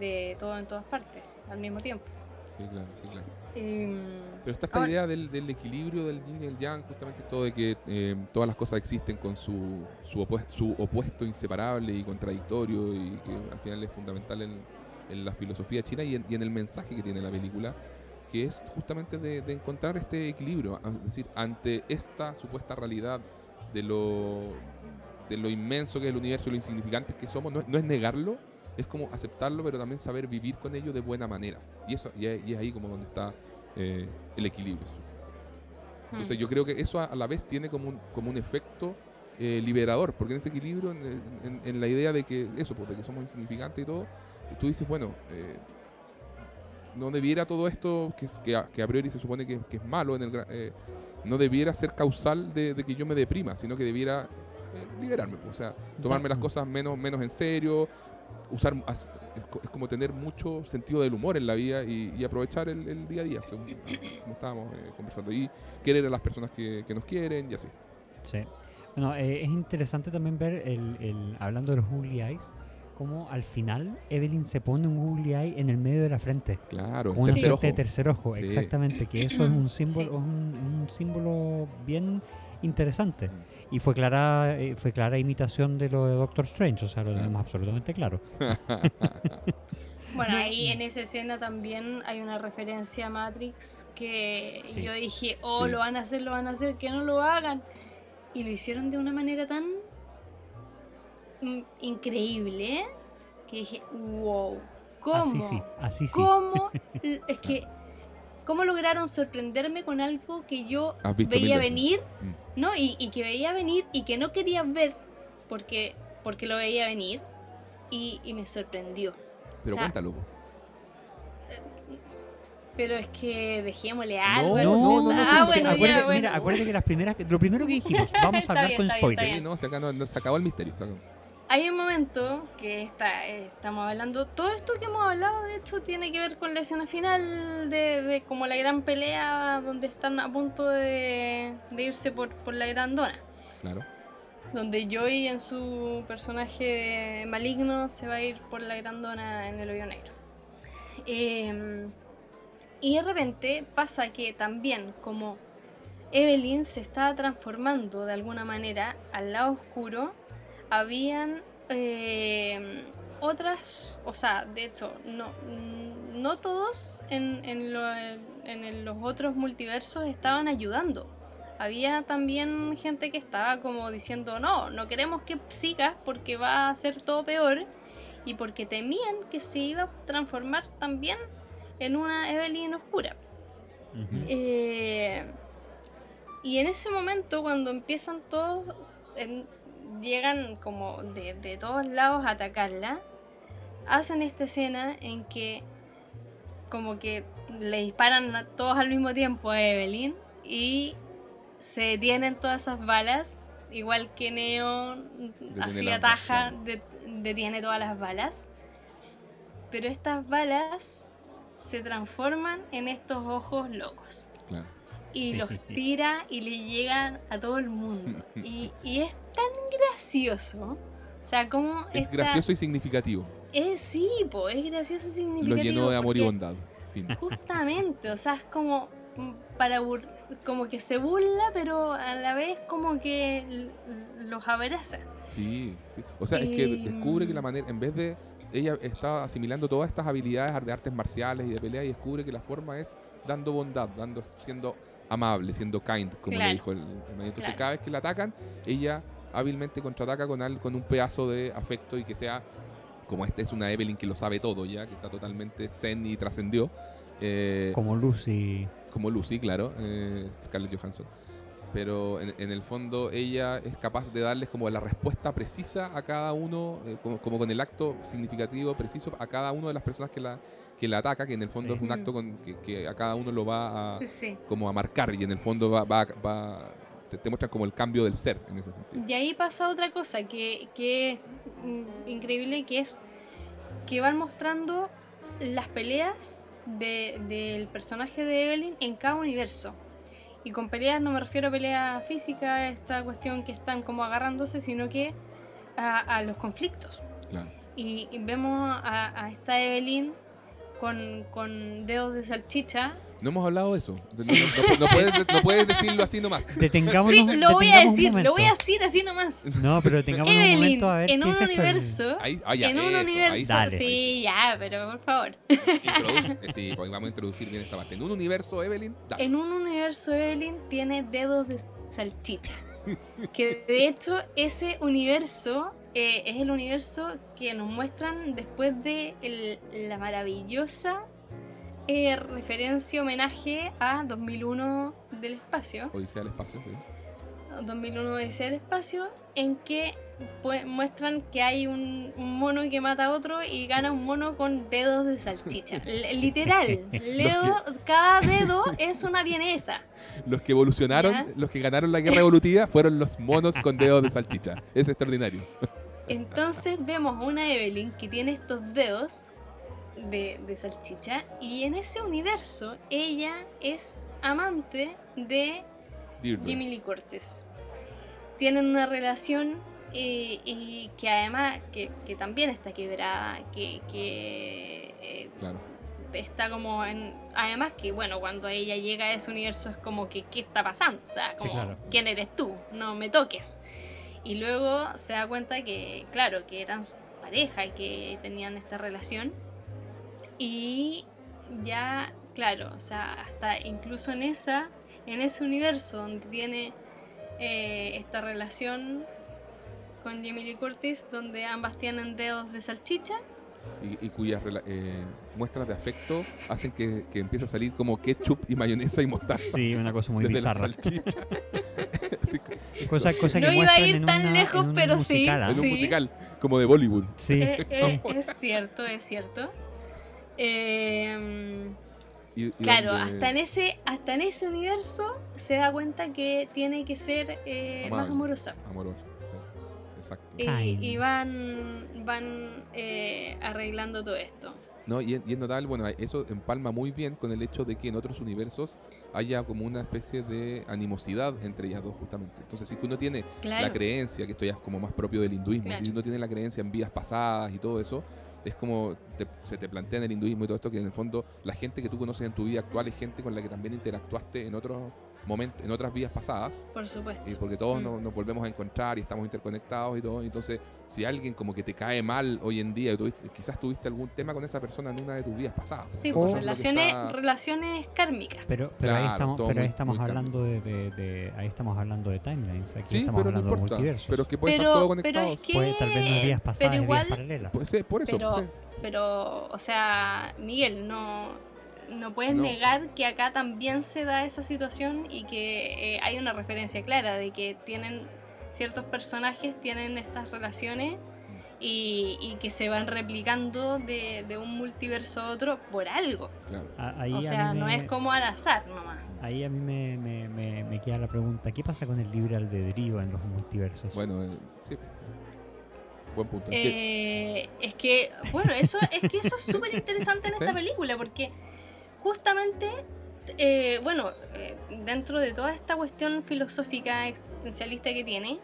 De todo en todas partes, al mismo tiempo. Sí, claro, sí, claro. Pero está esta idea del equilibrio del yin y el yang, justamente todo de que todas las cosas existen con su opuesto inseparable y contradictorio, y que al final es fundamental en la filosofía china y en el mensaje que tiene la película, que es justamente de encontrar este equilibrio. Es decir, ante esta supuesta realidad de lo inmenso que es el universo y lo insignificantes que somos, no es negarlo, es como aceptarlo, pero también saber vivir con ello de buena manera. Y eso y es ahí como donde está el equilibrio. Entonces yo creo que eso a la vez tiene como un efecto liberador, porque en ese equilibrio, en la idea de que eso, pues, de que somos insignificantes y todo, tú dices, bueno, no debiera todo esto, que a priori se supone que es malo, no debiera ser causal de que yo me deprima, sino que debiera liberarme, pues, o sea, tomarme las cosas menos en serio. Es como tener mucho sentido del humor en la vida y aprovechar el día a día, como estábamos conversando, y querer a las personas que nos quieren y así. Sí. Bueno, es interesante también ver, hablando de los googly eyes, cómo al final Evelyn se pone un googly eye en el medio de la frente. Claro, con una suerte de tercer ojo, sí. Exactamente, que eso es un símbolo, sí. un símbolo bien interesante, y fue clara imitación de lo de Doctor Strange, o sea, lo tenemos absolutamente claro. Bueno, ahí en esa escena también hay una referencia a Matrix que yo dije, lo van a hacer, que no lo hagan, y lo hicieron de una manera tan increíble que dije, wow, ¿cómo? Es que ¿cómo lograron sorprenderme con algo que yo veía venir? ¿No? Y que veía venir y que no quería ver porque lo veía venir y me sorprendió. Pero, o sea, cuéntalo. Pero es que dejémosle algo. No, bueno, mira, acuérdate que lo primero que dijimos, vamos a hablar bien, con spoilers. Bien, no, se acabó el misterio. Hay un momento que estamos hablando, todo esto que hemos hablado de hecho tiene que ver con la escena final de como la gran pelea donde están a punto de irse por la gran dona. Claro. Donde Joey en su personaje maligno se va a ir por la gran dona en el hoyo negro. Y de repente pasa que también como Evelyn se está transformando de alguna manera al lado oscuro, habían otras, o sea, de hecho, no todos en los otros multiversos estaban ayudando. Había también gente que estaba como diciendo, no queremos que sigas porque va a ser todo peor, y porque temían que se iba a transformar también en una Evelyn oscura. Uh-huh. Y en ese momento, cuando empiezan todos... llegan como de todos lados a atacarla, hacen esta escena en que como que le disparan a todos al mismo tiempo a Evelyn y se detienen todas esas balas, igual que Neo así ataja, detiene todas las balas, pero estas balas se transforman en estos ojos locos. Claro. Y los tira y le llegan a todo el mundo. Y es tan gracioso. O sea, como es gracioso y significativo. Es gracioso y significativo. Lo llenó de amor y bondad. Fin. Justamente, o sea, es como como que se burla, pero a la vez como que los abraza. Sí, sí. O sea, es que descubre que la manera, en vez de ella está asimilando todas estas habilidades de artes marciales y de pelea y descubre que la forma es dando bondad, siendo amable, siendo kind, como le dijo el medio. Entonces cada vez que la atacan, ella hábilmente contraataca con un pedazo de afecto, y que sea como es una Evelyn que lo sabe todo ya, que está totalmente zen y trascendió. Como Lucy, claro, Scarlett Johansson. Pero en el fondo ella es capaz de darles como la respuesta precisa a cada uno, como con el acto significativo, preciso, a cada uno de las personas que la ataca, que en el fondo es un acto que a cada uno lo va a como a marcar, y en el fondo va te muestran como el cambio del ser en ese sentido. Y ahí pasa otra cosa que es increíble, que es que van mostrando las peleas del personaje de Evelyn en cada universo. Y con peleas no me refiero a pelea física, esta cuestión que están como agarrándose, sino que a los conflictos. Claro. Y vemos a esta Evelyn con dedos de salchicha. No hemos hablado de eso. No puedes decirlo así nomás. Lo voy a decir así nomás. No, pero tengamos un momento a ver en qué es universo, ahí, en un universo. Dale. Sí, ya, pero por favor. Sí, pues vamos a introducir bien esta parte. En un universo, Evelyn. Dale. En un universo, Evelyn tiene dedos de salchicha. Que de hecho, ese universo es el universo que nos muestran después de la maravillosa referencia, homenaje a 2001 del espacio. Odisea del espacio, sí. 2001 Odisea del espacio, en que muestran que hay un mono que mata a otro y gana un mono con dedos de salchicha. Literal. Cada dedo es una vienesa. Los que evolucionaron, los que ganaron la guerra evolutiva, fueron los monos con dedos de salchicha. Es extraordinario. Entonces vemos una Evelyn que tiene estos dedos de salchicha, y en ese universo ella es amante de Jamie Lee Curtis. Tienen una relación y que además que también está quebrada, que está como además que bueno, cuando ella llega a ese universo es como que ¿qué está pasando? O sea, como ¿quién eres tú? No me toques. Y luego se da cuenta que claro, que eran pareja y que tenían esta relación. Y ya, claro, o sea, hasta incluso en ese universo donde tiene esta relación con Jamie Lee Curtis, donde ambas tienen dedos de salchicha. Y cuyas muestras de afecto hacen que empiece a salir como ketchup y mayonesa y mostaza. Sí, una cosa muy bizarra. cosa no que iba a ir tan lejos, pero musical, sí. En un musical, como de Bollywood. Sí. Es cierto. Hasta en ese universo se da cuenta que tiene que ser más amorosa, exacto. Y van arreglando todo esto, ¿no? Y es notable, bueno, eso empalma muy bien con el hecho de que en otros universos haya como una especie de animosidad entre ellas dos, justamente. Entonces, si uno tiene la creencia, que esto ya es como más propio del hinduismo, si uno tiene la creencia en vidas pasadas y todo eso, es como se te plantea en el hinduismo y todo esto, que en el fondo la gente que tú conoces en tu vida actual es gente con la que también interactuaste en otros momentos, en otras vidas pasadas. Por supuesto. Porque todos nos volvemos a encontrar y estamos interconectados y todo. Entonces, si alguien como que te cae mal hoy en día, quizás tuviste algún tema con esa persona en una de tus vidas pasadas. Sí, pues relaciones kármicas. Pero claro, ahí estamos hablando de ahí estamos hablando de timelines, aquí sí, estamos hablando de multiversos. Pero es que puede estar todo conectado. Es que tal vez no vidas pasadas, pero igual, vidas paralelas. Pues, sí, por eso. Pero, o sea, Miguel, no puedes negar que acá también se da esa situación, y que hay una referencia clara de que ciertos personajes tienen estas relaciones y que se van replicando de un multiverso a otro por algo. Claro. O sea, no es como al azar nomás. Ahí a mí me queda la pregunta, ¿qué pasa con el libre albedrío en los multiversos? Bueno, sí. Buen punto. Eso es súper interesante en esta película, porque justamente, dentro de toda esta cuestión filosófica existencialista que tiene,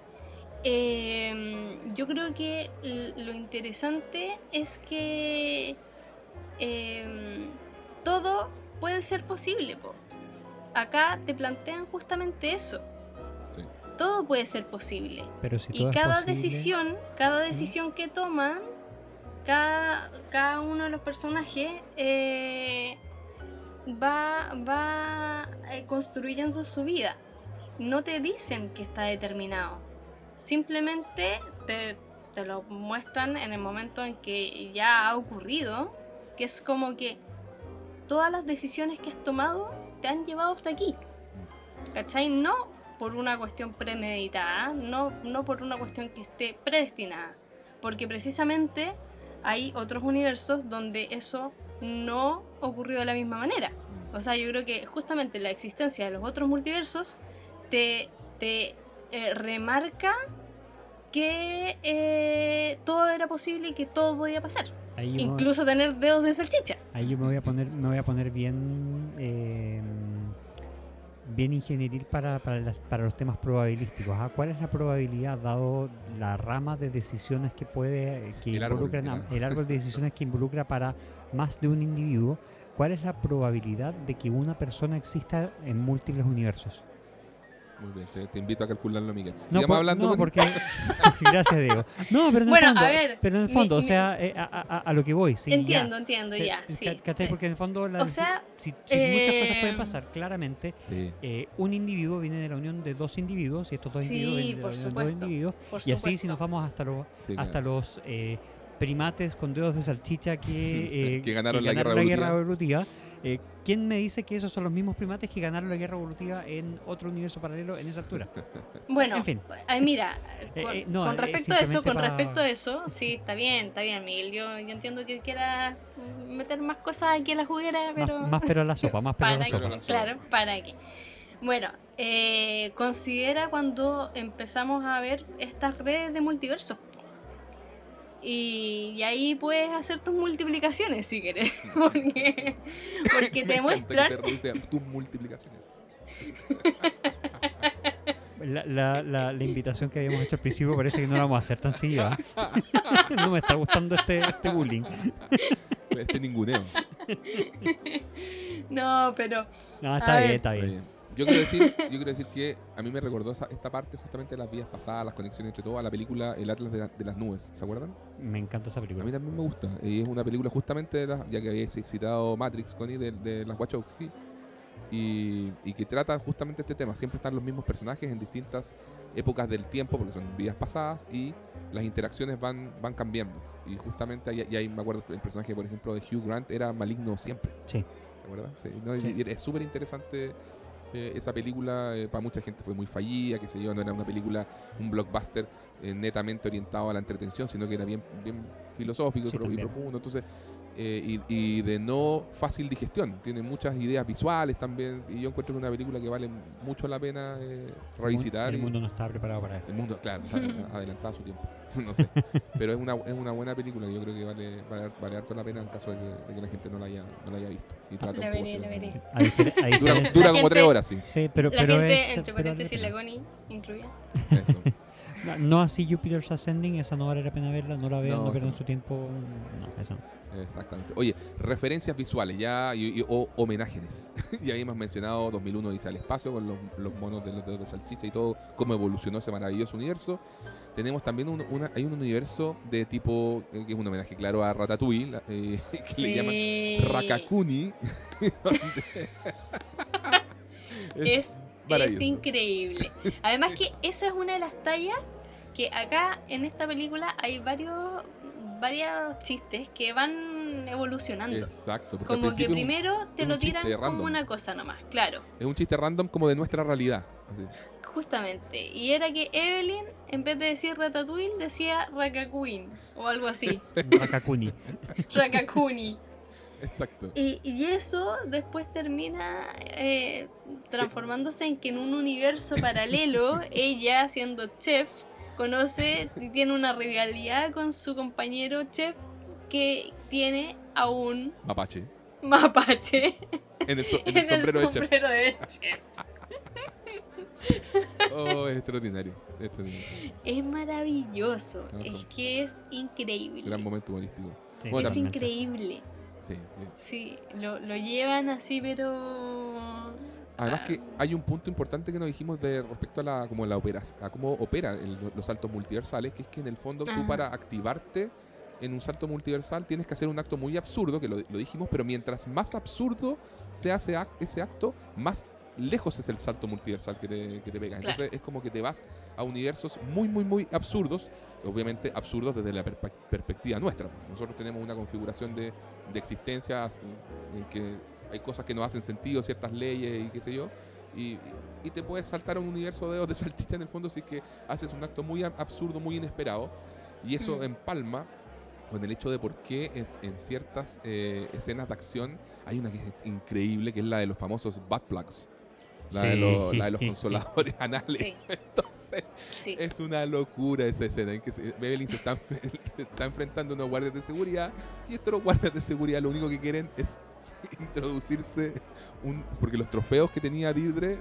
yo creo que lo interesante es que todo puede ser posible. Acá te plantean justamente eso. Todo puede ser posible. Pero si y cada decisión que toman cada uno de los personajes va construyendo su vida. No te dicen que está determinado, simplemente te lo muestran en el momento en que ya ha ocurrido, que es como que todas las decisiones que has tomado te han llevado hasta aquí, ¿cachai? No por una cuestión premeditada, no por una cuestión que esté predestinada, porque precisamente hay otros universos donde eso no ocurrió de la misma manera. O sea, yo creo que justamente la existencia de los otros multiversos te remarca que todo era posible y que todo podía pasar. Incluso tener dedos de salchicha. Ahí yo me voy a poner bien bien ingenieril para los temas probabilísticos. ¿Ah? ¿Cuál es la probabilidad, dado la rama de decisiones el árbol de decisiones que involucra para más de un individuo? ¿Cuál es la probabilidad de que una persona exista en múltiples universos? Muy bien, te invito a calcularlo, Miguel. Porque gracias, Diego. No, pero en el fondo, a lo que voy. Sí, entiendo, ya. Sí. Porque en el fondo, si muchas cosas pueden pasar, claramente, sí. Un individuo viene de la unión de dos individuos, y estos dos individuos vienen de la unión de dos individuos, y así si nos vamos hasta los primates con dedos de salchicha que ganaron la guerra evolutiva. ¿Quién me dice que esos son los mismos primates que ganaron la guerra evolutiva en otro universo paralelo en esa altura? Bueno, en fin. Mira, con respecto a eso, sí, está bien, Miguel. Yo entiendo que quiera meter más cosas aquí en la juguera, pero... Más pero a la sopa, Claro, ¿para qué? Bueno, considera cuando empezamos a ver estas redes de multiversos. Y ahí puedes hacer tus multiplicaciones si quieres, porque te muestran tus multiplicaciones. La invitación que habíamos hecho al principio parece que no la vamos a hacer tan seguida. No me está gustando este bullying. Este ninguneo. No, pero... No, está bien. Yo quiero decir que a mí me recordó esta parte justamente de las vidas pasadas, las conexiones entre todo, a la película El Atlas de las Nubes, ¿se acuerdan? Me encanta esa película. A mí también me gusta. Y es una película justamente, ya que habéis citado Matrix, Connie, de las Wachowski, y que trata justamente este tema. Siempre están los mismos personajes en distintas épocas del tiempo, porque son vidas pasadas, y las interacciones van cambiando. Y justamente ahí me acuerdo, el personaje, por ejemplo, de Hugh Grant era maligno siempre. Sí. ¿Te acuerdas? Sí, ¿no? Sí. Y es súper interesante... esa película para mucha gente fue muy fallida, qué sé yo, no era una película, un blockbuster netamente orientado a la entretención, sino que era bien, bien filosófico, sí, y profundo, entonces y de no fácil digestión, tiene muchas ideas visuales también, y yo encuentro que es una película que vale mucho la pena revisitar. El mundo no estaba preparado para esto. El mundo, claro, adelantaba su tiempo, no sé, pero es una buena película, yo creo que vale harto la pena en caso de que la gente no la haya visto. Y la veré, Dura como 3 horas, sí. Sí, pero la gente, entre paréntesis, la Goni incluida. Eso. No así Jupiter's Ascending, esa no vale la pena verla, no la vean, no pierdan su tiempo. No, esa no. Exactamente. Oye, referencias visuales ya y homenajes. Ya habíamos mencionado 2001 Odisea al Espacio con los monos de los dedos de salchicha y todo, cómo evolucionó ese maravilloso universo. Tenemos también hay un universo de tipo, que es un homenaje claro a Ratatouille, que sí. Le llaman Rakakuni. Es increíble. Además que esa es una de las tallas que acá en esta película hay varios chistes que van evolucionando. Exacto. Como que primero te lo tiran como una cosa nomás, claro. Es un chiste random como de nuestra realidad. Así. Justamente. Y era que Evelyn, en vez de decir Ratatouille, decía Rakakuin o algo así. Rakakuni. Exacto. Y eso después termina transformándose en que en un universo paralelo, ella siendo chef, conoce y tiene una rivalidad con su compañero chef que tiene a un... Mapache. En el sombrero de chef. Oh, es extraordinario. Es maravilloso. Awesome. Es que es increíble. Gran momento humorístico. Sí. Bueno, es increíble. Sí, lo llevan así, pero... Además que hay un punto importante que nos dijimos de respecto a cómo opera los saltos multiversales, que es que en el fondo tú para activarte en un salto multiversal tienes que hacer un acto muy absurdo, que lo dijimos, pero mientras más absurdo se hace ese acto, más lejos es el salto multiversal que te pega. Entonces, claro, es como que te vas a universos muy, muy, muy absurdos, obviamente absurdos desde la perspectiva nuestra. Nosotros tenemos una configuración de existencias en que hay cosas que no hacen sentido, ciertas leyes y qué sé yo, y te puedes saltar a un universo de dedos de salchicha en el fondo si es que haces un acto muy absurdo, muy inesperado, y eso empalma con el hecho de por qué en ciertas escenas de acción hay una que es increíble, que es la de los famosos butt plugs. La de los consoladores anales. Sí. Entonces, sí, es una locura esa escena en que Beverly se está enfrentando a unos guardias de seguridad, y estos guardias de seguridad lo único que quieren es introducirse porque los trofeos que tenía Deirdre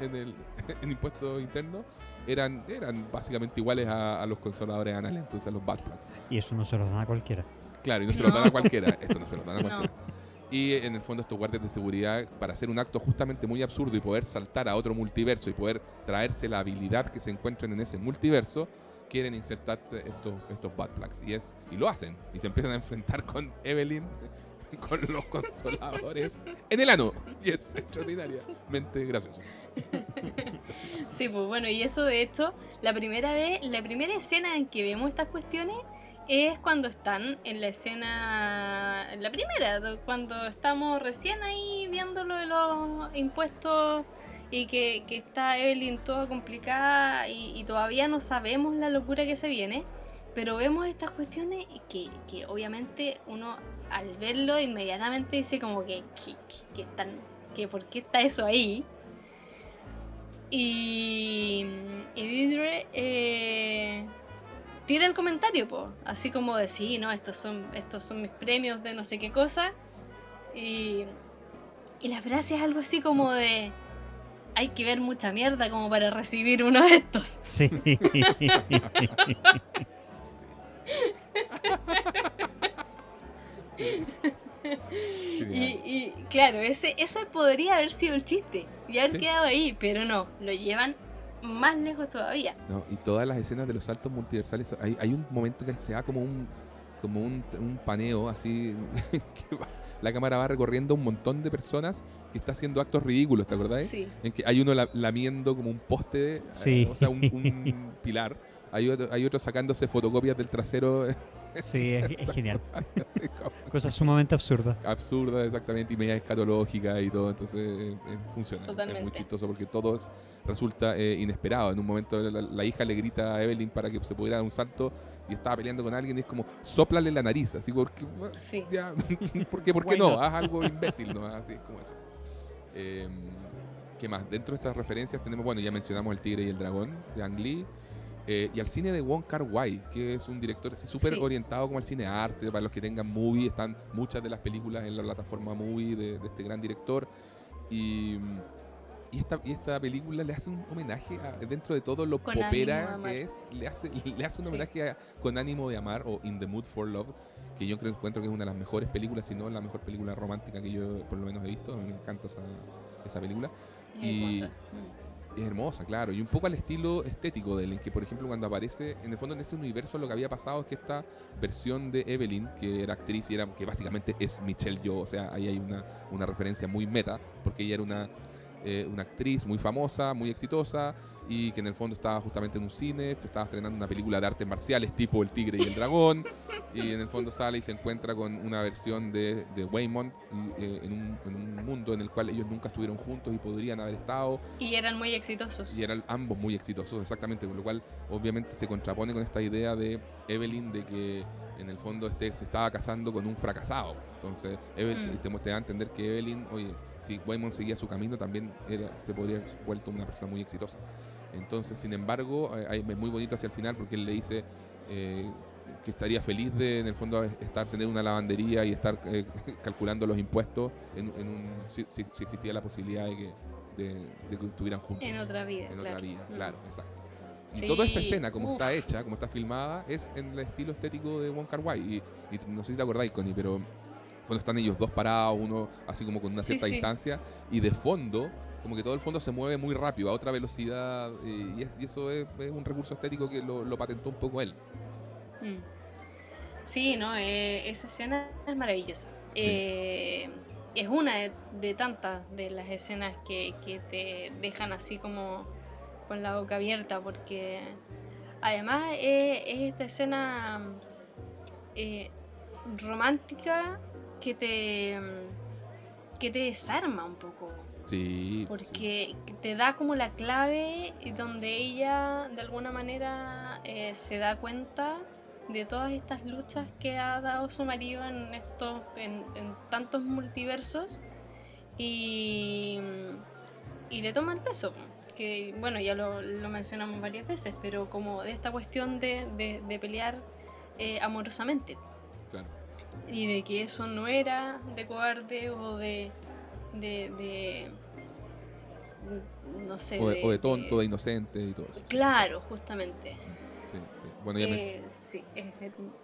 en impuestos internos eran básicamente iguales a los consoladores anales, entonces a los butt plugs. Y eso no se los dan a cualquiera. Claro, y no se los dan a cualquiera. Esto no se los dan a cualquiera. No. Y en el fondo estos guardias de seguridad, para hacer un acto justamente muy absurdo y poder saltar a otro multiverso y poder traerse la habilidad que se encuentren en ese multiverso, quieren insertarse estos butt plugs. Y lo hacen. Y se empiezan a enfrentar con Evelyn, con los consoladores en el ano. Y es extraordinariamente gracioso. Sí, pues bueno, y eso de hecho, la primera escena en que vemos estas cuestiones es cuando están en la escena, la primera, cuando estamos recién ahí viendo lo de los impuestos y que está Evelyn toda complicada y todavía no sabemos la locura que se viene, pero vemos estas cuestiones que obviamente uno al verlo inmediatamente dice como que ¿por qué está eso ahí? Y Deirdre tira el comentario, po, así como de sí, no, estos son mis premios de no sé qué cosa, y la frase es algo así como de hay que ver mucha mierda como para recibir uno de estos. Sí. y claro, ese podría haber sido el chiste y haber quedado ahí, pero no, lo llevan más lejos todavía. No, y todas las escenas de los saltos multiversales, hay un momento que se da como un paneo así, que la cámara va recorriendo un montón de personas que está haciendo actos ridículos, ¿te acordás? Sí. En que hay uno lamiendo como un poste, sí, o sea, un pilar, hay otro sacándose fotocopias del trasero. Sí, es genial. Cosa sumamente absurda. Absurda, exactamente, y media escatológica y todo, entonces funciona. Totalmente. Es muy chistoso porque todo resulta inesperado. En un momento la hija le grita a Evelyn para que se pudiera dar un salto y estaba peleando con alguien y es como, sóplale la nariz, así porque sí. Ya, ¿por qué no? Haz algo imbécil, ¿no? Así como eso. ¿Qué más? Dentro de estas referencias tenemos, bueno, ya mencionamos El tigre y el dragón de Ang Lee. Y al cine de Wong Kar Wai, que es un director así súper orientado como al cine arte. Para los que tengan Movie, están muchas de las películas en la plataforma Movie de este gran director. Y esta película le hace un homenaje dentro de todo lo con popera que es, le hace un homenaje a Con ánimo de amar, o In the Mood for Love, que yo encuentro que es una de las mejores películas, si no la mejor película romántica que yo por lo menos he visto. Me encanta esa película. Es hermosa, claro, y un poco al estilo estético de Evelyn, que por ejemplo cuando aparece en el fondo en ese universo lo que había pasado es que esta versión de Evelyn, que era actriz y era que básicamente es Michelle Yeoh, o sea, ahí hay una referencia muy meta, porque ella era una actriz muy famosa, muy exitosa, y que en el fondo estaba justamente en un cine, se estaba estrenando una película de artes marciales tipo El tigre y el dragón, y en el fondo sale y se encuentra con una versión de Waymond en un mundo en el cual ellos nunca estuvieron juntos y podrían haber estado. Y eran muy exitosos. Y eran ambos muy exitosos, exactamente, con lo cual obviamente se contrapone con esta idea de Evelyn de que en el fondo se estaba casando con un fracasado. Entonces Evelyn te da a entender que Evelyn, oye, si Waymond seguía su camino también se podría haber vuelto una persona muy exitosa. Entonces, sin embargo, es muy bonito hacia el final porque él le dice que estaría feliz de, en el fondo, tener una lavandería y estar calculando los impuestos si existía la posibilidad de que estuvieran juntos. En otra vida. Claro, exacto. Y toda esa escena, como está hecha, como está filmada, es en el estilo estético de Wong Kar Wai. Y no sé si te acordáis, Connie, pero cuando están ellos dos parados, uno así como con una cierta distancia, y de fondo como que todo el fondo se mueve muy rápido, a otra velocidad, y eso es un recurso estético que lo patentó un poco él. Sí, no, esa escena es maravillosa. Sí. Es una de tantas de las escenas que te dejan así como con la boca abierta, porque además es esta escena romántica que te desarma un poco. Sí. Porque sí, te da como la clave donde ella de alguna manera se da cuenta de todas estas luchas que ha dado su marido en tantos multiversos y le toma el peso, que bueno, ya lo mencionamos varias veces, pero como de esta cuestión de pelear amorosamente. Claro. Y de que eso no era de cobarde o de no sé, o de tonto, de inocente y todo eso. Claro, justamente. Sí, sí. Bueno, ya sí, es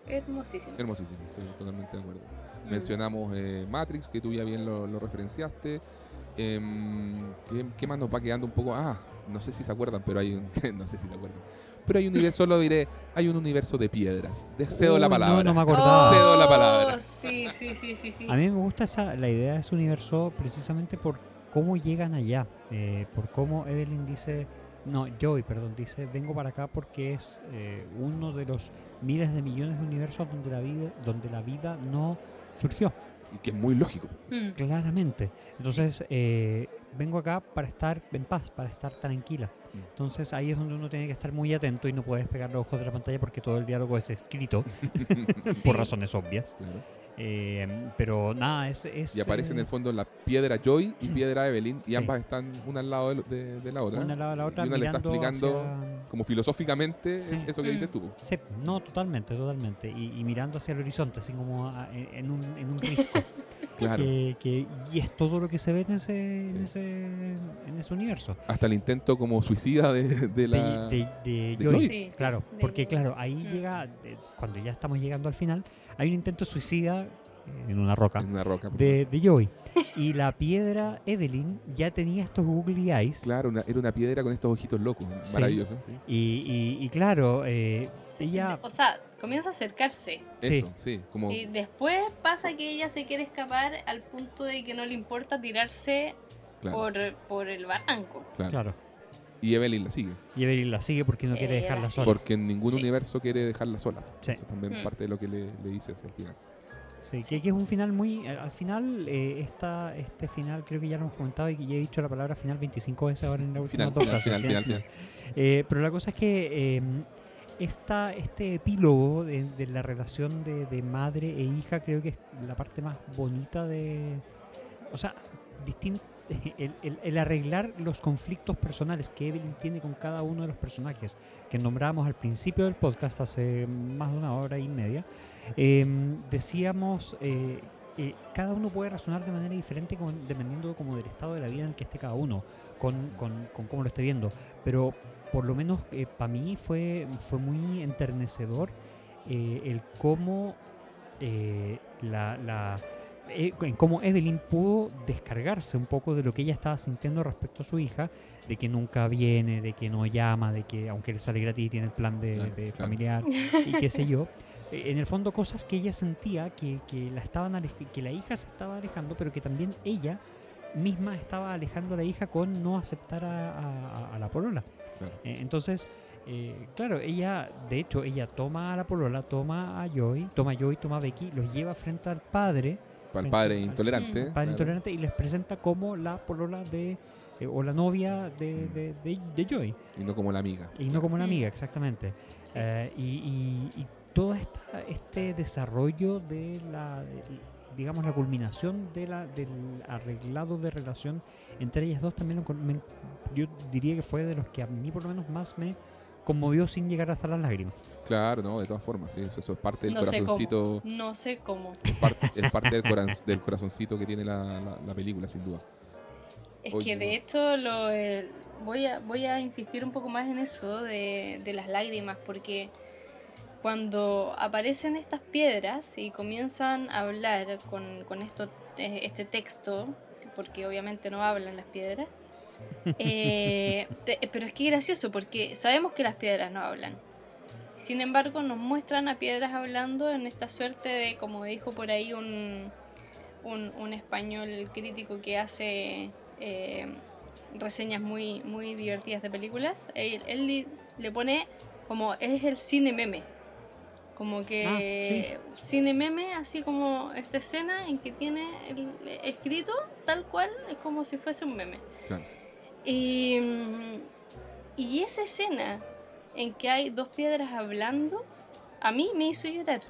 hermosísimo. Hermosísimo, estoy totalmente de acuerdo. Mencionamos Matrix, que tú ya bien lo referenciaste. ¿Qué más nos va quedando un poco? No sé si se acuerdan, pero hay un... no sé si se acuerdan. Pero hay un universo, solo diré, hay un universo de piedras. Cedo la palabra. No, no me acordaba. Cedo la palabra. Sí. A mí me gusta la idea de ese universo precisamente por cómo llegan allá. Por cómo Evelyn dice... No, Joey, dice, vengo para acá porque es uno de los miles de millones de universos donde la vida no surgió. Y que es muy lógico. Claramente. Entonces, sí, vengo acá para estar en paz, para estar tranquila. Entonces, ahí es donde uno tiene que estar muy atento y no puedes pegar los ojos de la pantalla porque todo el diálogo es escrito, sí, por razones obvias. Claro. Pero nada, es y aparece en el fondo la piedra Joy y piedra Evelyn, y sí, ambas están una al lado de la otra. Una al lado de la otra, y una le está explicando hacia... como filosóficamente, sí, eso que dices tú. Sí, no, totalmente. Y mirando hacia el horizonte, así como en un risco. Claro. Y es todo lo que se ve en ese universo. Hasta el intento como suicida de Joy. Sí. Claro, porque claro, ahí llega, cuando ya estamos llegando al final, hay un intento suicida en una roca de Joey. Y la piedra Evelyn ya tenía estos googly eyes. Claro, era una piedra con estos ojitos locos, sí, maravillosos. Sí. Y claro, ella... O sea, comienza a acercarse. Eso, sí. Como... Y después pasa que ella se quiere escapar al punto de que no le importa tirarse, claro, por el barranco. Claro. Y Evelyn la sigue. Porque no quiere dejarla sola. Porque en ningún universo quiere dejarla sola. Sí. Eso también es parte de lo que le dice hacia el final. Sí, que es un final muy... Al final, este final creo que ya lo hemos comentado y ya he dicho la palabra final 25 veces ahora en la última dos. Final. Pero la cosa es que este epílogo de la relación de madre e hija creo que es la parte más bonita de... O sea, distinto. El arreglar los conflictos personales que Evelyn tiene con cada uno de los personajes que nombrábamos al principio del podcast hace más de una hora y media, decíamos cada uno puede razonar de manera diferente dependiendo como del estado de la vida en el que esté cada uno, con cómo lo esté viendo, pero por lo menos para mí fue muy enternecedor el cómo en cómo Evelyn pudo descargarse un poco de lo que ella estaba sintiendo respecto a su hija, de que nunca viene, de que no llama, de que aunque le sale gratis tiene el plan de familiar y qué sé yo. En el fondo cosas que ella sentía que la hija se estaba alejando, pero que también ella misma estaba alejando a la hija con no aceptar a la polola. Claro. Entonces... claro, ella toma a la polola, toma a Joey, toma a Becky, los lleva frente al padre. Para el padre intolerante. Y les presenta como la polola o la novia de Joey. Y no como la amiga. Exactamente. Sí. Y todo este desarrollo de digamos la culminación del arreglado de relación entre ellas dos también yo diría que fue de los que a mí por lo menos más me conmovió sin llegar hasta las lágrimas. Claro, no, de todas formas, sí, eso es parte del corazoncito. No sé cómo. Es parte del corazoncito que tiene la película, sin duda. Es que de hecho voy a insistir un poco más en eso de las lágrimas, porque cuando aparecen estas piedras y comienzan a hablar con este texto, porque obviamente no hablan las piedras, pero es que gracioso porque sabemos que las piedras no hablan. Sin embargo, nos muestran a Piedras hablando en esta suerte de, como dijo por ahí un español crítico que hace reseñas muy, muy divertidas de películas, él le pone como es el cine meme. Como que sí. Cine meme, así como esta escena en que tiene el escrito tal cual, es como si fuese un meme. Claro. Y esa escena en que hay dos piedras hablando, a mí me hizo llorar.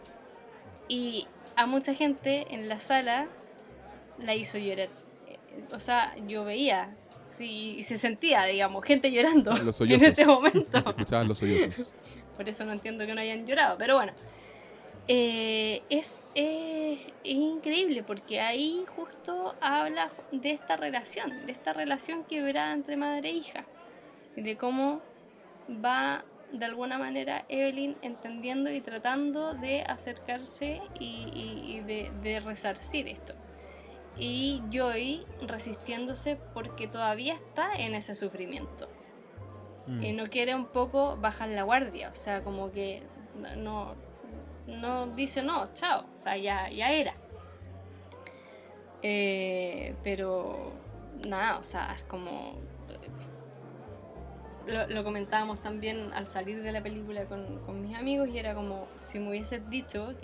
Y a mucha gente en la sala la hizo llorar. O sea, yo veía y se sentía, digamos, gente llorando en ese momento. Se escuchaban los sollozos. Por eso no entiendo que no hayan llorado, pero bueno. Es increíble porque ahí justo habla de esta relación quebrada entre madre e hija. De cómo va, de alguna manera, Evelyn entendiendo y tratando de acercarse y de resarcir esto. Y Joy resistiéndose porque todavía está en ese sufrimiento. Y no quiere un poco bajar la guardia, o sea, como que no dice no, chao, o sea, ya era. Pero nada, o sea, es como... Lo comentábamos también al salir de la película con mis amigos y era como si me hubieses dicho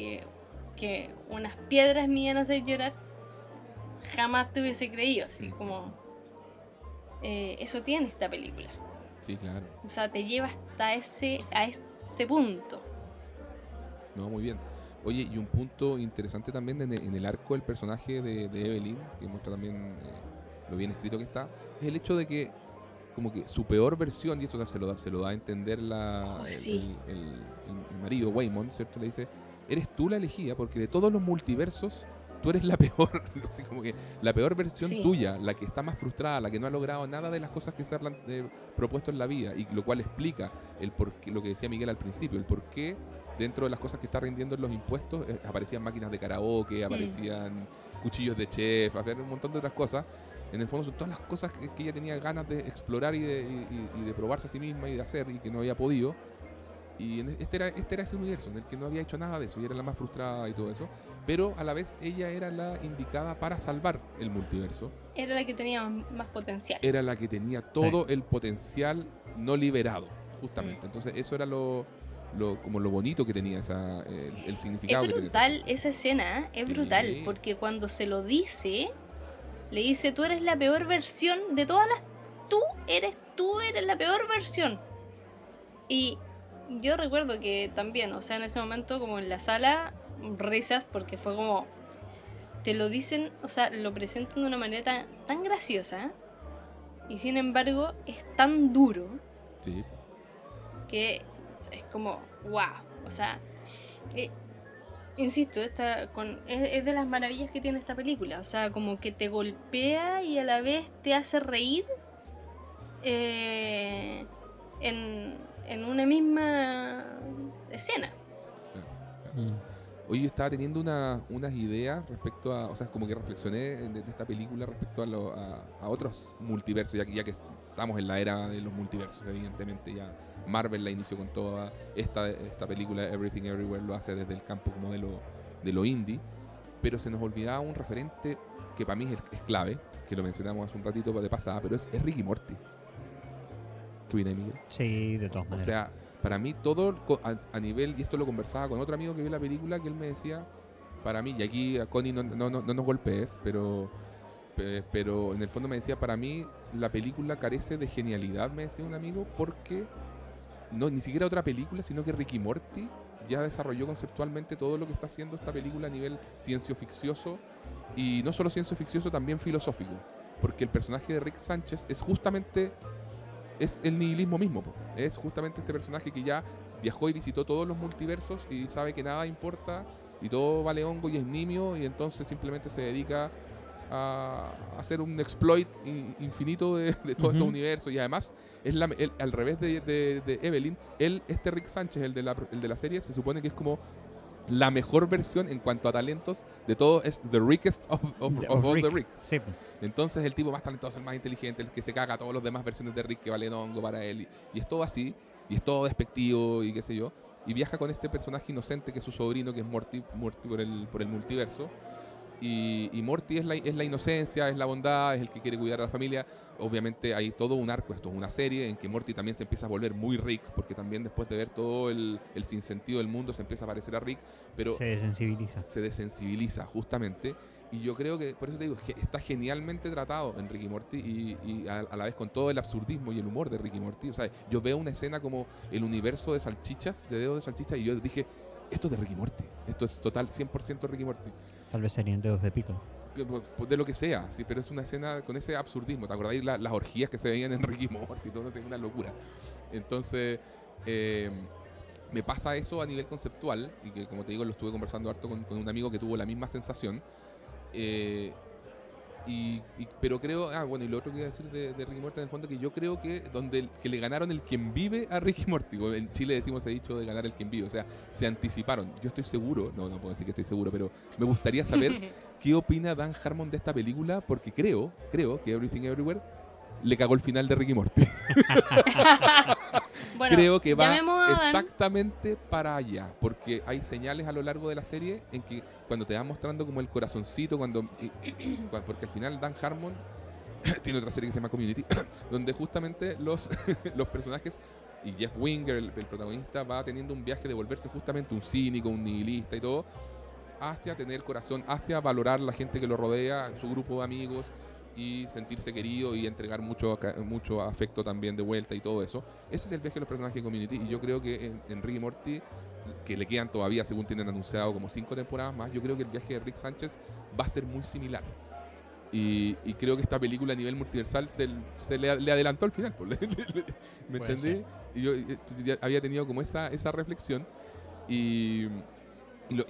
que unas piedras me iban a hacer llorar, jamás te hubiese creído, así como... eso tiene esta película. Sí, claro. O sea, te lleva hasta a ese punto. No, muy bien. Oye, y un punto interesante también en el arco del personaje de Evelyn, que muestra también lo bien escrito que está, es el hecho de que como que su peor versión, y eso, o sea, se lo da a entender el marido, Waymond, ¿cierto? Le dice, eres tú la elegida porque de todos los multiversos tú eres la peor, así como que la peor versión tuya, la que está más frustrada, la que no ha logrado nada de las cosas que se ha propuesto en la vida, y lo cual explica el porqué, lo que decía Miguel al principio, el por qué dentro de las cosas que está rindiendo en los impuestos aparecían máquinas de karaoke, aparecían cuchillos de chef, un montón de otras cosas. En el fondo son todas las cosas que ella tenía ganas de explorar y de probarse a sí misma y de hacer y que no había podido. Y este era ese universo en el que no había hecho nada de eso y era la más frustrada y todo eso, pero a la vez ella era la indicada para salvar el multiverso, era la que tenía más potencial, era la que tenía todo el potencial no liberado, justamente. Entonces eso era como lo bonito que tenía esa, el significado. Es brutal esa escena, es brutal, porque cuando se lo dice, le dice tú eres la peor versión de todas las, tú eres la peor versión. Y yo recuerdo que también, o sea, en ese momento como en la sala, risas, porque fue como, te lo dicen, o sea, lo presentan de una manera tan graciosa y sin embargo es tan duro que es como, wow, o sea, insisto, es de las maravillas que tiene esta película, o sea, como que te golpea y a la vez te hace reír en una misma escena. Claro. Oye, yo estaba teniendo unas ideas respecto a... O sea, como que reflexioné de esta película respecto a otros multiversos, ya que estamos en la era de los multiversos, evidentemente. Ya Marvel la inició con toda esta película, Everything Everywhere, lo hace desde el campo como de lo indie. Pero se nos olvidaba un referente que para mí es clave, que lo mencionamos hace un ratito de pasada, pero es Rick y Morty. Sí, de todas maneras. O sea, para mí todo a nivel, y esto lo conversaba con otro amigo que vio la película, que él me decía, para mí, y aquí a Connie no nos golpees, pero en el fondo me decía, para mí la película carece de genialidad, me decía un amigo, porque no, ni siquiera otra película, sino que Rick y Morty ya desarrolló conceptualmente todo lo que está haciendo esta película a nivel ciencioficioso, y no solo ciencioficioso, también filosófico, porque el personaje de Rick Sánchez es justamente... Es el nihilismo mismo, es justamente este personaje que ya viajó y visitó todos los multiversos y sabe que nada importa y todo vale hongo y es nimio, y entonces simplemente se dedica a hacer un exploit infinito de todo este universo. Y además, es al revés de Evelyn, este Rick Sánchez, el de la serie, se supone que es como la mejor versión en cuanto a talentos de todo, es the rickest of all Rick. The Rick. Sí. Entonces el tipo más talentoso, el más inteligente, el que se caga a todos los demás versiones de Rick que valen hongo para él, y es todo así, y es todo despectivo y qué sé yo. y viaja con este personaje inocente que es su sobrino, que es Morty por el multiverso. Y Morty es la inocencia, es la bondad, es el que quiere cuidar a la familia. Obviamente hay todo un arco, esto es una serie en que Morty también se empieza a volver muy Rick, porque también después de ver todo el sinsentido del mundo se empieza a parecer a Rick, pero se desensibiliza justamente. Y yo creo que, por eso te digo, está genialmente tratado en Rick y Morty, y a la vez con todo el absurdismo y el humor de Rick y Morty. O sea, yo veo una escena como el universo de salchichas, de dedos de salchichas, y yo dije, esto es de Rick y Morty, esto es total 100% Rick y Morty. Tal vez serían dedos de pico, de lo que sea, sí, pero es una escena con ese absurdismo. ¿Te acordáis las orgías que se veían en Rick y Morty? Todo es una locura. Entonces me pasa eso a nivel conceptual, y que, como te digo, lo estuve conversando harto con un amigo que tuvo la misma sensación. Pero creo, y lo otro que iba a decir de Rick y Morty en el fondo, que yo creo que que le ganaron el quien vive a Rick y Morty. En Chile decimos, he dicho, de ganar el quien vive. O sea, se anticiparon. Yo estoy seguro, no puedo decir que estoy seguro, pero me gustaría saber qué opina Dan Harmon de esta película, porque creo que Everything Everywhere le cagó el final de Rick y Morty. Bueno, creo que va exactamente para allá, porque hay señales a lo largo de la serie en que cuando te van mostrando como el corazoncito, porque al final Dan Harmon tiene otra serie que se llama Community, donde justamente los personajes, y Jeff Winger, el protagonista, va teniendo un viaje de volverse justamente un cínico, un nihilista y todo, hacia tener corazón, hacia valorar la gente que lo rodea, su grupo de amigos, y sentirse querido y entregar mucho afecto también de vuelta y todo eso. Ese es el viaje de los personajes de Community, y yo creo que en Rick y Morty, que le quedan todavía, según tienen anunciado, como 5 temporadas más, yo creo que el viaje de Rick Sánchez va a ser muy similar. Y creo que esta película a nivel multiversal se le adelantó al final. ¿Me entendí? Y yo había tenido como esa reflexión, y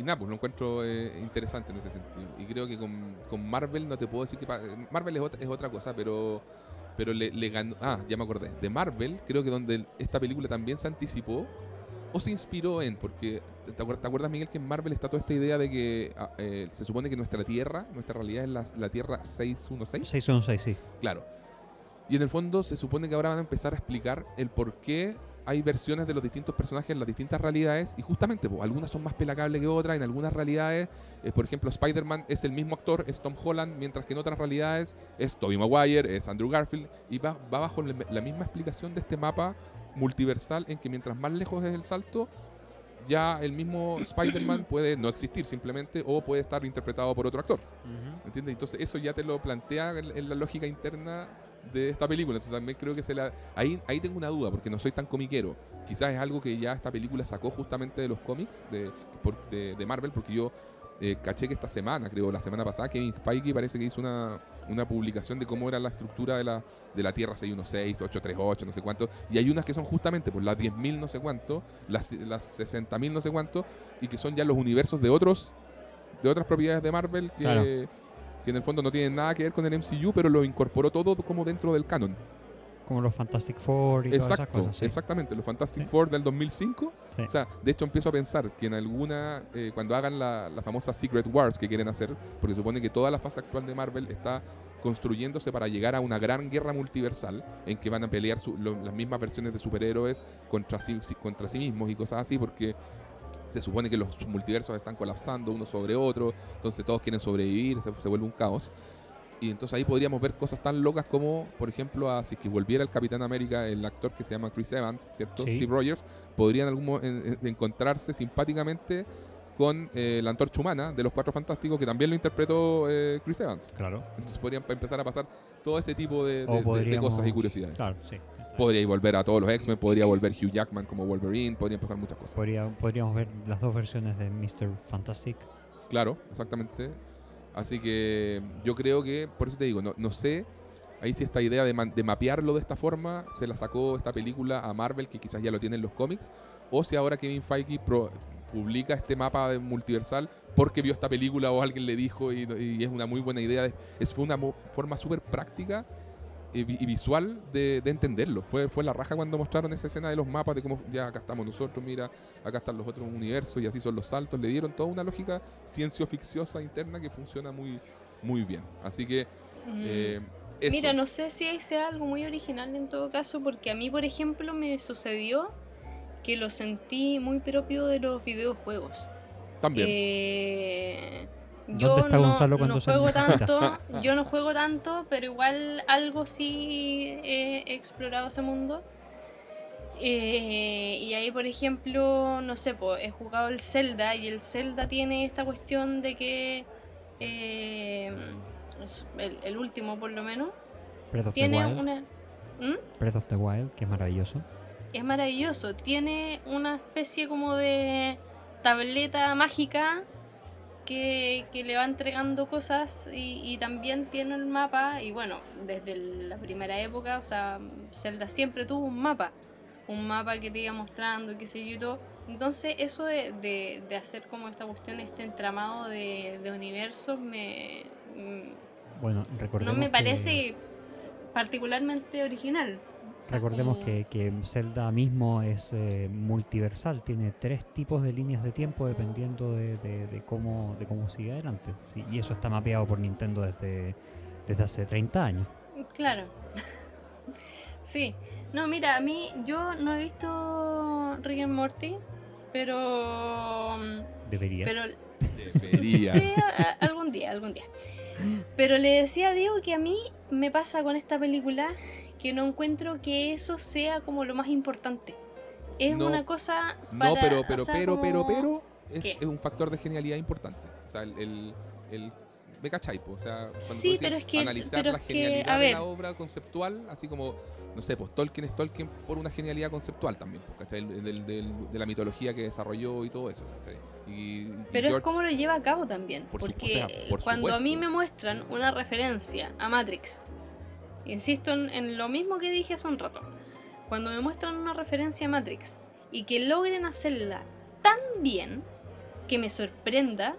nada, pues lo encuentro interesante en ese sentido. Y creo que con Marvel no te puedo decir que... Marvel es otra cosa, pero le ganó... ya me acordé. De Marvel, creo que donde esta película también se anticipó o se inspiró en... Porque, ¿te acuerdas, Miguel, que en Marvel está toda esta idea de que se supone que nuestra Tierra, nuestra realidad es la Tierra 616? 616, sí. Claro. Y en el fondo se supone que ahora van a empezar a explicar el por qué... Hay versiones de los distintos personajes en las distintas realidades, y justamente algunas son más pelacables que otras. En algunas realidades, por ejemplo, Spider-Man es el mismo actor, es Tom Holland, mientras que en otras realidades es Tobey Maguire, es Andrew Garfield, y va bajo la misma explicación de este mapa multiversal, en que mientras más lejos es el salto, ya el mismo Spider-Man puede no existir simplemente, o puede estar interpretado por otro actor. Uh-huh. ¿Entiendes? Entonces eso ya te lo plantea en la lógica interna de esta película. Entonces también creo que ahí tengo una duda, porque no soy tan comiquero. Quizás es algo que ya esta película sacó justamente de los cómics de Marvel, porque yo caché que esta semana, creo, la semana pasada, Kevin Feige parece que hizo una publicación de cómo era la estructura de la Tierra 616, 838, no sé cuánto, y hay unas que son justamente pues las 10.000 no sé cuánto, las 60.000 no sé cuánto, y que son ya los universos de otras propiedades de Marvel que... Claro. Que en el fondo no tienen nada que ver con el MCU, pero lo incorporó todo como dentro del canon. Como los Fantastic Four y todas esas cosas. ¿Sí? Exactamente, los Fantastic Four del 2005. Sí. O sea, de hecho empiezo a pensar que en alguna... cuando hagan la famosa Secret Wars que quieren hacer, porque supone que toda la fase actual de Marvel está construyéndose para llegar a una gran guerra multiversal, en que van a pelear las mismas versiones de superhéroes contra sí mismos y cosas así, porque... Se supone que los multiversos están colapsando uno sobre otro, entonces todos quieren sobrevivir, se vuelve un caos. Y entonces ahí podríamos ver cosas tan locas como, por ejemplo, si es que volviera el Capitán América, el actor que se llama Chris Evans, ¿cierto? Sí. Steve Rogers, podrían encontrarse simpáticamente con la Antorcha Humana de los Cuatro Fantásticos, que también lo interpretó Chris Evans. Claro. Entonces podrían empezar a pasar todo ese tipo de cosas y curiosidades. Claro, sí. Podría volver a todos los X-Men, podría volver Hugh Jackman como Wolverine, podrían pasar muchas cosas. Podríamos ver las dos versiones de Mr. Fantastic. Claro, exactamente. Así que yo creo que, por eso te digo, no sé, ahí sí esta idea de mapearlo de esta forma, se la sacó esta película a Marvel, que quizás ya lo tienen los cómics, o si ahora Kevin Feige publica este mapa multiversal porque vio esta película o alguien le dijo, y es una muy buena idea. Fue una forma súper práctica y visual de entenderlo. Fue la raja cuando mostraron esa escena de los mapas, de cómo ya acá estamos nosotros, mira, acá están los otros universos y así son los saltos. Le dieron toda una lógica ciencio-ficciosa interna que funciona muy, muy bien. Así que eso. Mira, no sé si sea algo muy original en todo caso, porque a mí, por ejemplo, me sucedió que lo sentí muy propio de los videojuegos. También. Yo no juego tanto, pero igual algo sí he explorado ese mundo. Y ahí, por ejemplo, no sé, pues he jugado el Zelda, y el Zelda tiene esta cuestión de que el último, por lo menos, tiene una... Breath of the Wild, que es maravilloso. Es maravilloso, tiene una especie como de tableta mágica que le va entregando cosas, y también tiene el mapa, y bueno, desde la primera época, o sea, Zelda siempre tuvo un mapa que te iba mostrando, qué sé yo y todo. Entonces eso de hacer como esta cuestión, este entramado de universos, no me parece particularmente original. O sea, recordemos que Zelda mismo es multiversal, tiene 3 tipos de líneas de tiempo dependiendo de cómo sigue adelante, ¿sí? Y eso está mapeado por Nintendo desde hace 30 años. Claro. Sí. No, mira, a mí, yo no he visto Rick and Morty, pero... Deberías. Sí, algún día. Pero le decía a Diego que a mí me pasa con esta película que no encuentro que eso sea como lo más importante. Es no, una cosa para... No, pero, o sea, es un factor de genialidad importante. O sea, el me cachai, po. O sea, cuando sí, decís, pero es que, analizar pero la genialidad que, a ver, de la obra conceptual, así como, no sé, pues Tolkien es Tolkien por una genialidad conceptual también, ¿cachai? De la mitología que desarrolló y todo eso, ¿cachai? Pero George, es como lo lleva a cabo también, porque cuando a mí me muestran una referencia a Matrix, insisto en lo mismo que dije hace un rato, cuando me muestran una referencia a Matrix y que logren hacerla tan bien que me sorprenda,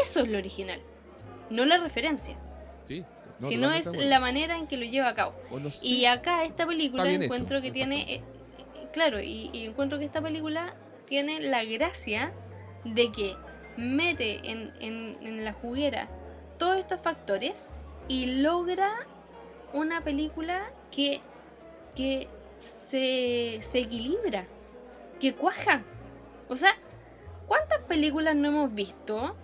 eso es lo original. No la referencia, sí, no, sino es la manera en que lo lleva a cabo. Y acá esta película encuentro que tiene... claro, y encuentro que esta película tiene la gracia de que mete en la juguera todos estos factores y logra una película que se equilibra, que cuaja. O sea, ¿cuántas películas no hemos visto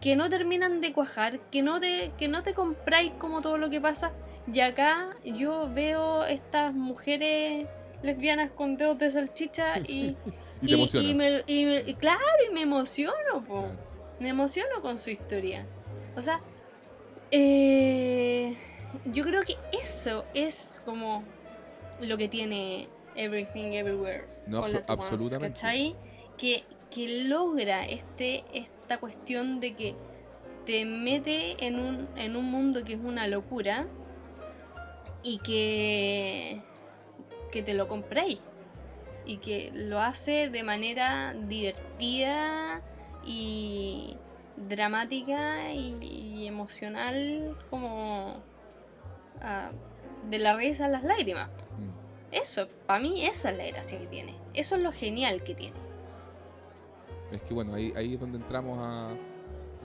que no terminan de cuajar, que no te compráis como todo lo que pasa? Y acá yo veo estas mujeres lesbianas con dedos de salchicha y me emociono, po. Me emociono con su historia. O sea, yo creo que eso es como lo que tiene Everything Everywhere All at Once, ¿cachai? Que logra esta cuestión de que te mete en un mundo que es una locura y que te lo compráis y que lo hace de manera divertida y dramática y emocional, como de la risa a las lágrimas. Eso, para mí, esa es la gracia que tiene, eso es lo genial que tiene. Es que bueno, ahí es donde entramos a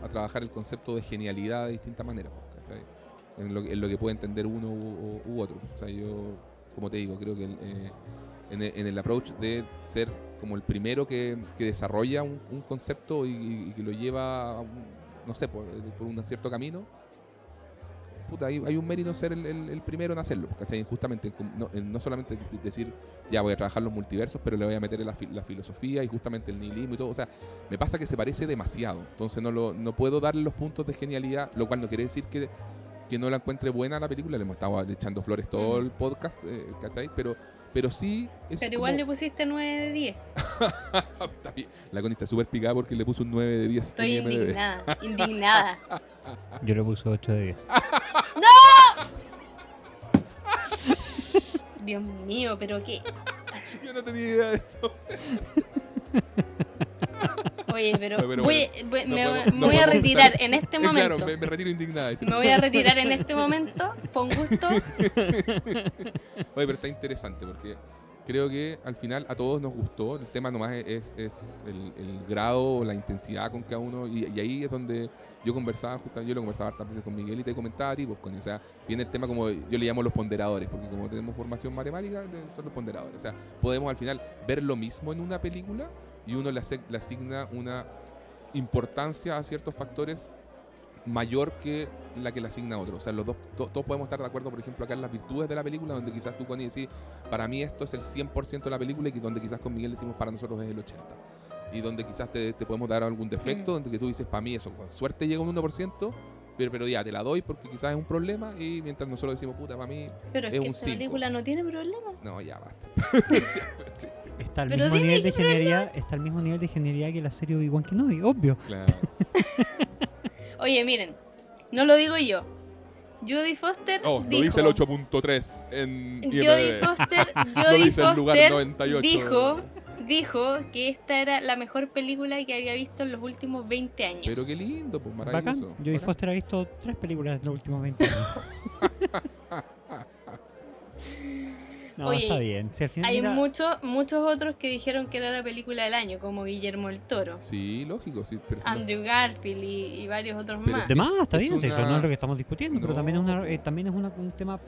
trabajar el concepto de genialidad de distinta manera, ¿cachai? En lo que puede entender uno u otro. O sea, yo, como te digo, creo que en el approach de ser como el primero que desarrolla un concepto y que lo lleva, por un cierto camino, puta, hay un mérito en ser el primero en hacerlo, ¿cachai? Justamente, no solamente decir, ya voy a trabajar los multiversos, pero le voy a meter la filosofía y justamente el nihilismo y todo. O sea, me pasa que se parece demasiado, entonces no puedo darle los puntos de genialidad, lo cual no quiere decir que no la encuentre buena la película. Le hemos estado echando flores todo el podcast, ¿cachai? Pero sí... Pero igual como... le pusiste 9 de 10. Está bien. La Connie está súper picada porque le puso un 9 de 10. Estoy indignada. Yo le puse 8 de 10. ¡No! Dios mío, ¿pero qué? Yo no tenía idea de eso. Oye, pero me voy a retirar en este momento. Claro, me retiro indignada. Me voy a retirar en este momento. Fue un gusto. Oye, pero está interesante porque creo que al final a todos nos gustó. El tema nomás es el grado, la intensidad con cada uno. Y ahí es donde yo conversaba, justamente yo lo conversaba hartas veces con Miguel y te comentaba tipos, coño. O sea, viene el tema como yo le llamo los ponderadores, porque como tenemos formación matemática, son los ponderadores. O sea, podemos al final ver lo mismo en una película y uno le asigna una importancia a ciertos factores mayor que le asigna a otro. O sea, los dos todos podemos estar de acuerdo, por ejemplo, acá en las virtudes de la película, donde quizás tú, Connie, decís, para mí esto es el 100% de la película, y donde quizás con Miguel decimos, para nosotros es el 80%. Y donde quizás te podemos dar algún defecto, donde que tú dices, para mí eso, con suerte llega un 1%, pero ya, te la doy porque quizás es un problema, y mientras nosotros decimos, puta, para mí pero es un 5%. Pero es que esta película no tiene problema. No, ya, basta. Sí. Está al mismo nivel de ingeniería, está al mismo nivel de ingeniería que la serie Obi-Wan Kenobi, obvio. Claro. Oye, miren, no lo digo yo. Judy Foster dijo... lo dice el 8.3 en IMDb. Judy Foster dijo que esta era la mejor película que había visto en los últimos 20 años. Pero qué lindo, pues maravilloso. Bacán. Judy Foster ha visto 3 películas en los últimos 20 años. No, oye, está bien. Si al final hay muchos otros que dijeron que era la película del año, como Guillermo del Toro. Sí, lógico. Sí, Andrew Garfield y varios otros pero más. Demás, está bien, eso no es lo que estamos discutiendo, no, pero también es, un tema...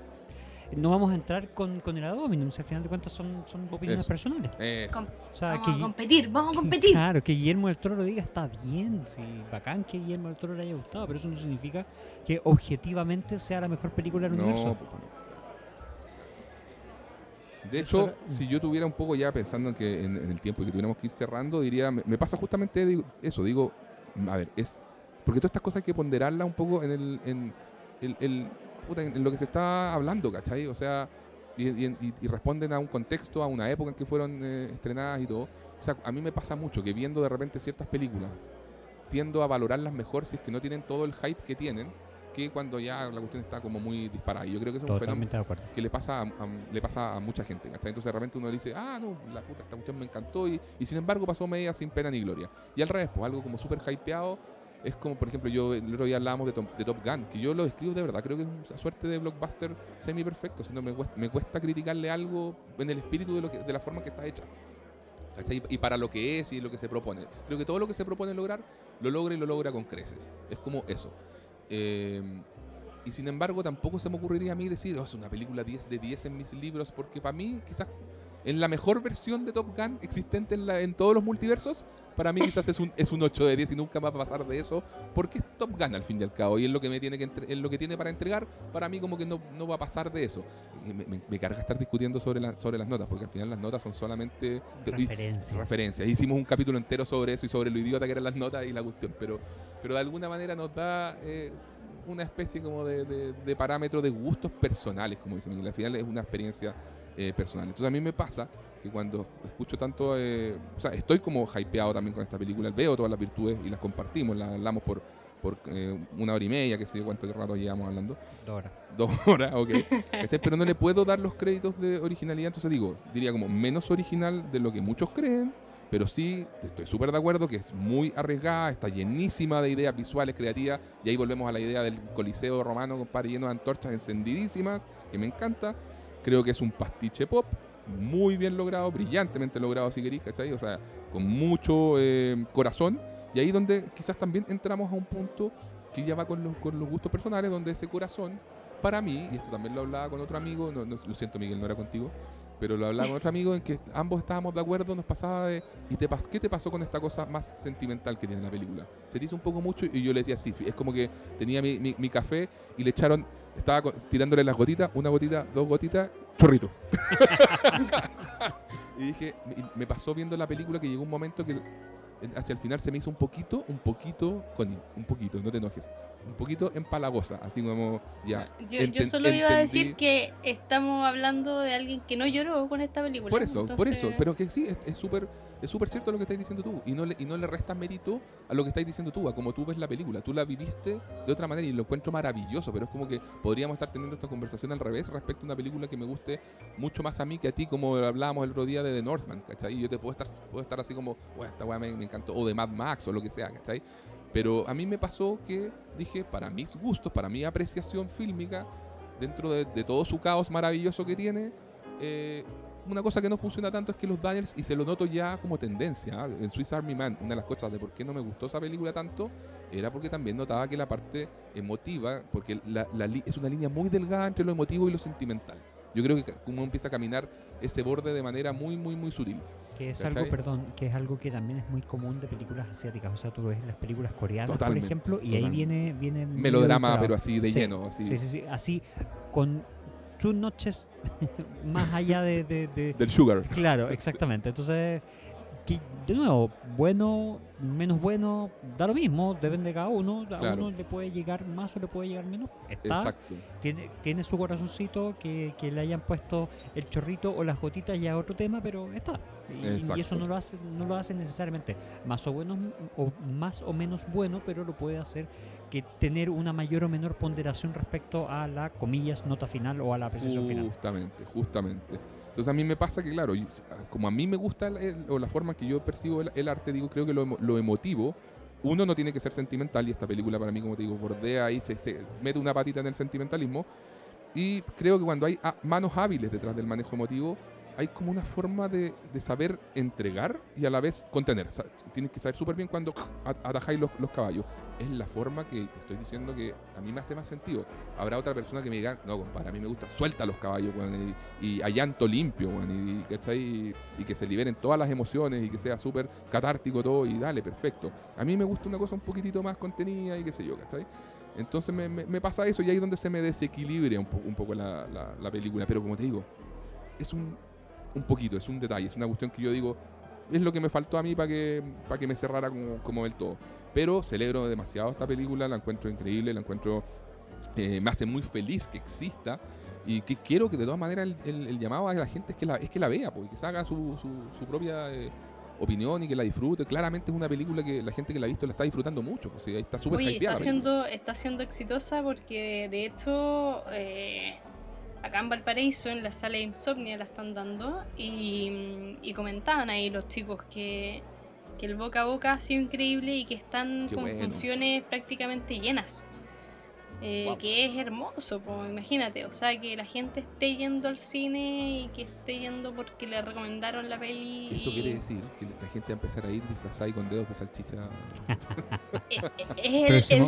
No vamos a entrar con el ad hominem, si al final de cuentas son opiniones personales. Vamos a competir. Claro, que Guillermo del Toro lo diga está bien, sí, bacán que Guillermo del Toro le haya gustado, pero eso no significa que objetivamente sea la mejor película del universo. De hecho, si yo tuviera un poco ya pensando en el tiempo y que tuviéramos que ir cerrando, diría, me pasa justamente digo, a ver, es porque todas estas cosas hay que ponderarlas un poco en lo que se está hablando, ¿cachai? O sea, y responden a un contexto, a una época en que fueron estrenadas y todo. O sea, a mí me pasa mucho que viendo de repente ciertas películas, tiendo a valorarlas mejor si es que no tienen todo el hype que tienen, que cuando ya la cuestión está como muy disparada. Yo creo que es un fenómeno que le pasa a mucha gente, ¿cachai? Entonces de repente uno le dice, la puta, esta cuestión me encantó, y sin embargo pasó media sin pena ni gloria. Y al revés, pues algo como súper hypeado, es como, por ejemplo, yo el otro día hablábamos de Top Gun, que yo lo describo de verdad, creo que es una suerte de blockbuster semi-perfecto, sino me cuesta criticarle algo en el espíritu de la forma que está hecha. Y para lo que es y lo que se propone. Creo que todo lo que se propone lograr, lo logra y lo logra con creces. Es como eso. Y sin embargo tampoco se me ocurriría a mí decir es una película 10 de 10 en mis libros, porque para mí quizás en la mejor versión de Top Gun existente en todos los multiversos, para mí quizás es un 8 de 10 y nunca va a pasar de eso, porque es Top Gun al fin y al cabo, y es lo que tiene para entregar. Para mí como que no va a pasar de eso. Me carga estar discutiendo sobre las notas, porque al final las notas son solamente referencias. Hicimos un capítulo entero sobre eso y sobre lo idiota que eran las notas y la cuestión, pero de alguna manera nos da una especie como de parámetro de gustos personales, como dice Miguel. Al final es una experiencia personal. Entonces a mí me pasa que cuando escucho tanto... estoy como hypeado también con esta película. Veo todas las virtudes y las compartimos. Las hablamos por una hora y media, que sé cuánto rato llevamos hablando. 2 horas, ok. Pero no le puedo dar los créditos de originalidad. Entonces diría como menos original de lo que muchos creen. Pero sí, estoy súper de acuerdo que es muy arriesgada, está llenísima de ideas visuales, creativas, y ahí volvemos a la idea del Coliseo Romano, compadre, lleno de antorchas encendidísimas, que me encanta. Creo que es un pastiche pop, muy bien logrado, brillantemente logrado, si queréis, ¿cachai? O sea, con mucho corazón, y ahí donde quizás también entramos a un punto que ya va con los gustos personales, donde ese corazón, para mí, y esto también lo hablaba con otro amigo, no, lo siento Miguel, no era contigo, pero lo hablaba con otro amigo en que ambos estábamos de acuerdo, nos pasaba de... ¿Qué te pasó con esta cosa más sentimental que tiene la película? Se te hizo un poco mucho, y yo le decía, sí, es como que tenía mi café y le echaron... Estaba tirándole las gotitas, una gotita, dos gotitas, chorrito. Y dije, me pasó viendo la película que llegó un momento que hacia el final se me hizo un poquito, Connie, un poquito, no te enojes, un poquito empalagosa, así como ya. Yo solo iba a decir que estamos hablando de alguien que no lloró con esta película. Por eso, pero que sí, es súper cierto lo que estás diciendo tú, y no le restas mérito a lo que estás diciendo tú, a como tú ves la película. Tú la viviste de otra manera y lo encuentro maravilloso, pero es como que podríamos estar teniendo esta conversación al revés respecto a una película que me guste mucho más a mí que a ti, como hablábamos el otro día de The Northman, ¿cachai? Y yo te puedo estar así como, esta weá me encantó, o de Mad Max, o lo que sea, ¿cachai? Pero a mí me pasó que dije, para mis gustos, para mi apreciación fílmica, dentro de todo su caos maravilloso que tiene... una cosa que no funciona tanto es que los Daniels, y se lo noto ya como tendencia, en Swiss Army Man, una de las cosas de por qué no me gustó esa película tanto era porque también notaba que la parte emotiva, porque es una línea muy delgada entre lo emotivo y lo sentimental. Yo creo que uno empieza a caminar ese borde de manera muy, muy, muy sutil. Que es algo, que es algo que también es muy común de películas asiáticas. O sea, tú ves las películas coreanas, totalmente, por ejemplo, y ahí viene melodrama, pero así de lleno. Así. Sí. Así, con tus noches más allá de del sugar. Claro, exactamente. Entonces, que, de nuevo, bueno, menos bueno, da lo mismo, depende de cada uno. A uno le puede llegar más o le puede llegar menos. Exacto. Tiene su corazoncito, que le hayan puesto el chorrito o las gotitas ya otro tema, pero está. Y eso no lo hace necesariamente más o menos bueno, pero lo puede hacer que tener una mayor o menor ponderación respecto a la, comillas, nota final o a la apreciación final. Justamente. Entonces a mí me pasa que, claro, como a mí me gusta o la forma que yo percibo el arte, digo, creo que lo emotivo, uno, no tiene que ser sentimental, y esta película para mí, como te digo, bordea y se mete una patita en el sentimentalismo, y creo que cuando hay manos hábiles detrás del manejo emotivo, hay como una forma de saber entregar y a la vez contener. Tienes que saber súper bien cuando atajáis los caballos. Es la forma que te estoy diciendo que a mí me hace más sentido. Habrá otra persona que me diga, no, compadre, a mí me gusta, suelta los caballos, bueno, y a llanto limpio, bueno, y que se liberen todas las emociones y que sea súper catártico todo, y dale, perfecto. A mí me gusta una cosa un poquitito más contenida y qué sé yo, ¿cachai? Entonces me pasa eso, y ahí es donde se me desequilibra un poco la película. Pero como te digo, es un poquito, es un detalle, es una cuestión que yo digo, es lo que me faltó a mí para que me cerrara como el todo. Pero celebro demasiado esta película, la encuentro increíble, me hace muy feliz que exista, y que quiero que de todas maneras el llamado a la gente es que la vea, porque que haga su propia opinión y que la disfrute. Claramente es una película que la gente que la ha visto la está disfrutando mucho, pues, está súper hypeada. Está siendo exitosa porque de hecho... acá en Valparaíso, en la sala de Insomnia la están dando, y comentaban ahí los chicos que el boca a boca ha sido increíble y que están funciones prácticamente llenas, wow. Que es hermoso, pues, imagínate, o sea, que la gente esté yendo al cine y que esté yendo porque le recomendaron la peli. Eso quiere decir que la gente va a empezar a ir disfrazada y con dedos de salchicha. Es el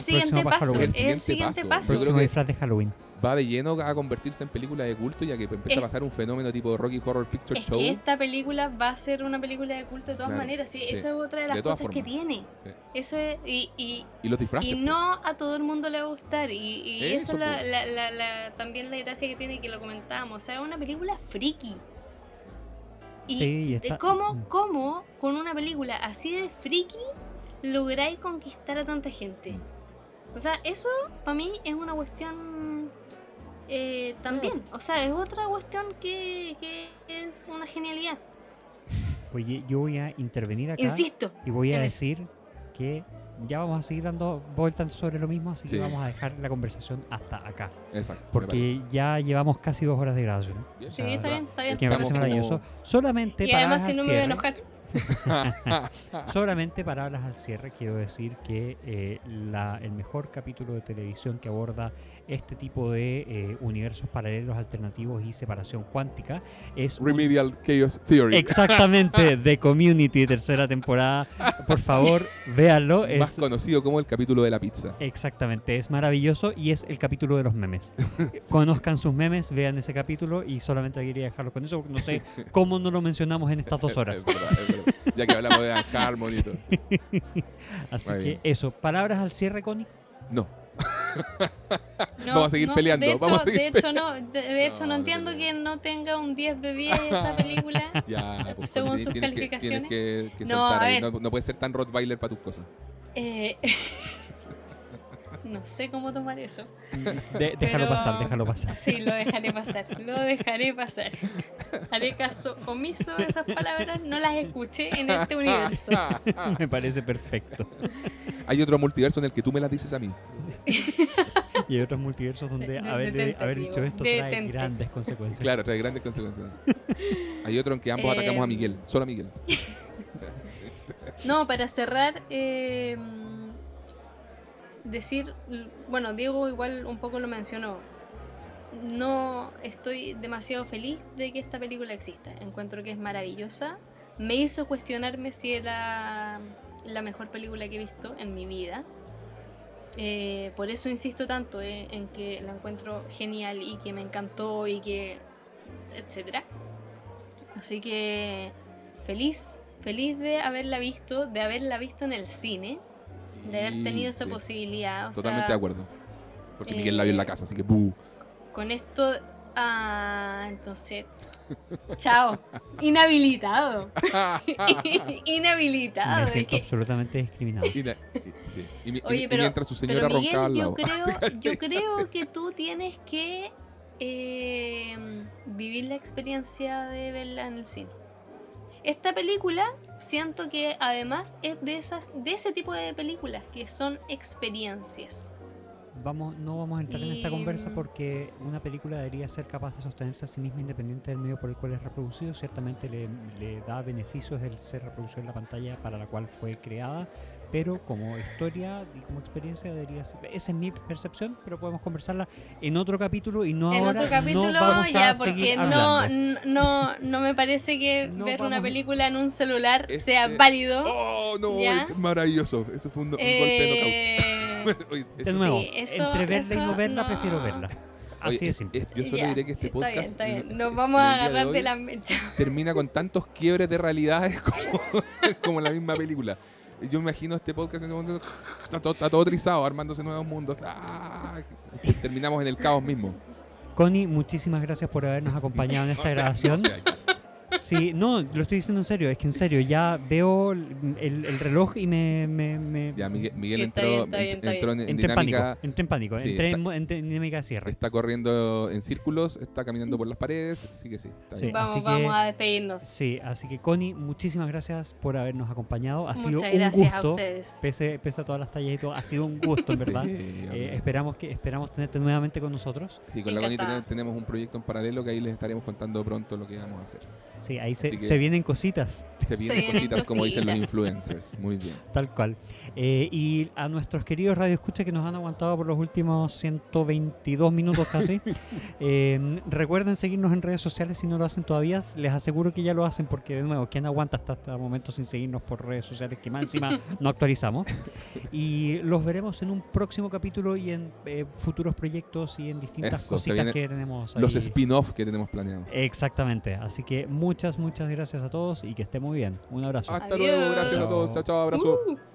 siguiente paso. Yo creo que disfraz de Halloween va de lleno a convertirse en película de culto, ya que empieza a pasar un fenómeno tipo Rocky Horror Picture Show. Es que esta película va a ser una película de culto de todas maneras. Sí, esa es otra de las cosas que tiene. Sí. Eso es, y los disfraces. Y no a todo el mundo le va a gustar. Y eso es también la gracia que tiene, que lo comentábamos. O sea, es una película friki. Y ¿cómo con una película así de friki lográis conquistar a tanta gente? O sea, eso para mí es una cuestión... también, o sea, es otra cuestión que es una genialidad. Oye, yo voy a intervenir acá. Insisto. Y voy a decir que ya vamos a seguir dando vueltas sobre lo mismo, así que vamos a dejar la conversación hasta acá. Exacto. Porque ya llevamos casi 2 horas de grabación, ¿no? Sí, o sea, está bien. Que me parece maravilloso. Solamente y para además si no me voy a enojar. Solamente palabras al cierre, quiero decir que el mejor capítulo de televisión que aborda este tipo de universos paralelos, alternativos y separación cuántica es Remedial Chaos Theory, exactamente, de Community, tercera temporada. Por favor, véanlo. Más conocido como el capítulo de la pizza. Exactamente, es maravilloso, y es el capítulo de los memes. Sí. Conozcan sus memes, vean ese capítulo, y solamente quería dejarlo con eso porque no sé cómo no lo mencionamos en estas 2 horas. Ya que hablamos de Dan Harmon y todo. Así que eso, palabras al cierre, Connie. No, vamos a seguir peleando. De hecho, no entiendo que no tenga un 10 de 10 esta película, ya, pues, según sus calificaciones. No puede ser tan Rottweiler para tus cosas. No sé cómo tomar eso. Déjalo pasar. Sí, lo dejaré pasar. Haré caso omiso de esas palabras, no las escuché en este universo. Me parece perfecto. Hay otro multiverso en el que tú me las dices a mí. Y hay otros multiversos donde haber dicho esto trae grandes consecuencias. Claro, trae grandes consecuencias. Hay otro en que ambos atacamos a Miguel, solo a Miguel. No, para cerrar... decir, bueno, Diego igual un poco lo mencionó, no estoy demasiado feliz de que esta película exista. Encuentro que es maravillosa. Me hizo cuestionarme si era la mejor película que he visto en mi vida. Por eso insisto tanto en que la encuentro genial y que me encantó y que etcétera. Así que feliz de haberla visto, en el cine, sí, de haber tenido esa posibilidad. Totalmente de acuerdo. Porque Miguel la vio en la casa, así que ¡buh! Con esto, entonces, chao, inhabilitado. Me siento absolutamente discriminado. Sí. Oye, pero mientras su señora roncaba, yo creo que tú tienes que vivir la experiencia de verla en el cine. Esta película siento que además es de ese tipo de películas que son experiencias. No vamos a entrar en esta conversa porque una película debería ser capaz de sostenerse a sí misma independiente del medio por el cual es reproducido. Ciertamente le da beneficios el ser reproducido en la pantalla para la cual fue creada, pero como historia y como experiencia debería ser. Esa es mi percepción, pero podemos conversarla en otro capítulo y no en ahora. En otro capítulo no vamos ya, a porque no me parece que ver una película en un celular sea válido. ¡Oh, no! ¿Ya? Es maravilloso. Eso fue un golpe knockout. De nuevo, sí, entre verla y no verla, prefiero verla. Así de simple. Yo solo diré que este podcast está bien. Nos vamos a agarrar de la mecha. Termina con tantos quiebres de realidades como la misma película. Yo imagino este podcast en ese momento está todo trizado, armándose nuevos mundos. Terminamos en el caos mismo. Connie, muchísimas gracias por habernos acompañado en esta grabación. Sí, no, lo estoy diciendo en serio, es que en serio, ya veo el reloj y me... Ya, Miguel sí, entró en dinámica... Entré en pánico, sí, entré en dinámica de cierre. Está corriendo en círculos, está caminando por las paredes, así que sí. Está bien. Vamos a despedirnos. Sí, así que Connie, muchísimas gracias por habernos acompañado, ha sido un gusto, pese a todas las tallas y todo, ha sido un gusto, en verdad. Sí, esperamos tenerte nuevamente con nosotros. Sí, con la Connie tenemos un proyecto en paralelo que ahí les estaremos contando pronto lo que vamos a hacer. Sí, ahí se vienen cositas. Se vienen cositas, como dicen los influencers. Muy bien. Tal cual. Y a nuestros queridos radioescuchas que nos han aguantado por los últimos 122 minutos casi, recuerden seguirnos en redes sociales si no lo hacen todavía. Les aseguro que ya lo hacen porque, de nuevo, ¿quién aguanta hasta este momento sin seguirnos por redes sociales que más encima no actualizamos? Y los veremos en un próximo capítulo y en futuros proyectos y en distintas cositas que tenemos ahí. Los spin-off que tenemos planeados. Exactamente. Así que muy muchas gracias a todos y que esté muy bien. Un abrazo. Hasta luego. Gracias a todos. Chao, abrazo.